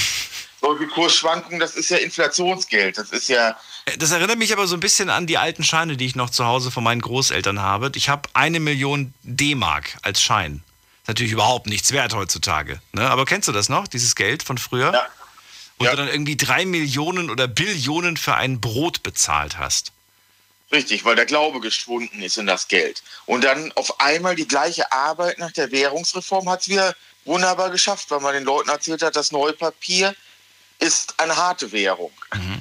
Solche Kursschwankungen, das ist ja Inflationsgeld, das ist ja... Das erinnert mich aber so ein bisschen an die alten Scheine, die ich noch zu Hause von meinen Großeltern habe. Ich habe eine Million D-Mark als Schein. Ist natürlich überhaupt nichts wert heutzutage, ne? Aber kennst du das noch, dieses Geld von früher? Ja. Und ja. du dann irgendwie drei Millionen oder Billionen für ein Brot bezahlt hast. Richtig, weil der Glaube geschwunden ist in das Geld. Und dann auf einmal die gleiche Arbeit nach der Währungsreform hat es wieder wunderbar geschafft, weil man den Leuten erzählt hat, das neue Papier ist eine harte Währung. Mhm.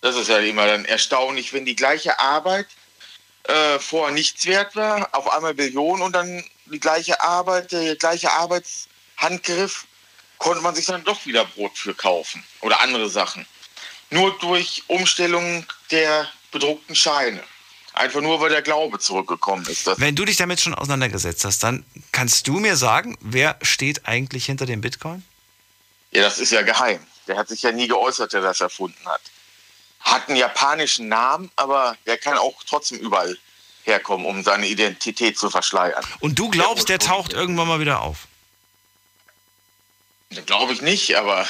Das ist ja immer dann erstaunlich, wenn die gleiche Arbeit äh, vorher nichts wert war, auf einmal Billionen und dann die gleiche Arbeit, der gleiche Arbeitshandgriff, konnte man sich dann doch wieder Brot für kaufen oder andere Sachen. Nur durch Umstellung der bedruckten Scheine. Einfach nur, weil der Glaube zurückgekommen ist. Wenn du dich damit schon auseinandergesetzt hast, dann kannst du mir sagen, wer steht eigentlich hinter dem Bitcoin? Ja, das ist ja geheim. Der hat sich ja nie geäußert, der das erfunden hat. Hat einen japanischen Namen, aber der kann auch trotzdem überall herkommen, um seine Identität zu verschleiern. Und du glaubst, der, der taucht irgendwann mal wieder auf? Glaube ich nicht, aber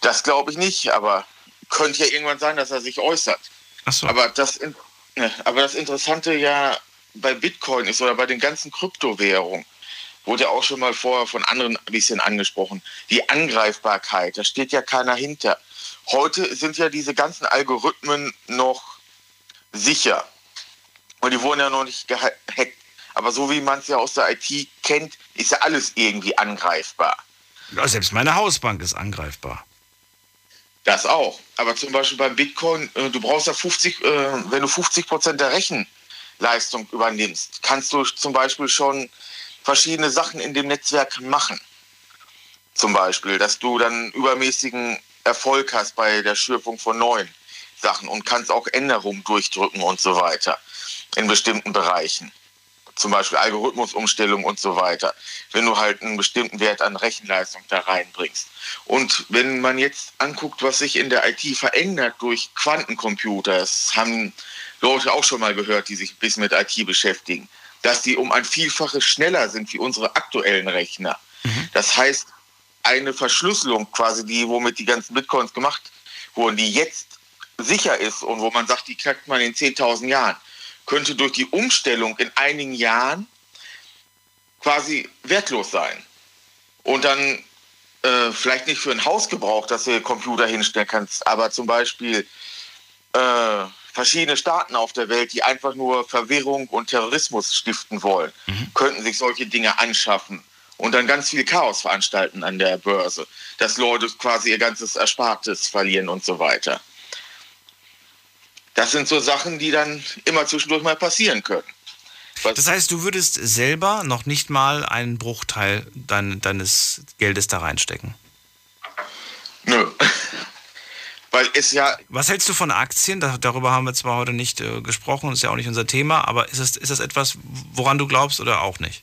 das glaube ich nicht, aber könnte ja irgendwann sein, dass er sich äußert. Ach so. Aber das, aber das Interessante ja bei Bitcoin ist oder bei den ganzen Kryptowährungen, wurde ja auch schon mal vorher von anderen ein bisschen angesprochen, die Angreifbarkeit, da steht ja keiner hinter. Heute sind ja diese ganzen Algorithmen noch sicher, weil die wurden ja noch nicht gehackt. Aber so wie man es ja aus der I T kennt, ist ja alles irgendwie angreifbar. Ja, selbst meine Hausbank ist angreifbar. Das auch. Aber zum Beispiel beim Bitcoin, du brauchst ja fünfzig, wenn du fünfzig Prozent der Rechenleistung übernimmst, kannst du zum Beispiel schon verschiedene Sachen in dem Netzwerk machen. Zum Beispiel, dass du dann übermäßigen Erfolg hast bei der Schürfung von neuen Sachen und kannst auch Änderungen durchdrücken und so weiter in bestimmten Bereichen. Zum Beispiel Algorithmusumstellung und so weiter, wenn du halt einen bestimmten Wert an Rechenleistung da reinbringst. Und wenn man jetzt anguckt, was sich in der I T verändert durch Quantencomputer, das haben Leute auch schon mal gehört, die sich ein bisschen mit I T beschäftigen, dass die um ein Vielfaches schneller sind wie unsere aktuellen Rechner. Mhm. Das heißt, eine Verschlüsselung quasi, die womit die ganzen Bitcoins gemacht wurden, die jetzt sicher ist und wo man sagt, die knackt man in zehntausend Jahren. Könnte durch die Umstellung in einigen Jahren quasi wertlos sein. und dann äh, vielleicht nicht für einen Hausgebrauch, dass du Computer hinstellen kannst, aber zum Beispiel äh, verschiedene Staaten auf der Welt, die einfach nur Verwirrung und Terrorismus stiften wollen, mhm. könnten sich solche Dinge anschaffen und dann ganz viel Chaos veranstalten an der Börse, dass Leute quasi ihr ganzes Erspartes verlieren und so weiter. Das sind so Sachen, die dann immer zwischendurch mal passieren können. Was das heißt, du würdest selber noch nicht mal einen Bruchteil dein, deines Geldes da reinstecken? Nö. Weil es ja... Was hältst du von Aktien? Darüber haben wir zwar heute nicht äh, gesprochen, ist ja auch nicht unser Thema, aber ist das, ist das etwas, woran du glaubst oder auch nicht?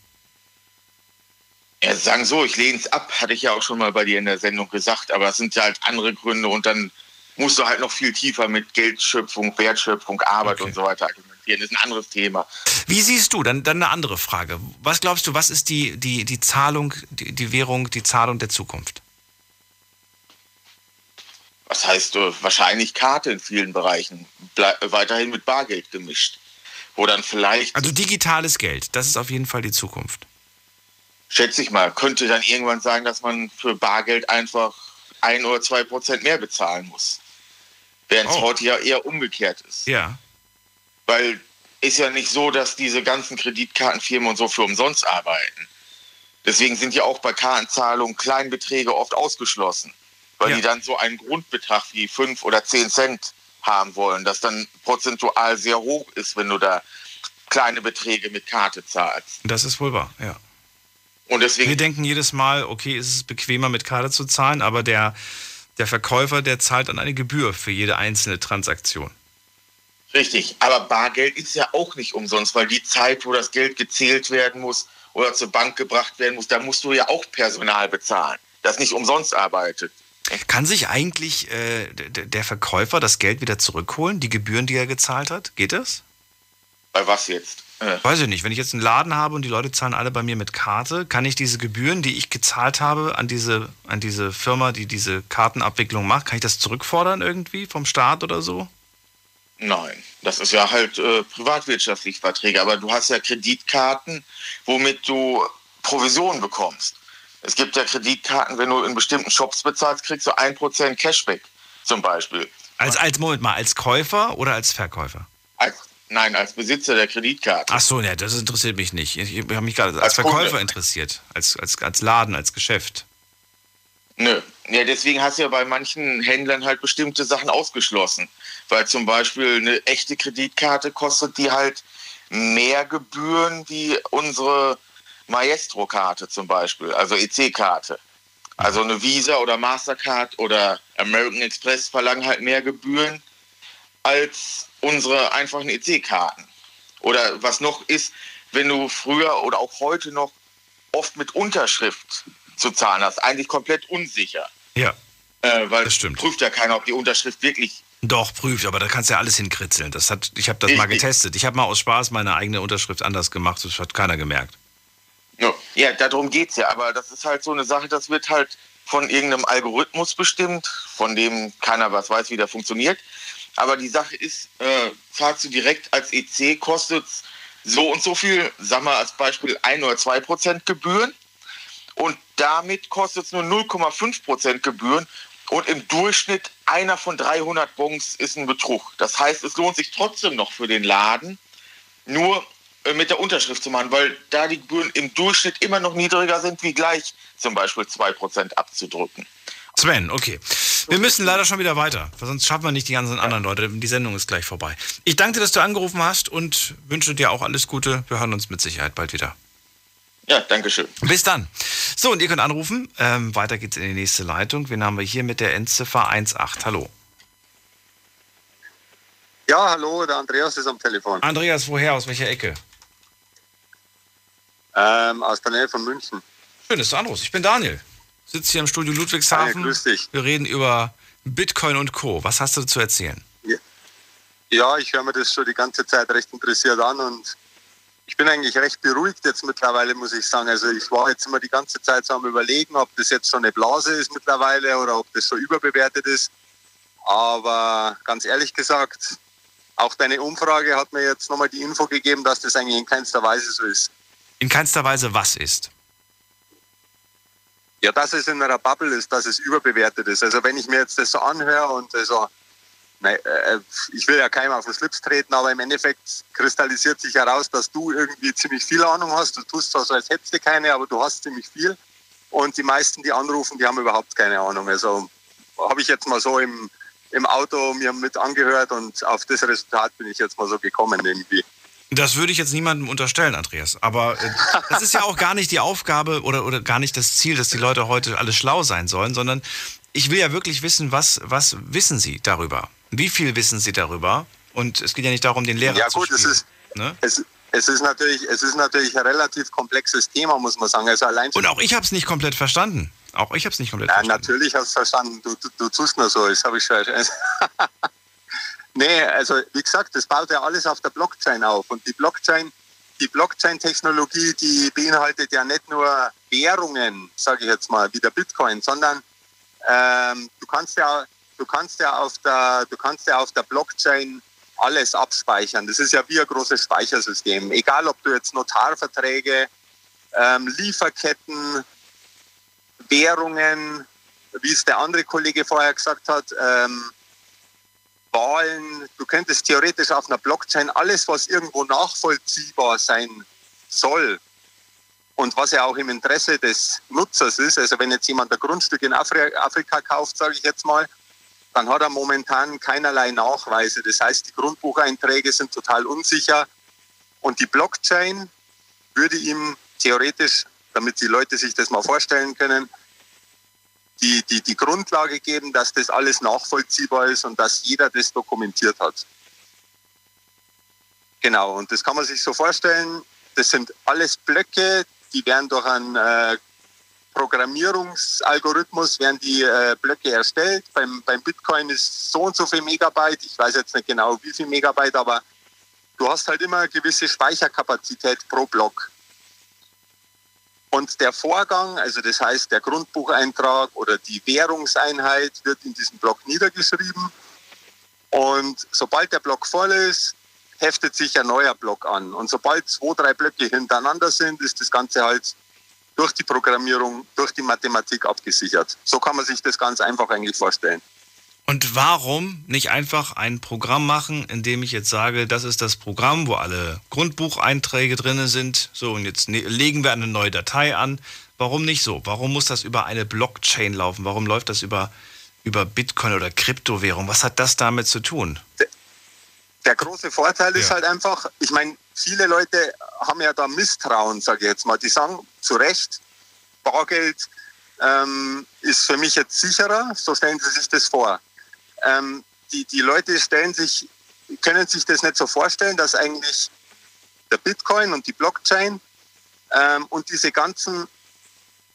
Ja, sagen so, ich lehne es ab, hatte ich ja auch schon mal bei dir in der Sendung gesagt, aber es sind ja halt andere Gründe und dann musst du halt noch viel tiefer mit Geldschöpfung, Wertschöpfung, Arbeit okay. und so weiter argumentieren. Das ist ein anderes Thema. Wie siehst du, dann, dann eine andere Frage, was glaubst du, was ist die, die, die Zahlung, die, die Währung, die Zahlung der Zukunft? Was heißt wahrscheinlich Karte in vielen Bereichen, weiterhin mit Bargeld gemischt, wo dann vielleicht... Also digitales Geld, das ist auf jeden Fall die Zukunft. Schätze ich mal, könnte dann irgendwann sagen, dass man für Bargeld einfach ein oder zwei Prozent mehr bezahlen muss. Während es oh. heute ja eher umgekehrt ist. Ja. Weil ist ja nicht so, dass diese ganzen Kreditkartenfirmen und so für umsonst arbeiten. Deswegen sind ja auch bei Kartenzahlungen Kleinbeträge oft ausgeschlossen. Weil ja. die dann so einen Grundbetrag wie fünf oder zehn Cent haben wollen, das dann prozentual sehr hoch ist, wenn du da kleine Beträge mit Karte zahlst. Das ist wohl wahr, ja. Und deswegen wir denken jedes Mal, okay, ist es bequemer mit Karte zu zahlen, aber der, der Verkäufer, der zahlt dann eine Gebühr für jede einzelne Transaktion. Richtig, aber Bargeld ist ja auch nicht umsonst, weil die Zeit, wo das Geld gezählt werden muss oder zur Bank gebracht werden muss, da musst du ja auch Personal bezahlen, das nicht umsonst arbeitet. Kann sich eigentlich äh, der Verkäufer das Geld wieder zurückholen, die Gebühren, die er gezahlt hat? Geht das? Bei was jetzt? Weiß ich nicht, wenn ich jetzt einen Laden habe und die Leute zahlen alle bei mir mit Karte, kann ich diese Gebühren, die ich gezahlt habe an diese, an diese Firma, die diese Kartenabwicklung macht, kann ich das zurückfordern irgendwie vom Staat oder so? Nein, das ist ja halt äh, privatwirtschaftliche Verträge, aber du hast ja Kreditkarten, womit du Provisionen bekommst. Es gibt ja Kreditkarten, wenn du in bestimmten Shops bezahlst, kriegst du ein Prozent Cashback zum Beispiel. Als, als, Moment mal, als Käufer oder als Verkäufer? Als Nein, als Besitzer der Kreditkarte. Ach so, ne, das interessiert mich nicht. Ich, ich habe mich gerade als, als Verkäufer Kunde. interessiert, als, als, als Laden, als Geschäft. Nö, ja, deswegen hast du ja bei manchen Händlern halt bestimmte Sachen ausgeschlossen. Weil zum Beispiel eine echte Kreditkarte kostet die halt mehr Gebühren wie unsere Maestro-Karte zum Beispiel, also E C-Karte. Also eine Visa oder Mastercard oder American Express verlangen halt mehr Gebühren als unsere einfachen E C-Karten. Oder was noch ist, wenn du früher oder auch heute noch oft mit Unterschrift zu zahlen hast, eigentlich komplett unsicher. Ja, äh, weil das stimmt. Prüft ja keiner, ob die Unterschrift wirklich... Doch, prüft, aber da kannst du ja alles hinkritzeln. Das hat, ich habe das ich, mal getestet. Ich habe mal aus Spaß meine eigene Unterschrift anders gemacht. Das hat keiner gemerkt. Ja, ja, darum geht es ja. Aber das ist halt so eine Sache, das wird halt von irgendeinem Algorithmus bestimmt, von dem keiner was weiß, wie der funktioniert. Aber die Sache ist, äh, zahlst du direkt als E C, kostet es so und so viel, sag mal als Beispiel ein oder zwei Prozent Gebühren und damit kostet es nur null Komma fünf Prozent Gebühren und im Durchschnitt einer von dreihundert Bons ist ein Betrug. Das heißt, es lohnt sich trotzdem noch für den Laden, nur äh, mit der Unterschrift zu machen, weil da die Gebühren im Durchschnitt immer noch niedriger sind, wie gleich zum Beispiel zwei Prozent abzudrücken. Sven, okay. Wir müssen leider schon wieder weiter, weil sonst schaffen wir nicht die ganzen anderen Leute. Die Sendung ist gleich vorbei. Ich danke dir, dass du angerufen hast und wünsche dir auch alles Gute. Wir hören uns mit Sicherheit bald wieder. Ja, danke schön. Bis dann. So, und ihr könnt anrufen. Ähm, weiter geht's in die nächste Leitung. Wen haben wir hier mit der Endziffer achtzehn? Hallo. Ja, hallo, der Andreas ist am Telefon. Andreas, woher? Aus welcher Ecke? Ähm, aus der Nähe von München. Schön, dass du anrufst. Ich bin Daniel. Ich sitze hier im Studio Ludwigshafen. Hi, grüß dich. Wir reden über Bitcoin und Co. Was hast du zu erzählen? Ja, ja, ich höre mir das schon die ganze Zeit recht interessiert an und ich bin eigentlich recht beruhigt jetzt mittlerweile, muss ich sagen. Also ich war jetzt immer die ganze Zeit so am Überlegen, ob das jetzt so eine Blase ist mittlerweile oder ob das so überbewertet ist. Aber ganz ehrlich gesagt, auch deine Umfrage hat mir jetzt nochmal die Info gegeben, dass das eigentlich in keinster Weise so ist. In keinster Weise was ist? Ja, dass es in einer Bubble ist, dass es überbewertet ist. Also wenn ich mir jetzt das so anhöre und so, nein, ich will ja keinem auf den Schlips treten, aber im Endeffekt kristallisiert sich heraus, dass du irgendwie ziemlich viel Ahnung hast. Du tust zwar so, als hättest du keine, aber du hast ziemlich viel. Und die meisten, die anrufen, die haben überhaupt keine Ahnung. Also habe ich jetzt mal so im, im Auto mir mit angehört und auf das Resultat bin ich jetzt mal so gekommen irgendwie. Das würde ich jetzt niemandem unterstellen, Andreas. Aber äh, das ist ja auch gar nicht die Aufgabe oder, oder gar nicht das Ziel, dass die Leute heute alle schlau sein sollen, sondern ich will ja wirklich wissen, was, was wissen sie darüber? Wie viel wissen sie darüber? Und es geht ja nicht darum, den Lehrer ja, zu gut, spielen. Ja gut, ne? es, es, ist natürlich, es ist natürlich ein relativ komplexes Thema, muss man sagen. Also allein und auch ich habe es nicht komplett verstanden. Auch ich habe es nicht komplett ja, verstanden. Natürlich habe ich es verstanden. Du, du, du tust nur so, das habe ich schon Nee, also wie gesagt, das baut ja alles auf der Blockchain auf. Und die Blockchain, die Blockchain-Technologie, die beinhaltet ja nicht nur Währungen, sage ich jetzt mal, wie der Bitcoin, sondern ähm, du kannst ja, du kannst ja auf der, du kannst ja auf der Blockchain alles abspeichern. Das ist ja wie ein großes Speichersystem. Egal, ob du jetzt Notarverträge, ähm, Lieferketten, Währungen, wie es der andere Kollege vorher gesagt hat. Ähm, Wahlen, du könntest theoretisch auf einer Blockchain alles, was irgendwo nachvollziehbar sein soll und was ja auch im Interesse des Nutzers ist, also wenn jetzt jemand ein Grundstück in Afri- Afrika kauft, sage ich jetzt mal, dann hat er momentan keinerlei Nachweise. Das heißt, die Grundbucheinträge sind total unsicher und die Blockchain würde ihm theoretisch, damit die Leute sich das mal vorstellen können, Die, die, die Grundlage geben, dass das alles nachvollziehbar ist und dass jeder das dokumentiert hat. Genau, und das kann man sich so vorstellen, das sind alles Blöcke, die werden durch einen äh, Programmierungsalgorithmus, werden die äh, Blöcke erstellt. Beim, beim Bitcoin ist so und so viel Megabyte, ich weiß jetzt nicht genau wie viel Megabyte, aber du hast halt immer eine gewisse Speicherkapazität pro Block. Und der Vorgang, also das heißt der Grundbucheintrag oder die Währungseinheit wird in diesem Block niedergeschrieben und sobald der Block voll ist, heftet sich ein neuer Block an. Und sobald zwei, drei Blöcke hintereinander sind, ist das Ganze halt durch die Programmierung, durch die Mathematik abgesichert. So kann man sich das ganz einfach eigentlich vorstellen. Und warum nicht einfach ein Programm machen, in dem ich jetzt sage, das ist das Programm, wo alle Grundbucheinträge drin sind. So, und jetzt ne- legen wir eine neue Datei an. Warum nicht so? Warum muss das über eine Blockchain laufen? Warum läuft das über, über Bitcoin oder Kryptowährung? Was hat das damit zu tun? Der, der große Vorteil ja. ist halt einfach, ich meine, viele Leute haben ja da Misstrauen, sage ich jetzt mal. Die sagen zu Recht, Bargeld ähm, ist für mich jetzt sicherer. So stellen sie sich das vor. Ähm, die, die Leute stellen sich, können sich das nicht so vorstellen, dass eigentlich der Bitcoin und die Blockchain ähm, und diese ganzen,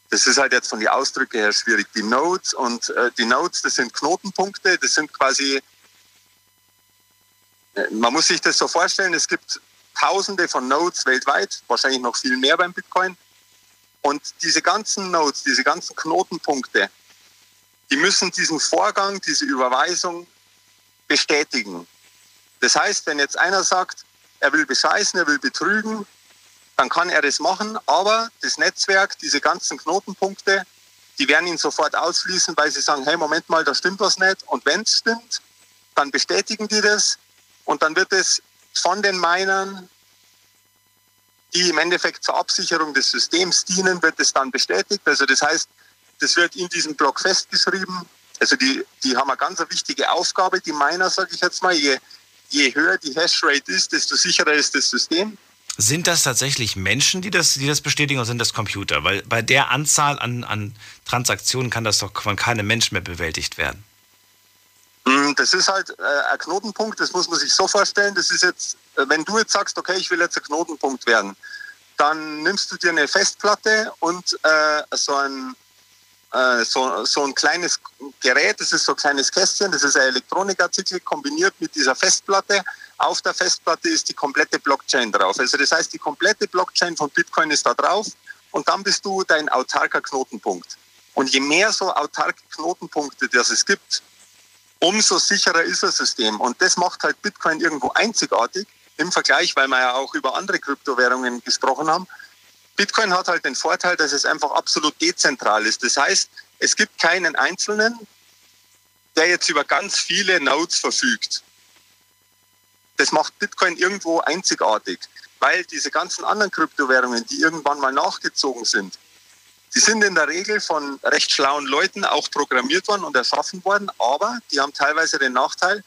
das ist halt jetzt von den Ausdrücken her schwierig, die Nodes und äh, die Nodes, das sind Knotenpunkte, das sind quasi, man muss sich das so vorstellen, es gibt tausende von Nodes weltweit, wahrscheinlich noch viel mehr beim Bitcoin und diese ganzen Nodes, diese ganzen Knotenpunkte, die müssen diesen Vorgang, diese Überweisung bestätigen. Das heißt, wenn jetzt einer sagt, er will bescheißen, er will betrügen, dann kann er das machen, aber das Netzwerk, diese ganzen Knotenpunkte, die werden ihn sofort ausschließen, weil sie sagen, hey, Moment mal, da stimmt was nicht. Und wenn es stimmt, dann bestätigen die das und dann wird es von den Minern, die im Endeffekt zur Absicherung des Systems dienen, wird es dann bestätigt. Also das heißt, das wird in diesem Block festgeschrieben. Also die, die haben eine ganz wichtige Aufgabe, die Miner, sage ich jetzt mal. Je, je höher die Hashrate ist, desto sicherer ist das System. Sind das tatsächlich Menschen, die das, die das bestätigen, oder sind das Computer? Weil bei der Anzahl an, an Transaktionen kann das doch von keinem Menschen mehr bewältigt werden. Das ist halt äh, ein Knotenpunkt, das muss man sich so vorstellen. Das ist jetzt, wenn du jetzt sagst, okay, ich will jetzt ein Knotenpunkt werden, dann nimmst du dir eine Festplatte und äh, so ein... So, so ein kleines Gerät, das ist so ein kleines Kästchen, das ist ein Elektronikartikel kombiniert mit dieser Festplatte. Auf der Festplatte ist die komplette Blockchain drauf. Also das heißt, die komplette Blockchain von Bitcoin ist da drauf und dann bist du dein autarker Knotenpunkt. Und je mehr so autarke Knotenpunkte, das es gibt, umso sicherer ist das System. Und das macht halt Bitcoin irgendwo einzigartig im Vergleich, weil wir ja auch über andere Kryptowährungen gesprochen haben. Bitcoin hat halt den Vorteil, dass es einfach absolut dezentral ist. Das heißt, es gibt keinen Einzelnen, der jetzt über ganz viele Nodes verfügt. Das macht Bitcoin irgendwo einzigartig, weil diese ganzen anderen Kryptowährungen, die irgendwann mal nachgezogen sind, die sind in der Regel von recht schlauen Leuten auch programmiert worden und erschaffen worden, aber die haben teilweise den Nachteil,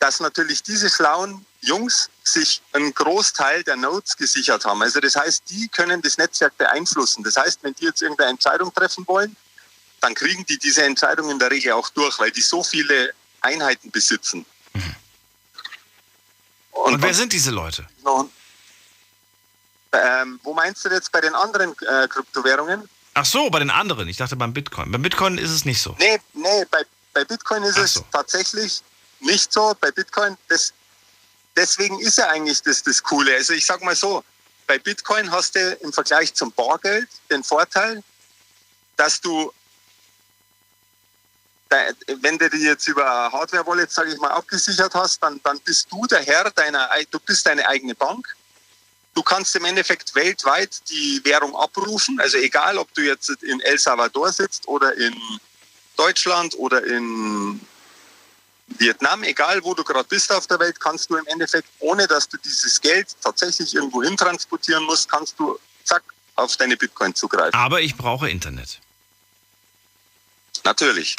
dass natürlich diese schlauen Jungs sich einen Großteil der Nodes gesichert haben. Also das heißt, die können das Netzwerk beeinflussen. Das heißt, wenn die jetzt irgendeine Entscheidung treffen wollen, dann kriegen die diese Entscheidung in der Regel auch durch, weil die so viele Einheiten besitzen. Mhm. Und, und wer sind diese Leute? Noch, ähm, wo meinst du jetzt bei den anderen äh, Kryptowährungen? Ach so, bei den anderen. Ich dachte beim Bitcoin. Beim Bitcoin ist es nicht so. Nee, nee bei, bei Bitcoin ist Ach es so. tatsächlich nicht so. Bei Bitcoin, das, deswegen ist ja eigentlich das, das Coole. Also ich sag mal so, bei Bitcoin hast du im Vergleich zum Bargeld den Vorteil, dass du, wenn du die jetzt über Hardware-Wallet, sage ich mal, abgesichert hast, dann, dann bist du der Herr deiner, du bist deine eigene Bank. Du kannst im Endeffekt weltweit die Währung abrufen, also egal, ob du jetzt in El Salvador sitzt oder in Deutschland oder in Vietnam, egal wo du gerade bist auf der Welt, kannst du im Endeffekt, ohne dass du dieses Geld tatsächlich irgendwo hin transportieren musst, kannst du, zack, auf deine Bitcoin zugreifen. Aber ich brauche Internet. Natürlich.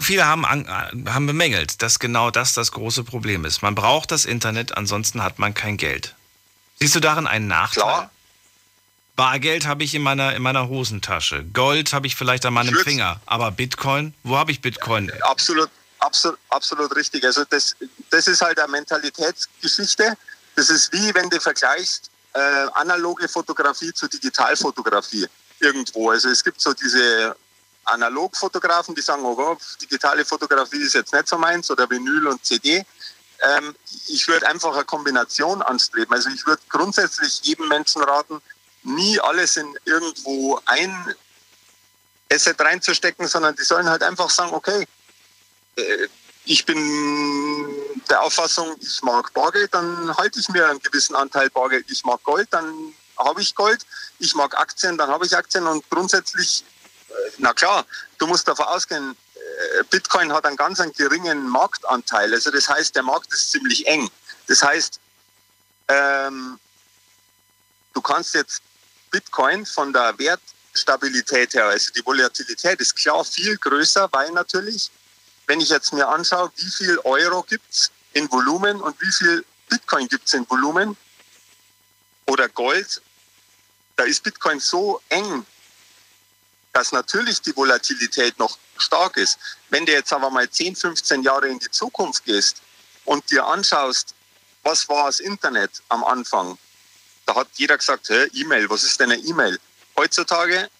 Viele haben, haben bemängelt, dass genau das das große Problem ist. Man braucht das Internet, ansonsten hat man kein Geld. Siehst du darin einen Nachteil? Klar. Bargeld habe ich in meiner, in meiner Hosentasche. Gold habe ich vielleicht an meinem Schütz. Finger. Aber Bitcoin? Wo habe ich Bitcoin? Ja, absolut, absolut, absolut richtig. Also das, das ist halt eine Mentalitätsgeschichte. Das ist wie, wenn du vergleichst äh, analoge Fotografie zu Digitalfotografie irgendwo. Also es gibt so diese Analogfotografen, die sagen, oh Gott, digitale Fotografie ist jetzt nicht so meins, oder Vinyl und C D. Ähm, ich würde einfach eine Kombination anstreben. Also ich würde grundsätzlich jedem Menschen raten, nie alles in irgendwo ein Asset reinzustecken, sondern die sollen halt einfach sagen, okay, äh, ich bin der Auffassung, ich mag Bargeld, dann halte ich mir einen gewissen Anteil Bargeld. Ich mag Gold, dann habe ich Gold. Ich mag Aktien, dann habe ich Aktien. Und grundsätzlich, na klar, du musst davon ausgehen, Bitcoin hat einen ganz einen geringen Marktanteil. Also das heißt, der Markt ist ziemlich eng. Das heißt, ähm, du kannst jetzt Bitcoin von der Wertstabilität her, also die Volatilität ist klar viel größer, weil natürlich, wenn ich jetzt mir anschaue, wie viel Euro gibt es in Volumen und wie viel Bitcoin gibt es in Volumen oder Gold, da ist Bitcoin so eng, dass natürlich die Volatilität noch stark ist. Wenn du jetzt aber mal zehn, fünfzehn Jahre in die Zukunft gehst und dir anschaust, was war das Internet am Anfang? Da hat jeder gesagt, hä, E-Mail, was ist denn eine E-Mail? Heutzutage,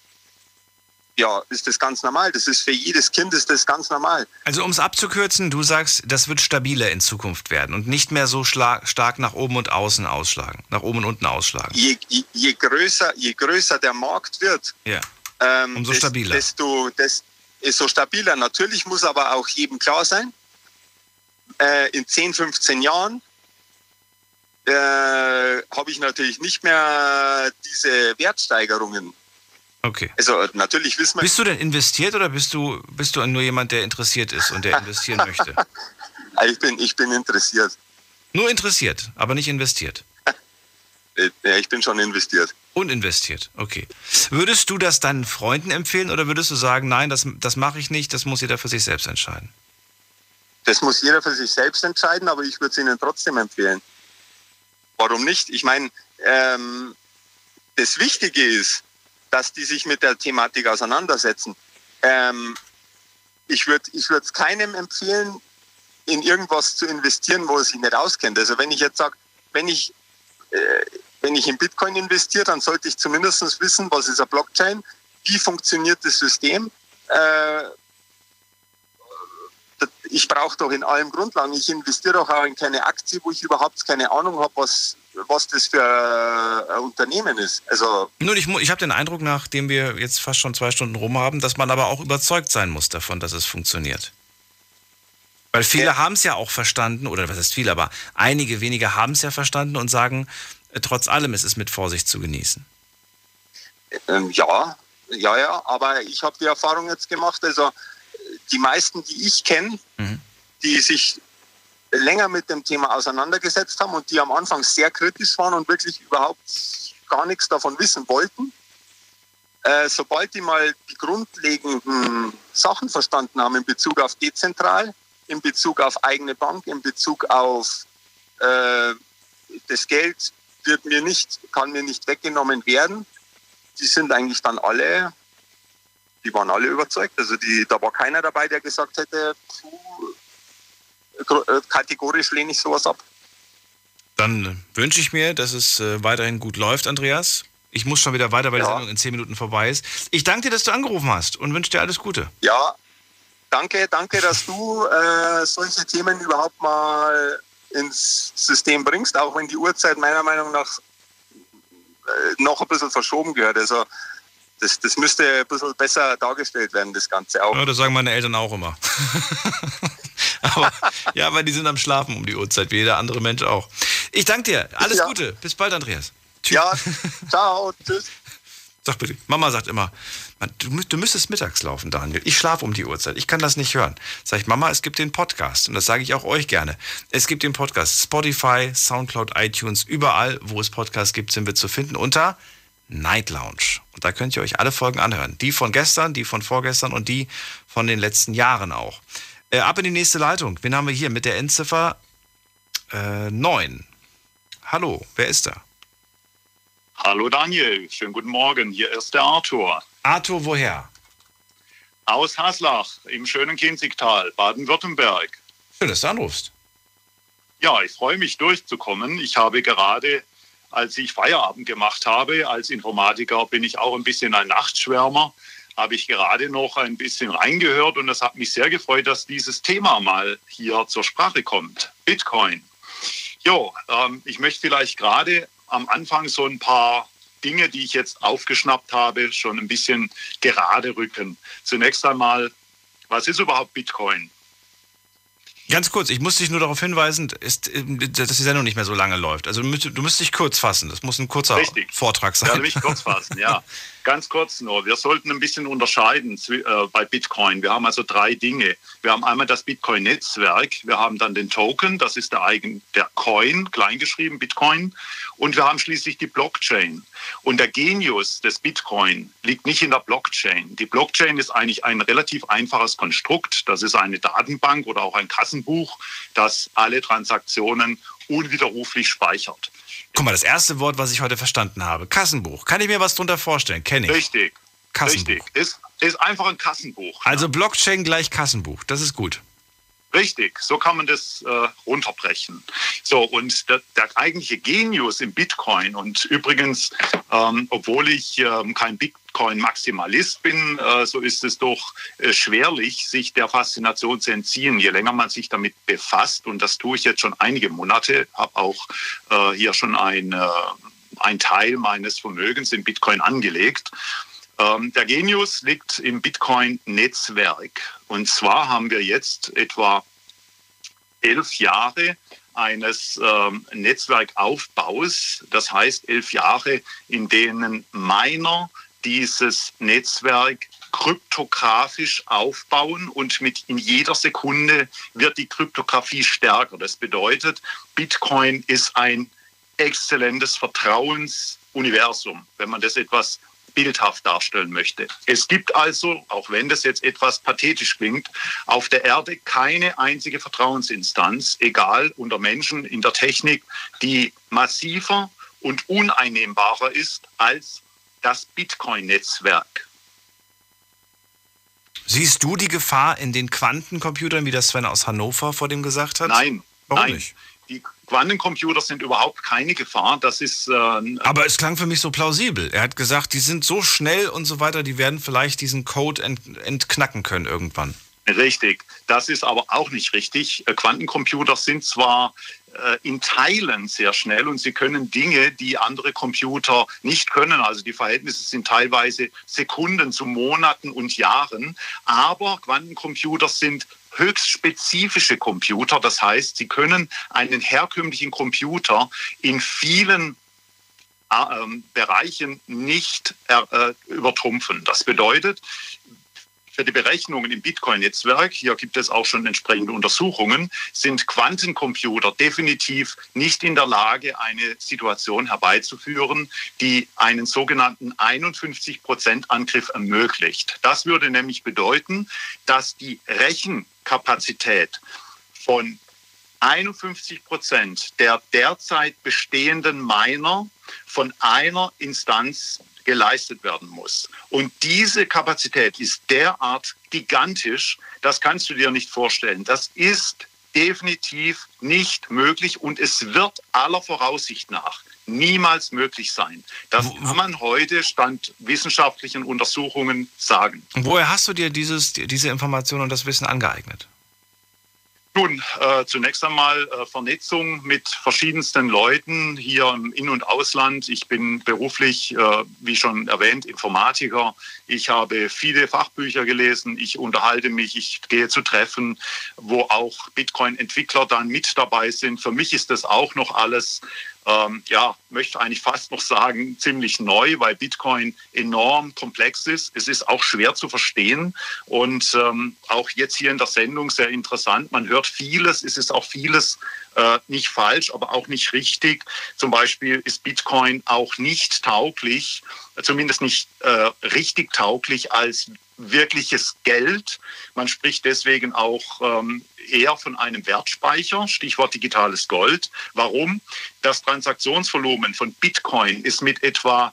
ja, ist das ganz normal. Das ist für jedes Kind ist das ganz normal. Also um es abzukürzen, du sagst, das wird stabiler in Zukunft werden und nicht mehr so schla- stark nach oben und außen ausschlagen, nach oben und unten ausschlagen. Je, je, je, größer, je größer der Markt wird, yeah. Ähm, umso stabiler. Desto, desto, desto stabiler. Natürlich muss aber auch jedem klar sein, äh, in zehn, fünfzehn Jahren äh, habe ich natürlich nicht mehr diese Wertsteigerungen. Okay. Also natürlich wissen wir... Bist du denn investiert oder bist du, bist du nur jemand, der interessiert ist und der investieren möchte? Ich bin, ich bin interessiert. Nur interessiert, aber nicht investiert. Ja, ich bin schon investiert. Und investiert, okay. Würdest du das deinen Freunden empfehlen oder würdest du sagen, nein, das, das mache ich nicht, das muss jeder für sich selbst entscheiden? Das muss jeder für sich selbst entscheiden, aber ich würde es ihnen trotzdem empfehlen. Warum nicht? Ich meine, ähm, das Wichtige ist, dass die sich mit der Thematik auseinandersetzen. Ähm, ich würde ich würde es keinem empfehlen, in irgendwas zu investieren, wo er sich nicht auskennt. Also wenn ich jetzt sage, wenn ich wenn ich in Bitcoin investiere, dann sollte ich zumindest wissen, was ist eine Blockchain, wie funktioniert das System. Ich brauche doch in allem Grundlagen. Ich investiere doch auch in keine Aktie, wo ich überhaupt keine Ahnung habe, was, was das für ein Unternehmen ist. Also Nun, ich, ich habe den Eindruck, nachdem wir jetzt fast schon zwei Stunden rum haben, dass man aber auch überzeugt sein muss davon, dass es funktioniert. Weil viele ja. haben es ja auch verstanden, oder was heißt viel, aber einige wenige haben es ja verstanden und sagen, trotz allem, es ist mit Vorsicht zu genießen. Ähm, ja, ja, ja, aber ich habe die Erfahrung jetzt gemacht, also die meisten, die ich kenne, mhm. die sich länger mit dem Thema auseinandergesetzt haben und die am Anfang sehr kritisch waren und wirklich überhaupt gar nichts davon wissen wollten, äh, sobald die mal die grundlegenden Sachen verstanden haben in Bezug auf dezentral, in Bezug auf eigene Bank, in Bezug auf äh, das Geld wird mir nicht, kann mir nicht weggenommen werden, die sind eigentlich dann alle, die waren alle überzeugt. Also die, da war keiner dabei, der gesagt hätte, puh, kategorisch lehne ich sowas ab. Dann wünsche ich mir, dass es weiterhin gut läuft, Andreas. Ich muss schon wieder weiter, weil ja. die Sendung in zehn Minuten vorbei ist. Ich danke dir, dass du angerufen hast und wünsche dir alles Gute. Ja, danke, danke, dass du äh, solche Themen überhaupt mal ins System bringst, auch wenn die Uhrzeit meiner Meinung nach noch ein bisschen verschoben gehört. Also das, das müsste ein bisschen besser dargestellt werden, das Ganze auch. Ja, das sagen meine Eltern auch immer. Aber, ja, aber die sind am Schlafen um die Uhrzeit, wie jeder andere Mensch auch. Ich danke dir. Alles ja. Gute. Bis bald, Andreas. Tschüss. Ja, ciao. Tschüss. Sag bitte, Mama sagt immer, du, du müsstest mittags laufen, Daniel. Ich schlafe um die Uhrzeit. Ich kann das nicht hören. Sag ich, Mama, es gibt den Podcast. Und das sage ich auch euch gerne. Es gibt den Podcast. Spotify, Soundcloud, iTunes, überall, wo es Podcasts gibt, sind wir zu finden unter Night Lounge. Und da könnt ihr euch alle Folgen anhören. Die von gestern, die von vorgestern und die von den letzten Jahren auch. Äh, ab in die nächste Leitung. Wen haben wir hier mit der Endziffer äh, neun? Hallo, wer ist da? Hallo Daniel, schönen guten Morgen. Hier ist der Arthur. Arthur, woher? Aus Haslach im schönen Kinzigtal, Baden-Württemberg. Schön, dass du anrufst. Ja, ich freue mich durchzukommen. Ich habe gerade, als ich Feierabend gemacht habe, als Informatiker bin ich auch ein bisschen ein Nachtschwärmer, habe ich gerade noch ein bisschen reingehört und das hat mich sehr gefreut, dass dieses Thema mal hier zur Sprache kommt. Bitcoin. Jo, ähm, ich möchte vielleicht gerade am Anfang so ein paar Dinge, die ich jetzt aufgeschnappt habe, schon ein bisschen gerade rücken. Zunächst einmal, was ist überhaupt Bitcoin? Ganz kurz, ich muss dich nur darauf hinweisen, dass die Sendung nicht mehr so lange läuft. Also du müsst dich kurz fassen, das muss ein kurzer Richtig. Vortrag sein. Ich werde mich kurz fassen, ja. Ganz kurz nur, wir sollten ein bisschen unterscheiden bei Bitcoin. Wir haben also drei Dinge. Wir haben einmal das Bitcoin-Netzwerk, wir haben dann den Token, das ist der, Eigen, der Coin, kleingeschrieben Bitcoin. Und wir haben schließlich die Blockchain. Und der Genius des Bitcoin liegt nicht in der Blockchain. Die Blockchain ist eigentlich ein relativ einfaches Konstrukt. Das ist eine Datenbank oder auch ein Kassenbuch, das alle Transaktionen unwiderruflich speichert. Guck mal, das erste Wort, was ich heute verstanden habe, Kassenbuch. Kann ich mir was drunter vorstellen? Kenne ich. Richtig. Kassenbuch. Richtig. Ist, ist einfach ein Kassenbuch. Also Blockchain gleich Kassenbuch. Das ist gut. Richtig, so kann man das äh, runterbrechen. So, und der, der eigentliche Genius im Bitcoin, und übrigens, ähm, obwohl ich ähm, kein Bitcoin-Maximalist bin, äh, so ist es doch äh, schwerlich, sich der Faszination zu entziehen, je länger man sich damit befasst. Und das tue ich jetzt schon einige Monate, habe auch äh, hier schon ein, äh, ein Teil meines Vermögens in Bitcoin angelegt. Der Genius liegt im Bitcoin-Netzwerk. Und zwar haben wir jetzt etwa elf Jahre eines ähm, Netzwerkaufbaus. Das heißt elf Jahre, in denen Miner dieses Netzwerk kryptografisch aufbauen und mit in jeder Sekunde wird die Kryptographie stärker. Das bedeutet, Bitcoin ist ein exzellentes Vertrauensuniversum, wenn man das etwas bildhaft darstellen möchte. Es gibt also, auch wenn das jetzt etwas pathetisch klingt, auf der Erde keine einzige Vertrauensinstanz, egal unter Menschen, in der Technik, die massiver und uneinnehmbarer ist als das Bitcoin-Netzwerk. Siehst du die Gefahr in den Quantencomputern, wie das Sven aus Hannover vor dem gesagt hat? Nein, Warum nein. nicht? Die Quantencomputer sind überhaupt keine Gefahr. Das ist. Äh, Aber es klang für mich so plausibel. Er hat gesagt, die sind so schnell und so weiter, die werden vielleicht diesen Code ent- entknacken können irgendwann. Richtig. Das ist aber auch nicht richtig. Quantencomputer sind zwar äh, in Teilen sehr schnell und sie können Dinge, die andere Computer nicht können. Also die Verhältnisse sind teilweise Sekunden zu Monaten und Jahren. Aber Quantencomputer sind höchst spezifische Computer. Das heißt, sie können einen herkömmlichen Computer in vielen ähm, Bereichen nicht äh, übertrumpfen. Das bedeutet, für die Berechnungen im Bitcoin-Netzwerk, hier gibt es auch schon entsprechende Untersuchungen, sind Quantencomputer definitiv nicht in der Lage, eine Situation herbeizuführen, die einen sogenannten einundfünfzig Prozent Angriff ermöglicht. Das würde nämlich bedeuten, dass die Rechenkapazität von einundfünfzig Prozent der derzeit bestehenden Miner von einer Instanz geleistet werden muss. Und diese Kapazität ist derart gigantisch, das kannst du dir nicht vorstellen. Das ist definitiv nicht möglich und es wird aller Voraussicht nach niemals möglich sein. Das kann man heute Stand wissenschaftlichen Untersuchungen sagen. Und woher hast du dir dieses, diese Informationen und das Wissen angeeignet? Nun, äh, zunächst einmal äh, Vernetzung mit verschiedensten Leuten hier im In- und Ausland. Ich bin beruflich, äh, wie schon erwähnt, Informatiker. Ich habe viele Fachbücher gelesen. Ich unterhalte mich, ich gehe zu Treffen, wo auch Bitcoin-Entwickler dann mit dabei sind. Für mich ist das auch noch alles, ähm, ja, möchte eigentlich fast noch sagen, ziemlich neu, weil Bitcoin enorm komplex ist. Es ist auch schwer zu verstehen und ähm, auch jetzt hier in der Sendung sehr interessant. Man hört vieles, es ist auch vieles äh, nicht falsch, aber auch nicht richtig. Zum Beispiel ist Bitcoin auch nicht tauglich, zumindest nicht äh, richtig tauglich als wirkliches Geld. Man spricht deswegen auch ähm, eher von einem Wertspeicher, Stichwort digitales Gold. Warum? Das Transaktionsvolumen von Bitcoin ist mit etwa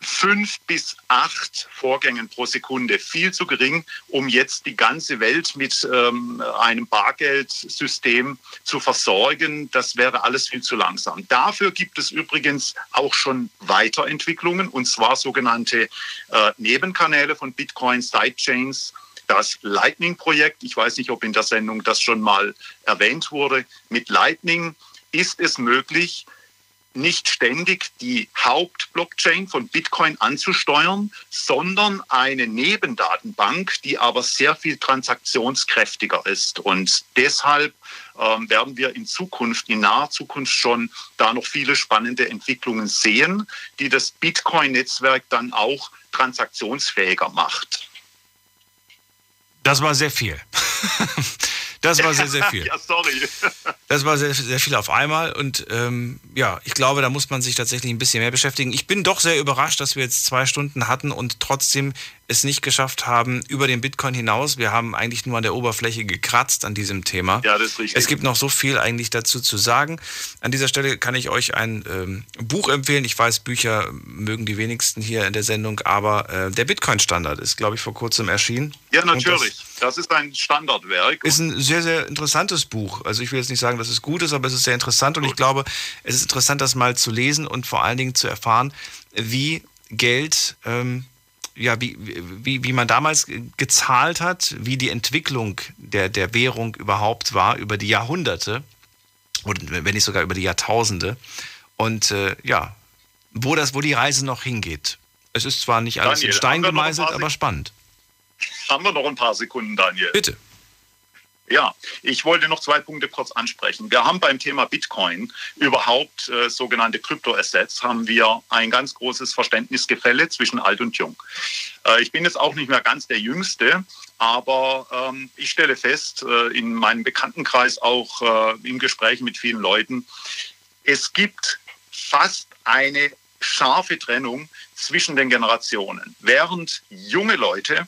fünf bis acht Vorgängen pro Sekunde viel zu gering, um jetzt die ganze Welt mit ähm, einem Bargeldsystem zu versorgen. Das wäre alles viel zu langsam. Dafür gibt es übrigens auch schon Weiterentwicklungen, und zwar sogenannte äh, Nebenkanäle von Bitcoin, Sidechains. Das Lightning-Projekt, ich weiß nicht, ob in der Sendung das schon mal erwähnt wurde, mit Lightning ist es möglich, nicht ständig die Hauptblockchain von Bitcoin anzusteuern, sondern eine Nebendatenbank, die aber sehr viel transaktionskräftiger ist. Und deshalb ähm, werden wir in Zukunft, in naher Zukunft schon da noch viele spannende Entwicklungen sehen, die das Bitcoin-Netzwerk dann auch transaktionsfähiger macht. Das war sehr viel. Das war sehr, sehr viel. Ja, sorry. Das war sehr, sehr viel auf einmal. Und ähm, ja, ich glaube, da muss man sich tatsächlich ein bisschen mehr beschäftigen. Ich bin doch sehr überrascht, dass wir jetzt zwei Stunden hatten und trotzdem es nicht geschafft haben, über den Bitcoin hinaus. Wir haben eigentlich nur an der Oberfläche gekratzt an diesem Thema. Ja, das ist richtig. Es gibt noch so viel eigentlich dazu zu sagen. An dieser Stelle kann ich euch ein ähm, Buch empfehlen. Ich weiß, Bücher mögen die wenigsten hier in der Sendung, aber äh, der Bitcoin-Standard ist, glaube ich, vor kurzem erschienen. Ja, natürlich. Das, das ist ein Standardwerk. Ist ein sehr, sehr interessantes Buch. Also ich will jetzt nicht sagen, dass es gut ist, aber es ist sehr interessant. Und gut, ich glaube, es ist interessant, das mal zu lesen und vor allen Dingen zu erfahren, wie Geld... Ähm, ja, wie, wie, wie man damals gezahlt hat, wie die Entwicklung der, der Währung überhaupt war über die Jahrhunderte oder wenn nicht sogar über die Jahrtausende und äh, ja, wo, das, wo die Reise noch hingeht. Es ist zwar nicht alles Daniel, in Stein gemeißelt, aber spannend. Haben wir noch ein paar Sekunden, Daniel? Bitte. Ja, ich wollte noch zwei Punkte kurz ansprechen. Wir haben beim Thema Bitcoin überhaupt äh, sogenannte Kryptoassets, haben wir ein ganz großes Verständnisgefälle zwischen alt und jung. Äh, ich bin jetzt auch nicht mehr ganz der Jüngste, aber ähm, ich stelle fest, äh, in meinem Bekanntenkreis auch äh, im Gespräch mit vielen Leuten, es gibt fast eine scharfe Trennung zwischen den Generationen. Während junge Leute,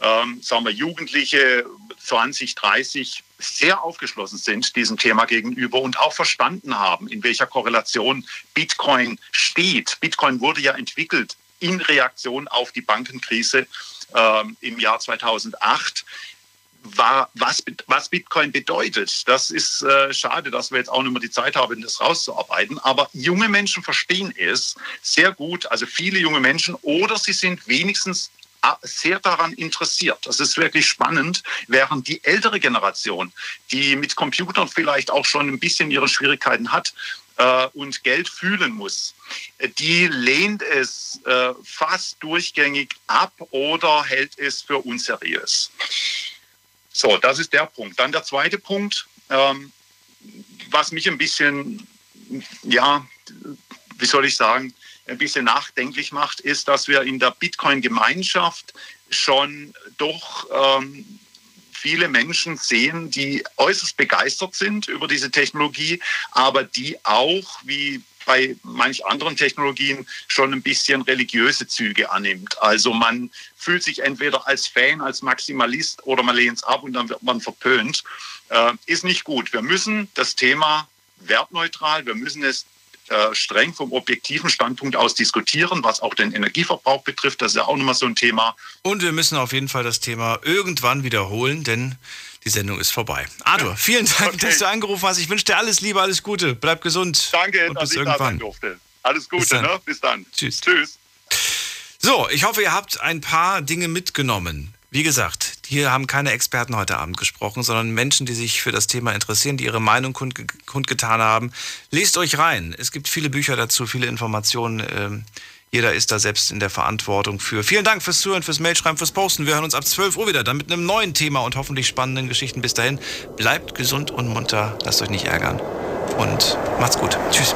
ähm, sagen wir Jugendliche zwanzig, dreißig, sehr aufgeschlossen sind diesem Thema gegenüber und auch verstanden haben, in welcher Korrelation Bitcoin steht. Bitcoin wurde ja entwickelt in Reaktion auf die Bankenkrise ähm, im Jahr zweitausendacht. War, was, was Bitcoin bedeutet. Das ist äh, schade, dass wir jetzt auch nicht mehr die Zeit haben, das rauszuarbeiten. Aber junge Menschen verstehen es sehr gut, also viele junge Menschen, oder sie sind wenigstens sehr daran interessiert. Das ist wirklich spannend, während die ältere Generation, die mit Computern vielleicht auch schon ein bisschen ihre Schwierigkeiten hat, und Geld fühlen muss, die lehnt es äh, fast durchgängig ab oder hält es für unseriös. So, das ist der Punkt. Dann der zweite Punkt, ähm, was mich ein bisschen, ja, wie soll ich sagen, ein bisschen nachdenklich macht, ist, dass wir in der Bitcoin-Gemeinschaft schon doch ähm, viele Menschen sehen, die äußerst begeistert sind über diese Technologie, aber die auch, wie bei manch anderen Technologien, schon ein bisschen religiöse Züge annimmt. Also man fühlt sich entweder als Fan, als Maximalist oder man lehnt es ab und dann wird man verpönt. Äh, ist nicht gut. Wir müssen das Thema wertneutral, wir müssen es äh, streng vom objektiven Standpunkt aus diskutieren, was auch den Energieverbrauch betrifft. Das ist ja auch nochmal so ein Thema. Und wir müssen auf jeden Fall das Thema irgendwann wiederholen, denn die Sendung ist vorbei. Arthur, vielen Dank, okay. dass du angerufen hast. Ich wünsche dir alles Liebe, alles Gute. Bleib gesund. Danke, und bis dass irgendwann. ich da sein durfte. Alles Gute, bis dann. Ne? Bis dann. Tschüss. Tschüss. So, ich hoffe, ihr habt ein paar Dinge mitgenommen. Wie gesagt, hier haben keine Experten heute Abend gesprochen, sondern Menschen, die sich für das Thema interessieren, die ihre Meinung kundge- kundgetan haben. Lest euch rein. Es gibt viele Bücher dazu, viele Informationen. Ähm, Jeder ist da selbst in der Verantwortung für. Vielen Dank fürs Zuhören, fürs Mailschreiben, fürs Posten. Wir hören uns ab zwölf Uhr wieder, dann mit einem neuen Thema und hoffentlich spannenden Geschichten. Bis dahin, bleibt gesund und munter, lasst euch nicht ärgern und macht's gut. Tschüss.